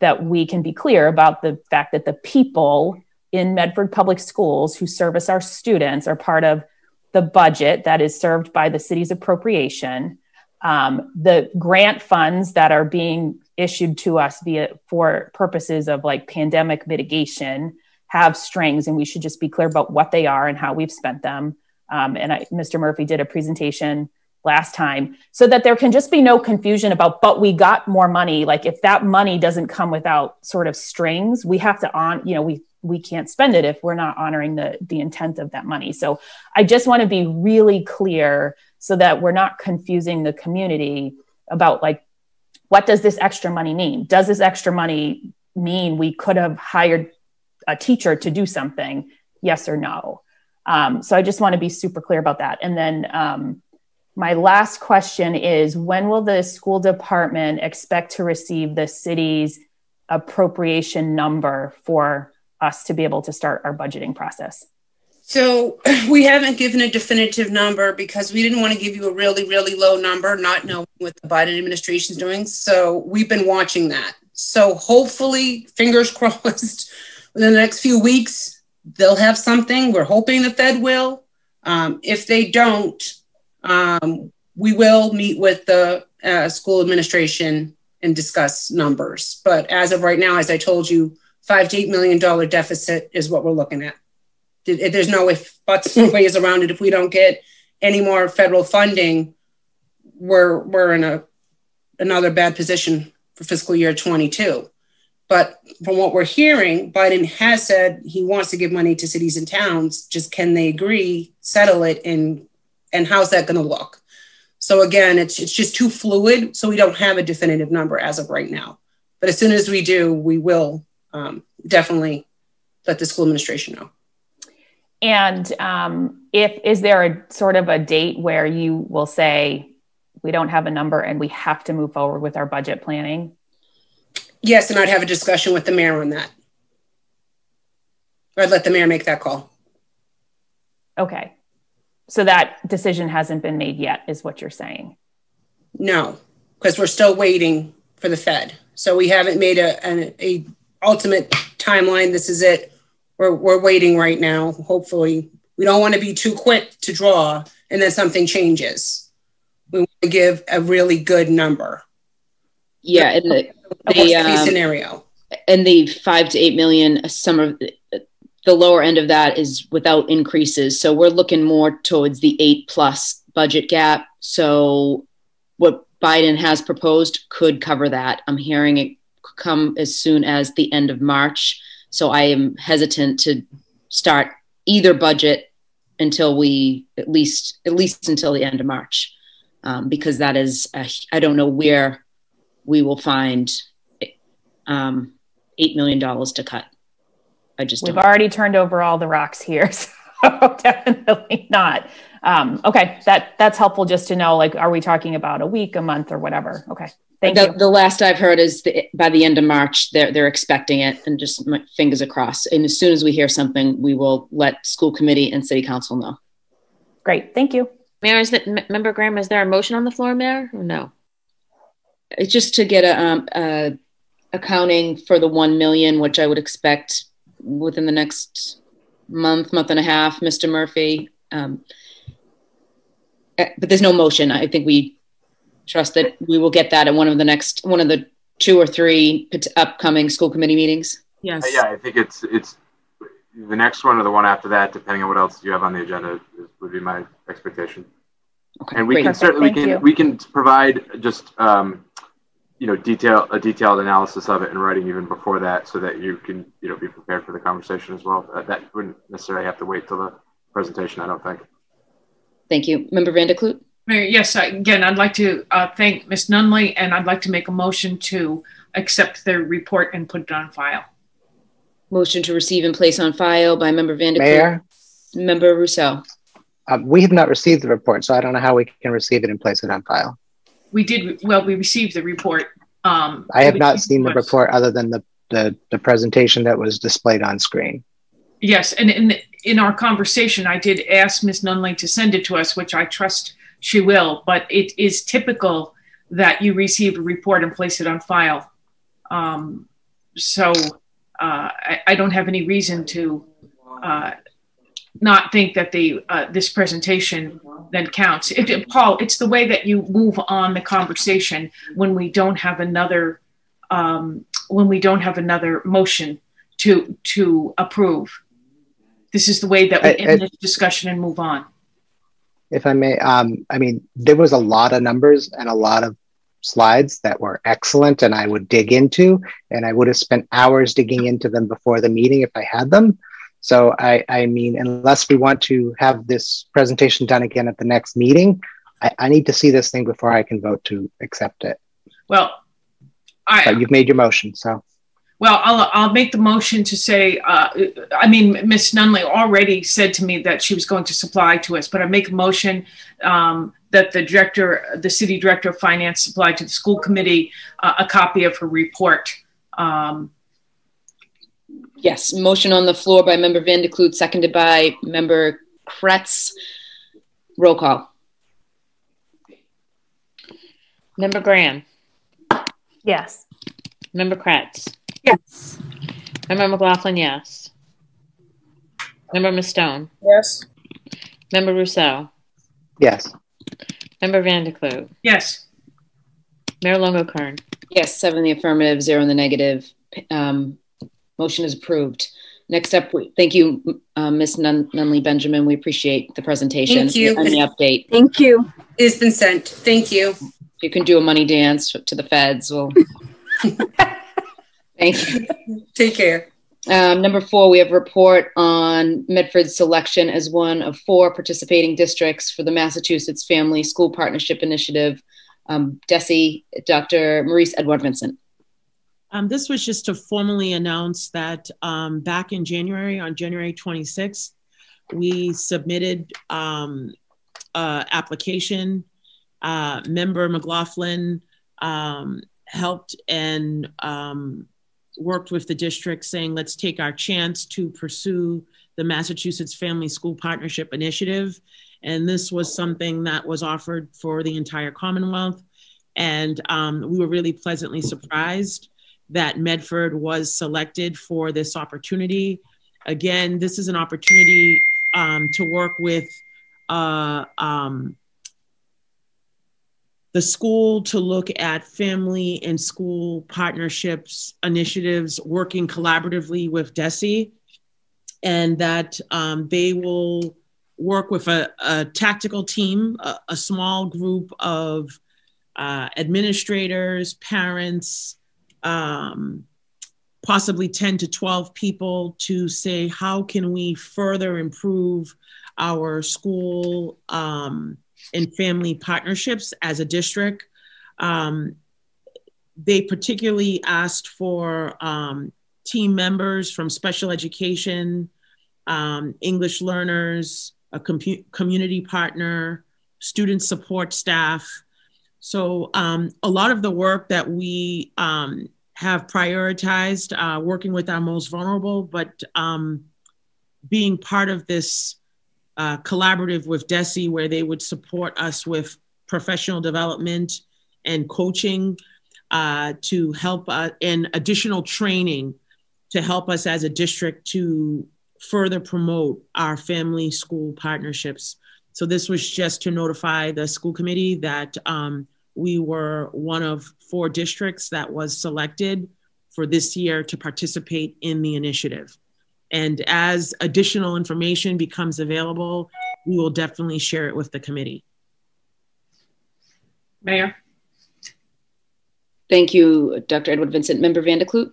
that we can be clear about the fact that the people in Medford Public Schools who service our students are part of the budget that is served by the city's appropriation. Um, the grant funds that are being issued to us via for purposes of like pandemic mitigation have strings, and we should just be clear about what they are and how we've spent them. Um, and I, Mister Murphy did a presentation last time so that there can just be no confusion about, but we got more money. Like if that money doesn't come without sort of strings, we have to on, you know, we we can't spend it if we're not honoring the, the intent of that money. So I just want to be really clear so that we're not confusing the community about like, what does this extra money mean? Does this extra money mean we could have hired a teacher to do something? Yes or no? Um, so I just want to be super clear about that. And then um, my last question is, when will the school department expect to receive the city's appropriation number for us to be able to start our budgeting process? So we haven't given a definitive number because we didn't want to give you a really, really low number, not knowing what the Biden administration is doing. So we've been watching that. So hopefully, fingers crossed, within the next few weeks, they'll have something. We're hoping the Fed will. Um, if they don't, um, we will meet with the uh, school administration and discuss numbers. But as of right now, as I told you, five to eight million dollar deficit is what we're looking at. There's no if buts and ways around it. If we don't get any more federal funding, we're we're in a another bad position for fiscal year twenty-two. But from what we're hearing, Biden has said he wants to give money to cities and towns. Just can they agree, settle it, and and how's that going to look? So again, it's it's just too fluid. So we don't have a definitive number as of right now. But as soon as we do, we will. Um, definitely let the school administration know. And um, if, is there a sort of a date where you will say, we don't have a number and we have to move forward with our budget planning? Yes, and I'd have a discussion with the mayor on that. or I'd let the mayor make that call. Okay. So that decision hasn't been made yet, is what you're saying? No, because we're still waiting for the Fed. So we haven't made a, an a ultimate timeline. This is it. We're, we're waiting right now. Hopefully, we don't want to be too quick to draw and then something changes. We want to give a really good number. Yeah, and the, the um, scenario. And the five to eight million, some of the, the lower end of that is without increases. So we're looking more towards the eight plus budget gap. So what Biden has proposed could cover that. I'm hearing it come as soon as the end of March. So I am hesitant to start either budget until we at least at least until the end of March, um, because that is a, I don't know where we will find um, eight million dollars to cut. I just we've don't. already turned over all the rocks here, so definitely not. Um, okay, that that's helpful just to know. Like, are we talking about a week, a month, or whatever? Okay. Thank the, you. The last I've heard is the, by the end of March, they're, they're expecting it, and just my fingers across. And as soon as we hear something, we will let school committee and city council know. Great. Thank you. Mayor, is that, Member Graham, is there a motion on the floor, Mayor, or no? It's just to get a, um, a accounting for the one million dollars, which I would expect within the next month, month and a half, Mister Murphy. Um, but there's no motion. I think we trust that we will get that at one of the next, one of the two or three upcoming school committee meetings. Yes. Uh, yeah, I think it's it's the next one or the one after that, depending on what else you have on the agenda, is, would be my expectation. Okay, and we great. can Perfect. certainly Thank we can you. we can provide just um, you know detail a detailed analysis of it in writing even before that, so that you can you know be prepared for the conversation as well. Uh, that wouldn't necessarily have to wait till the presentation, I don't think. Thank you, Member Vandekloot. Mayor, yes, again, I'd like to uh, thank Miz Nunley, and I'd like to make a motion to accept their report and put it on file. Motion to receive and place on file by Member Vandekloot. Mayor? Member Rousseau. Uh, we have not received the report, so I don't know how we can receive it and place it on file. We did, well, we received the report. Um, I have not seen the report other than the, the, the presentation that was displayed on screen. Yes, and in, in our conversation, I did ask Miz Nunley to send it to us, which I trust she will, but it is typical that you receive a report and place it on file. Um, so uh, I, I don't have any reason to uh, not think that the uh, this presentation then counts. It, it, Paul, it's the way that you move on the conversation when we don't have another um, when we don't have another motion to to approve. This is the way that we I, end I, this discussion and move on. If I may, um, I mean, there was a lot of numbers and a lot of slides that were excellent and I would dig into, and I would have spent hours digging into them before the meeting if I had them. So I, I mean, unless we want to have this presentation done again at the next meeting, I, I need to see this thing before I can vote to accept it. Well, I, but you've made your motion, so. Well, I'll, I'll make the motion to say, uh, I mean, Miz Nunley already said to me that she was going to supply to us, but I make a motion um, that the director, the city director of finance supply to the school committee uh, a copy of her report. Um, yes, motion on the floor by Member Vandekloot, seconded by Member Kretz. Roll call. Member Graham. Yes. Member Kretz. Yes. Member McLaughlin, yes. Member Miz Stone. Yes. Member Rousseau. Yes. Member Vandekloot. Yes. Mayor Longo-Kern. Yes, seven in the affirmative, zero in the negative. Um, motion is approved. Next up, we, thank you, uh, Miz Nunley Benjamin. We appreciate the presentation. Thank you. And the update. Thank you. It has been sent. Thank you. If you can do a money dance to the feds, we'll... Thank you. Take care. Um, number four, we have a report on Medford's selection as one of four participating districts for the Massachusetts Family School Partnership Initiative. Um, DESE, Doctor Maurice Edouard-Vincent. Um, this was just to formally announce that um, back in January, on January twenty-sixth, we submitted um, uh, application. Uh, Member McLaughlin um, helped and um, worked with the district saying, let's take our chance to pursue the Massachusetts Family School Partnership Initiative. And this was something that was offered for the entire Commonwealth. And um, we were really pleasantly surprised that Medford was selected for this opportunity. Again, this is an opportunity um, to work with uh, um, the school to look at family and school partnerships initiatives, working collaboratively with DESE, and that um, they will work with a, a tactical team, a, a small group of uh, administrators, parents, um, possibly ten to twelve people to say, how can we further improve our school um, and family partnerships as a district? Um, they particularly asked for um, team members from special education, um, English learners, a community partner, student support staff. So um, a lot of the work that we um, have prioritized, uh, working with our most vulnerable, but um, being part of this uh, collaborative with DESE, where they would support us with professional development and coaching uh, to help uh, and additional training to help us as a district to further promote our family school partnerships. So this was just to notify the school committee that um, we were one of four districts that was selected for this year to participate in the initiative. And as additional information becomes available, we will definitely share it with the committee. Mayor. Thank you, Doctor Edouard-Vincent. Member Vandekloot.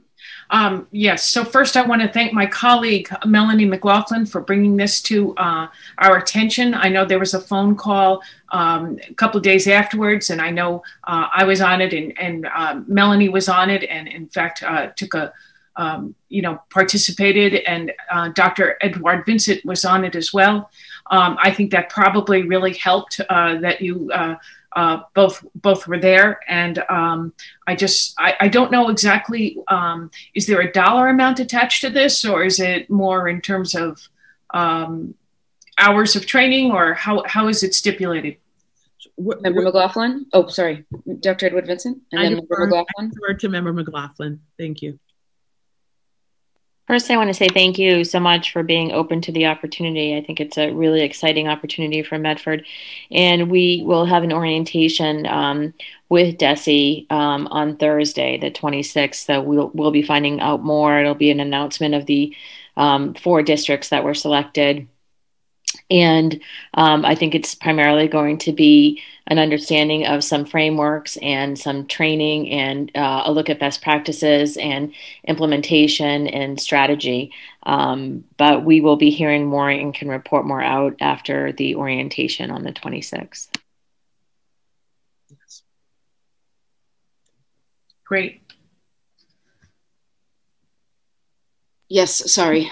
Um, yes, so first I want to thank my colleague Melanie McLaughlin for bringing this to uh, our attention. I know there was a phone call um, a couple of days afterwards, and I know uh, I was on it, and, and uh, Melanie was on it, and in fact uh, took a um, you know participated, and uh, Doctor Edouard-Vincent was on it as well. Um, I think that probably really helped uh, that you. Uh, Uh, both both were there, and um, I just I, I don't know exactly. Um, is there a dollar amount attached to this, or is it more in terms of um, hours of training, or how how is it stipulated? Member McLaughlin. Oh, sorry, Doctor Edouard-Vincent, and then Member McLaughlin. I defer to Member McLaughlin. Thank you. First, I want to say thank you so much for being open to the opportunity. I think it's a really exciting opportunity for Medford. And we will have an orientation um, with DESE um, on Thursday, the twenty-sixth. So we'll, we'll be finding out more. It'll be an announcement of the um, four districts that were selected. And um, I think it's primarily going to be an understanding of some frameworks and some training and uh, a look at best practices and implementation and strategy. Um, but we will be hearing more and can report more out after the orientation on the twenty-sixth. Yes. Great. Yes, sorry.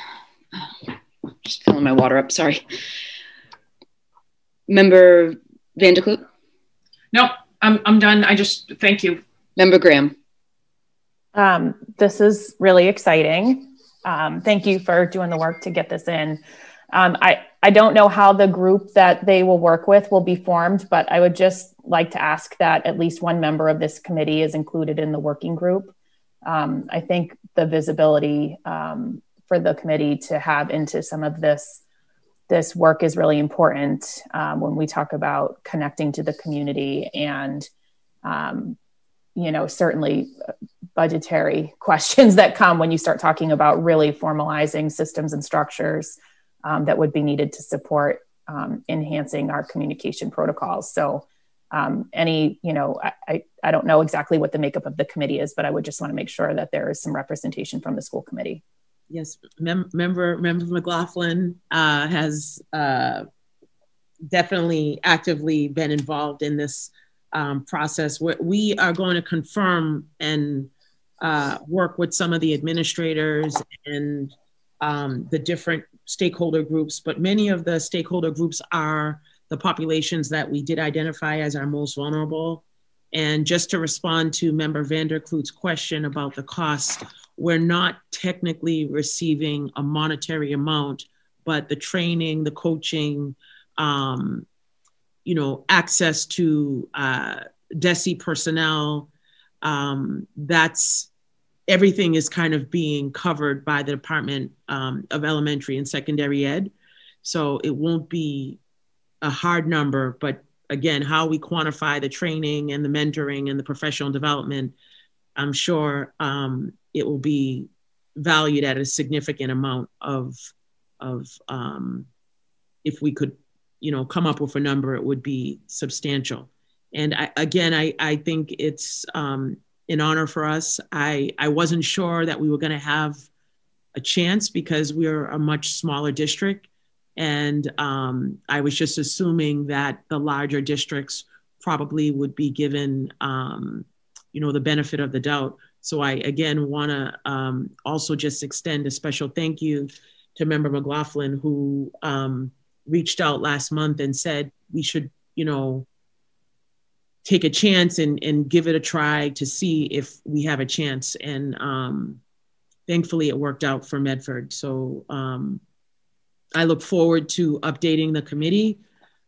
Just filling my water up, sorry. Member Vandekloot? No, I'm, I'm done. I just, thank you. Member Graham. Um, this is really exciting. Um, thank you for doing the work to get this in. Um, I, I don't know how the group that they will work with will be formed, but I would just like to ask that at least one member of this committee is included in the working group. Um, I think the visibility um, for the committee to have into some of this This work is really important um, when we talk about connecting to the community and, um, you know, certainly budgetary questions that come when you start talking about really formalizing systems and structures um, that would be needed to support um, enhancing our communication protocols. So um, any, you know, I, I, I don't know exactly what the makeup of the committee is, but I would just want to make sure that there is some representation from the school committee. Yes, Mem member, member McLaughlin uh, has uh, definitely actively been involved in this um, process. We're, we are going to confirm and uh, work with some of the administrators and um, the different stakeholder groups, but many of the stakeholder groups are the populations that we did identify as our most vulnerable. And just to respond to Member Vanderkloot's question about the cost, we're not technically receiving a monetary amount, but the training, the coaching, um, you know, access to uh, DESE personnel, um, that's, everything is kind of being covered by the Department um, of Elementary and Secondary Ed. So it won't be a hard number, but again, how we quantify the training and the mentoring and the professional development, I'm sure um, it will be valued at a significant amount of, of um, if we could, you know, come up with a number, it would be substantial. And I, again, I, I think it's um, an honor for us. I, I wasn't sure that we were gonna have a chance because we're a much smaller district. And um, I was just assuming that the larger districts probably would be given, um, you know, the benefit of the doubt. So I, again, wanna um, also just extend a special thank you to Member McLaughlin, who um, reached out last month and said, we should, you know, take a chance and, and give it a try to see if we have a chance. And um, thankfully it worked out for Medford. So, um, I look forward to updating the committee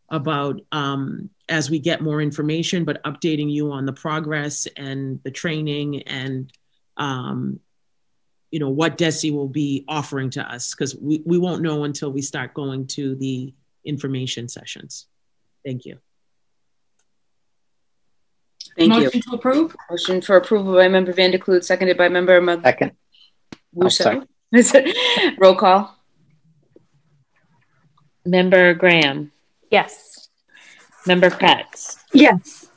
about, um, as we get more information, but updating you on the progress and the training and, um, you know, what DESE will be offering to us, because we, we won't know until we start going to the information sessions. Thank you. Thank Motion you. Motion to approve. Motion for approval by Member Vanderkloot, seconded by Member Mug. Second. Russo. Roll call. Member Graham? Yes. Member Kratz? Yes.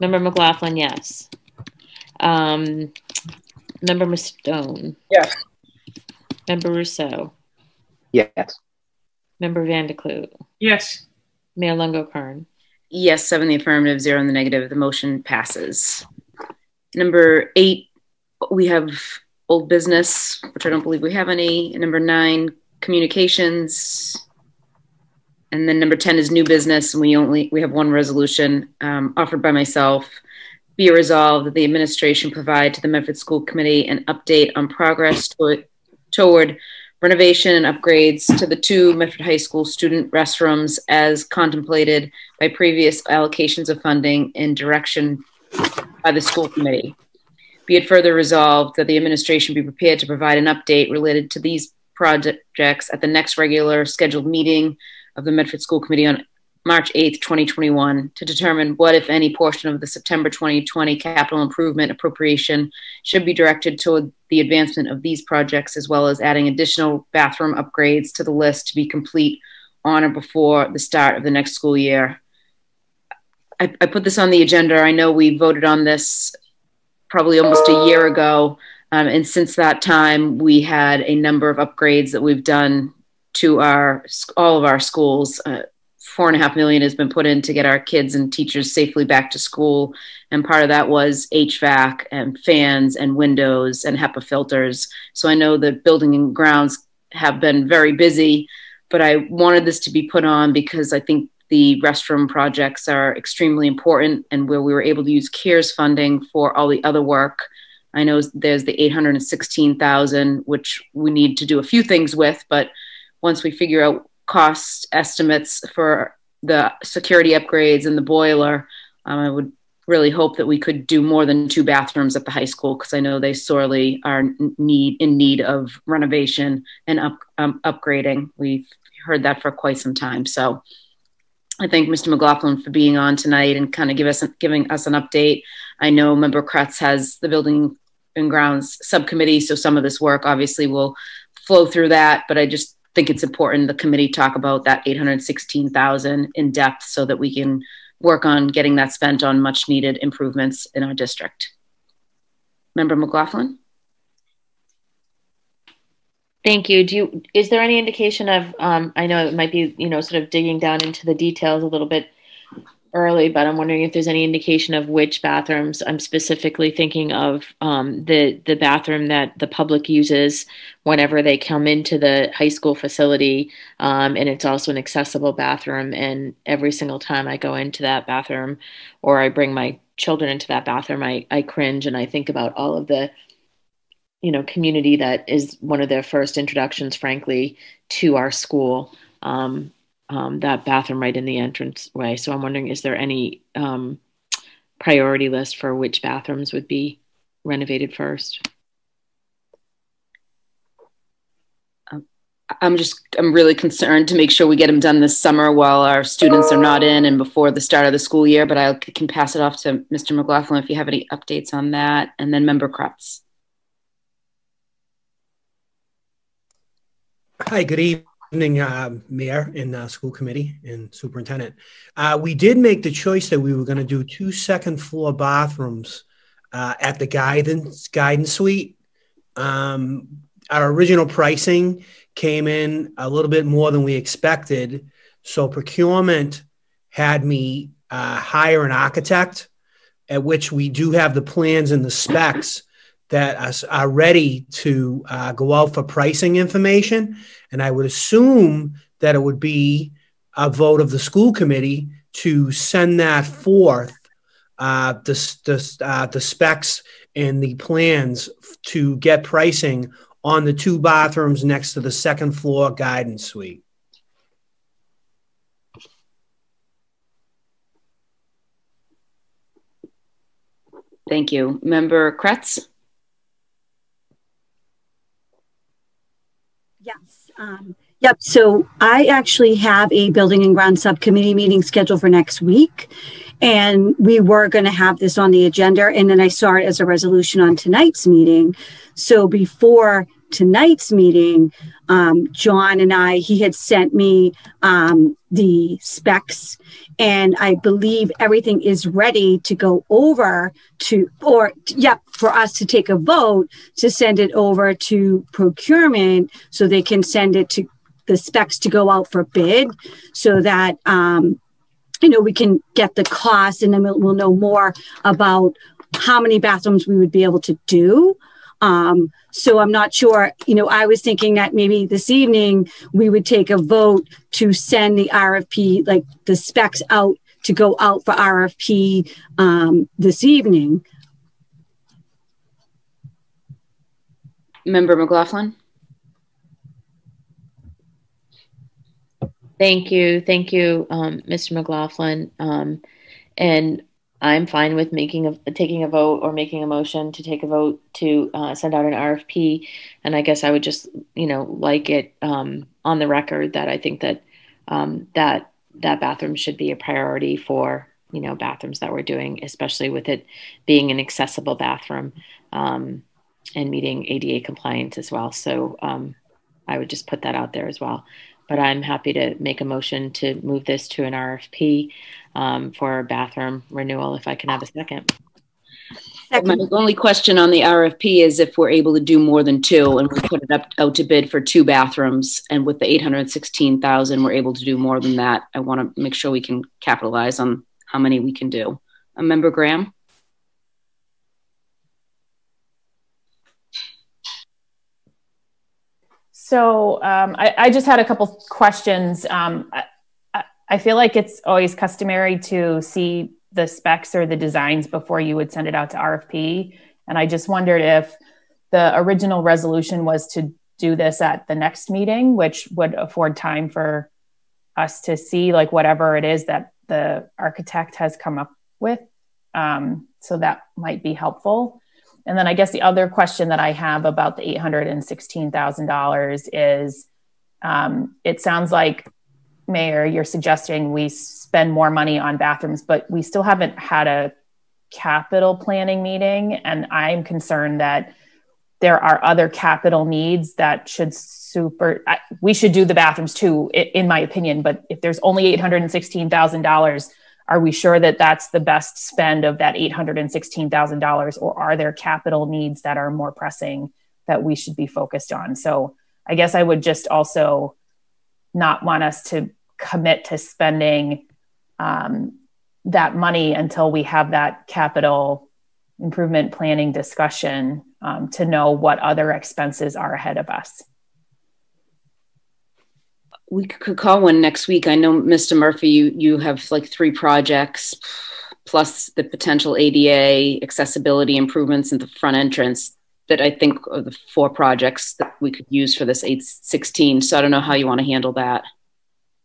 Member McLaughlin, yes. Um, Member Stone? Yes. Member Rousseau? Yes. Member Vanderkloot? Yes. Mayor Lungo-Koehn? Yes, seven in the affirmative, zero in the negative. The motion passes. Number eight, we have old business, which I don't believe we have any. And number nine, communications. And then number ten is new business, and we only we have one resolution um, offered by myself. Be resolved that the administration provide to the Medford School Committee an update on progress toward, toward renovation and upgrades to the two Medford High School student restrooms as contemplated by previous allocations of funding and direction by the school committee. Be it further resolved that the administration be prepared to provide an update related to these projects at the next regular scheduled meeting of the Medford School Committee on March eighth, twenty twenty-one, to determine what, if any, portion of the September twenty twenty capital improvement appropriation should be directed toward the advancement of these projects, as well as adding additional bathroom upgrades to the list to be complete on or before the start of the next school year. I, I put this on the agenda. I know we voted on this probably almost a year ago, um, and since that time, we had a number of upgrades that we've done to our all of our schools. Uh, four and a half million has been put in to get our kids and teachers safely back to school. And part of that was H V A C and fans and windows and HEPA filters. So I know the building and grounds have been very busy, but I wanted this to be put on because I think the restroom projects are extremely important, and where we were able to use CARES funding for all the other work. I know there's the eight hundred sixteen thousand, which we need to do a few things with, but once we figure out cost estimates for the security upgrades and the boiler, um, I would really hope that we could do more than two bathrooms at the high school, because I know they sorely are need, in need of renovation and up, um, upgrading. We've heard that for quite some time. So I thank Mister McLaughlin for being on tonight and kind of give us, giving us an update. I know Member Kratz has the Building and Grounds Subcommittee, so some of this work obviously will flow through that, but I just think it's important the committee talk about that eight hundred sixteen thousand in depth so that we can work on getting that spent on much needed improvements in our district. Member McLaughlin. Thank you. Do you, is there any indication of, um, I know it might be, you know, sort of digging down into the details a little bit, early, but I'm wondering if there's any indication of which bathrooms. I'm specifically thinking of um, the, the bathroom that the public uses whenever they come into the high school facility. Um, and it's also an accessible bathroom. And every single time I go into that bathroom or I bring my children into that bathroom, I, I cringe and I think about all of the, you know, community that is one of their first introductions, frankly, to our school. Um, Um, that bathroom right in the entranceway. So I'm wondering, is there any um, priority list for which bathrooms would be renovated first? Um, I'm just, I'm really concerned to make sure we get them done this summer while our students are not in and before the start of the school year, but I can pass it off to Mister McLaughlin if you have any updates on that. And then Member Kratz. Hi, good evening. Evening, uh, Mayor and uh, School Committee and Superintendent. Uh, we did make the choice that we were going to do two second floor bathrooms uh, at the guidance guidance suite. Um, our original pricing came in a little bit more than we expected, so procurement had me uh, hire an architect, at which we do have the plans and the specs that are ready to uh, go out for pricing information. And I would assume that it would be a vote of the school committee to send that forth, uh, the, the, uh, the specs and the plans to get pricing on the two bathrooms next to the second floor guidance suite. Thank you. Member Kratz? Yes. Um, yep. So I actually have a building and ground subcommittee meeting scheduled for next week, and we were going to have this on the agenda. And then I saw it as a resolution on tonight's meeting. So before tonight's meeting, um, John and I, he had sent me um, the specs, and I believe everything is ready to go over to, or yep, for us to take a vote to send it over to procurement so they can send it to the specs to go out for bid so that, um, you know, we can get the cost, and then we'll, we'll know more about how many bathrooms we would be able to do. Um, so I'm not sure, you know, I was thinking that maybe this evening we would take a vote to send the R F P, like the specs out to go out for R F P um, this evening. Member McLaughlin. Thank you. Thank you, um, Mister McLaughlin. Um, and I'm fine with making a, taking a vote or making a motion to take a vote to uh, send out an R F P. And I guess I would just, you know, like it um, on the record that I think that um, that that bathroom should be a priority for, you know, bathrooms that we're doing, especially with it being an accessible bathroom um, and meeting A D A compliance as well. So um, I would just put that out there as well. But I'm happy to make a motion to move this to an R F P um, for bathroom renewal, if I can have a second. second. My only question on the R F P is if we're able to do more than two, and we put it up out to bid for two bathrooms, and with the eight hundred sixteen thousand, we're able to do more than that. I want to make sure we can capitalize on how many we can do. Uh, Member Graham? So um, I, I just had a couple questions. Um, I, I feel like it's always customary to see the specs or the designs before you would send it out to R F P. And I just wondered if the original resolution was to do this at the next meeting, which would afford time for us to see like whatever it is that the architect has come up with. Um, so that might be helpful. And then I guess the other question that I have about the eight hundred sixteen thousand dollars is, um, it sounds like, Mayor, you're suggesting we spend more money on bathrooms, but we still haven't had a capital planning meeting. And I'm concerned that there are other capital needs that should super, I, we should do the bathrooms too, in my opinion. But if there's only eight hundred sixteen thousand dollars, are we sure that that's the best spend of that eight hundred sixteen thousand dollars, or are there capital needs that are more pressing that we should be focused on? So I guess I would just also not want us to commit to spending um, that money until we have that capital improvement planning discussion um, to know what other expenses are ahead of us. We could call one next week. I know, Mister Murphy, you, you have like three projects plus the potential A D A accessibility improvements in the front entrance that I think are the four projects that we could use for this eight sixteen. So I don't know how you want to handle that.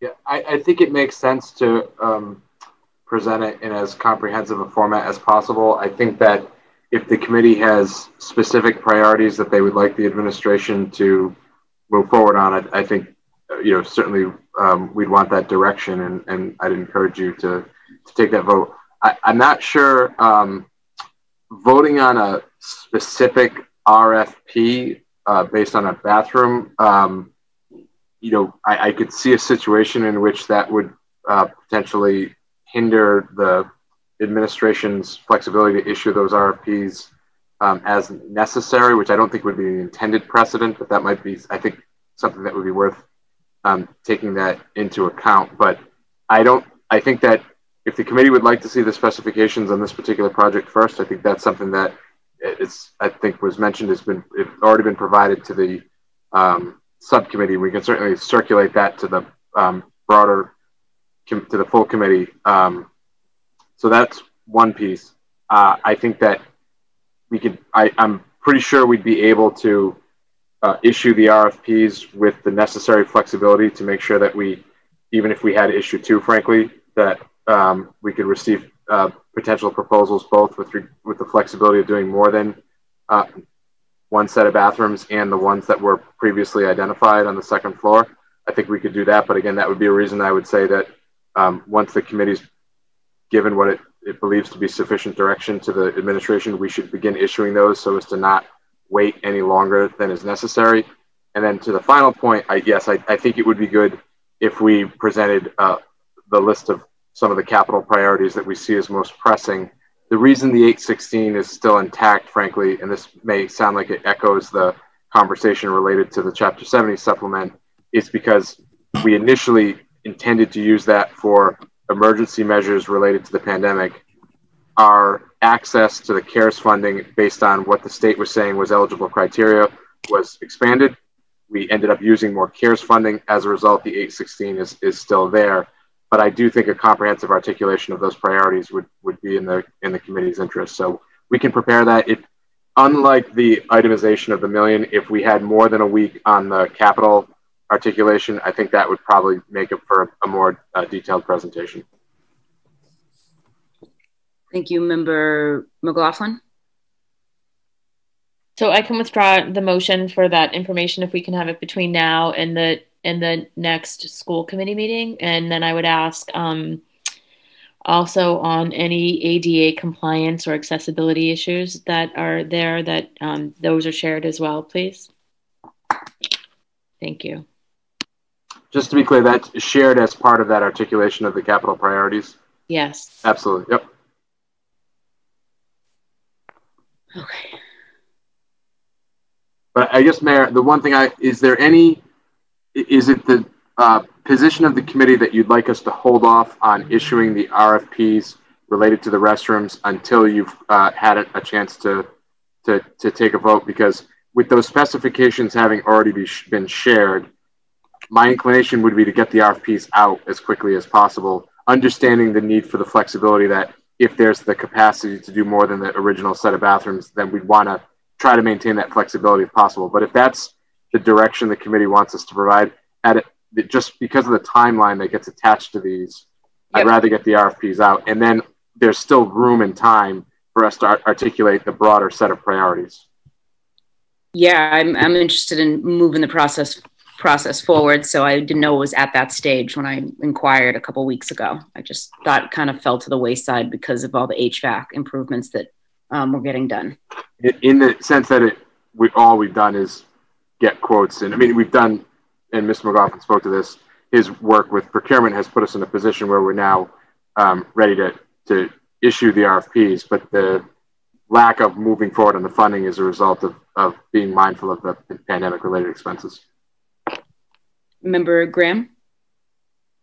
Yeah, I, I think it makes sense to um, present it in as comprehensive a format as possible. I think that if the committee has specific priorities that they would like the administration to move forward on, I, I think, you know, certainly um, we'd want that direction, and, and I'd encourage you to, to take that vote. I, I'm not sure um, voting on a specific R F P uh, based on a bathroom, um, you know, I, I could see a situation in which that would uh, potentially hinder the administration's flexibility to issue those R F Ps um, as necessary, which I don't think would be the intended precedent, but that might be, I think, something that would be worth um, taking that into account. But I don't, I think that if the committee would like to see the specifications on this particular project first, I think that's something that it's, I think was mentioned, has been it's already been provided to the um, subcommittee. We can certainly circulate that to the um, broader, to the full committee. Um, so that's one piece. Uh, I think that we could, I, I'm pretty sure we'd be able to uh, issue the R F Ps with the necessary flexibility to make sure that we, even if we had issue two, frankly, that Um, we could receive uh, potential proposals both with re with the flexibility of doing more than uh, one set of bathrooms and the ones that were previously identified on the second floor. I think we could do that, but again, that would be a reason I would say that um, once the committee's given what it, it believes to be sufficient direction to the administration, we should begin issuing those so as to not wait any longer than is necessary. And then to the final point, I, yes, I, I think it would be good if we presented uh, the list of some of the capital priorities that we see as most pressing. The reason the eight sixteen is still intact, frankly, and this may sound like it echoes the conversation related to the Chapter seventy supplement, is because we initially intended to use that for emergency measures related to the pandemic. Our access to the CARES funding based on what the state was saying was eligible criteria was expanded. We ended up using more CARES funding. As a result, the eight sixteen is, is still there. But I do think a comprehensive articulation of those priorities would, would be in the in the committee's interest. So we can prepare that. If, unlike the itemization of the million, if we had more than a week on the capital articulation, I think that would probably make it for a more uh, detailed presentation. Thank you, Member McLaughlin. So I can withdraw the motion for that information if we can have it between now and the in the next school committee meeting. And then I would ask um, also on any A D A compliance or accessibility issues that are there, that um, those are shared as well, please. Thank you. Just to be clear, that's shared as part of that articulation of the capital priorities? Yes. Absolutely, yep. Okay. But I guess, Mayor, the one thing I, is there any, is it the uh, position of the committee that you'd like us to hold off on issuing the R F Ps related to the restrooms until you've uh, had a, a chance to, to to take a vote? Because with those specifications having already be sh been shared, my inclination would be to get the R F Ps out as quickly as possible, understanding the need for the flexibility that if there's the capacity to do more than the original set of bathrooms, then we'd want to try to maintain that flexibility if possible. But if that's the direction the committee wants us to provide, at it, just because of the timeline that gets attached to these, yep. I'd rather get the R F Ps out. And then there's still room and time for us to art articulate the broader set of priorities. Yeah, I'm, I'm interested in moving the process process forward. So I didn't know it was at that stage when I inquired a couple weeks ago. I just thought it kind of fell to the wayside because of all the H V A C improvements that um, were getting done. In the sense that it, we, all we've done is get quotes. And I mean, we've done, and Mister McLaughlin spoke to this, his work with procurement has put us in a position where we're now um, ready to, to issue the R F Ps, but the lack of moving forward on the funding is a result of, of being mindful of the pandemic related expenses. Member Graham?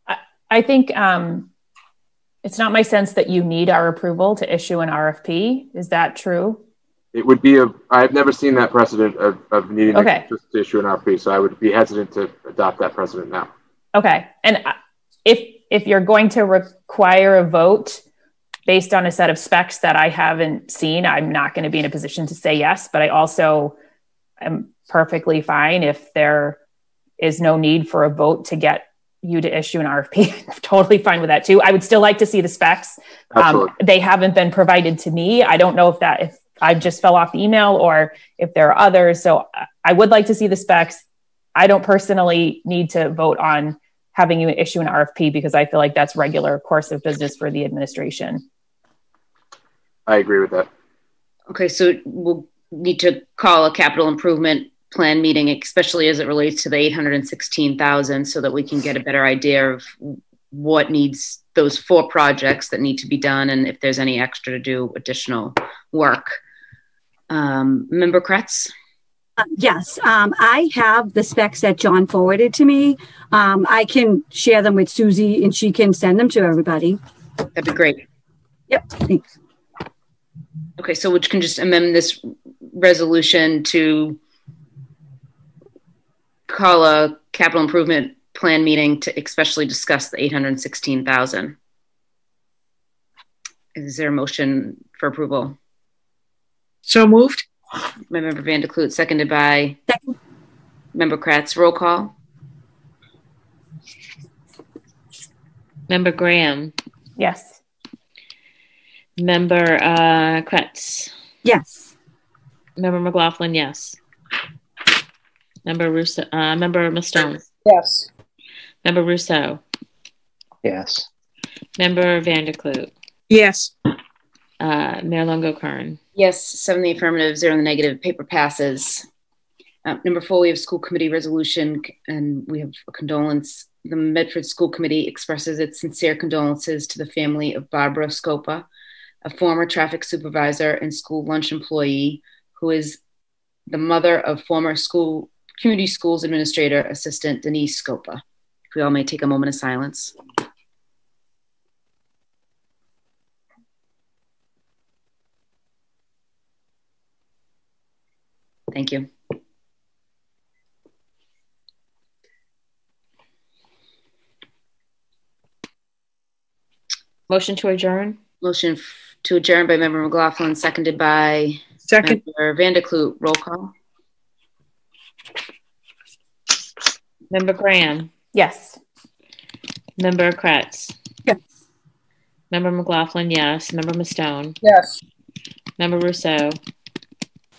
I, I think um, It's not my sense that you need our approval to issue an R F P. Is that true? It would be a, I've never seen that precedent of, of needing okay. to, to issue an R F P. So I would be hesitant to adopt that precedent now. Okay. And if, if you're going to require a vote based on a set of specs that I haven't seen, I'm not going to be in a position to say yes, but I also am perfectly fine if there is no need for a vote to get you to issue an R F P. I'm totally fine with that too. I would still like to see the specs. Um, they haven't been provided to me. I don't know if that, if I just fell off the email or if there are others. So I would like to see the specs. I don't personally need to vote on having you issue an R F P because I feel like that's regular course of business for the administration. I agree with that. Okay. So we'll need to call a capital improvement plan meeting, especially as it relates to the eight hundred sixteen thousand, so that we can get a better idea of what needs those four projects that need to be done and if there's any extra to do additional work. Um, Member Kretz? Uh, yes, um, I have the specs that John forwarded to me. Um, I can share them with Susie and she can send them to everybody. That'd be great. Yep, thanks. Okay, so we can just amend this resolution to call a capital improvement plan meeting to especially discuss the eight hundred sixteen thousand. Is there a motion for approval? So moved. My member Van de Kloot, seconded by Second. Member Kratz. Roll call. Member Graham. Yes. Member uh, Kratz. Yes. Member McLaughlin. Yes. Member Russo, uh, Member Mastone. Yes. Member Russo. Yes. Member Van de Kloot. Yes. Uh, Mayor Longo-Kern. Yes, seven in the affirmative, zero in the negative. Paper passes. Uh, number four, we have school committee resolution, and we have a condolence. The Medford School Committee expresses its sincere condolences to the family of Barbara Scopa, a former traffic supervisor and school lunch employee, who is the mother of former school Community Schools Administrator Assistant Denise Scopa. If we all may take a moment of silence. Thank you. Motion to adjourn. Motion to adjourn by Member McLaughlin, seconded by Second. Member Van de Kloot. Roll call. Member Graham. Yes. Member Kratz. Yes. Member McLaughlin. Yes. Member Mastone. Yes. Member Russo.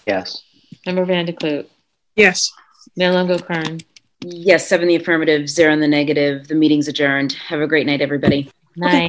Yes. Member Van de Kloot. Yes. Mayor Longo-Kern. Yes. Seven in the affirmative, zero in the negative. The meeting's adjourned. Have a great night, everybody. Night. Okay.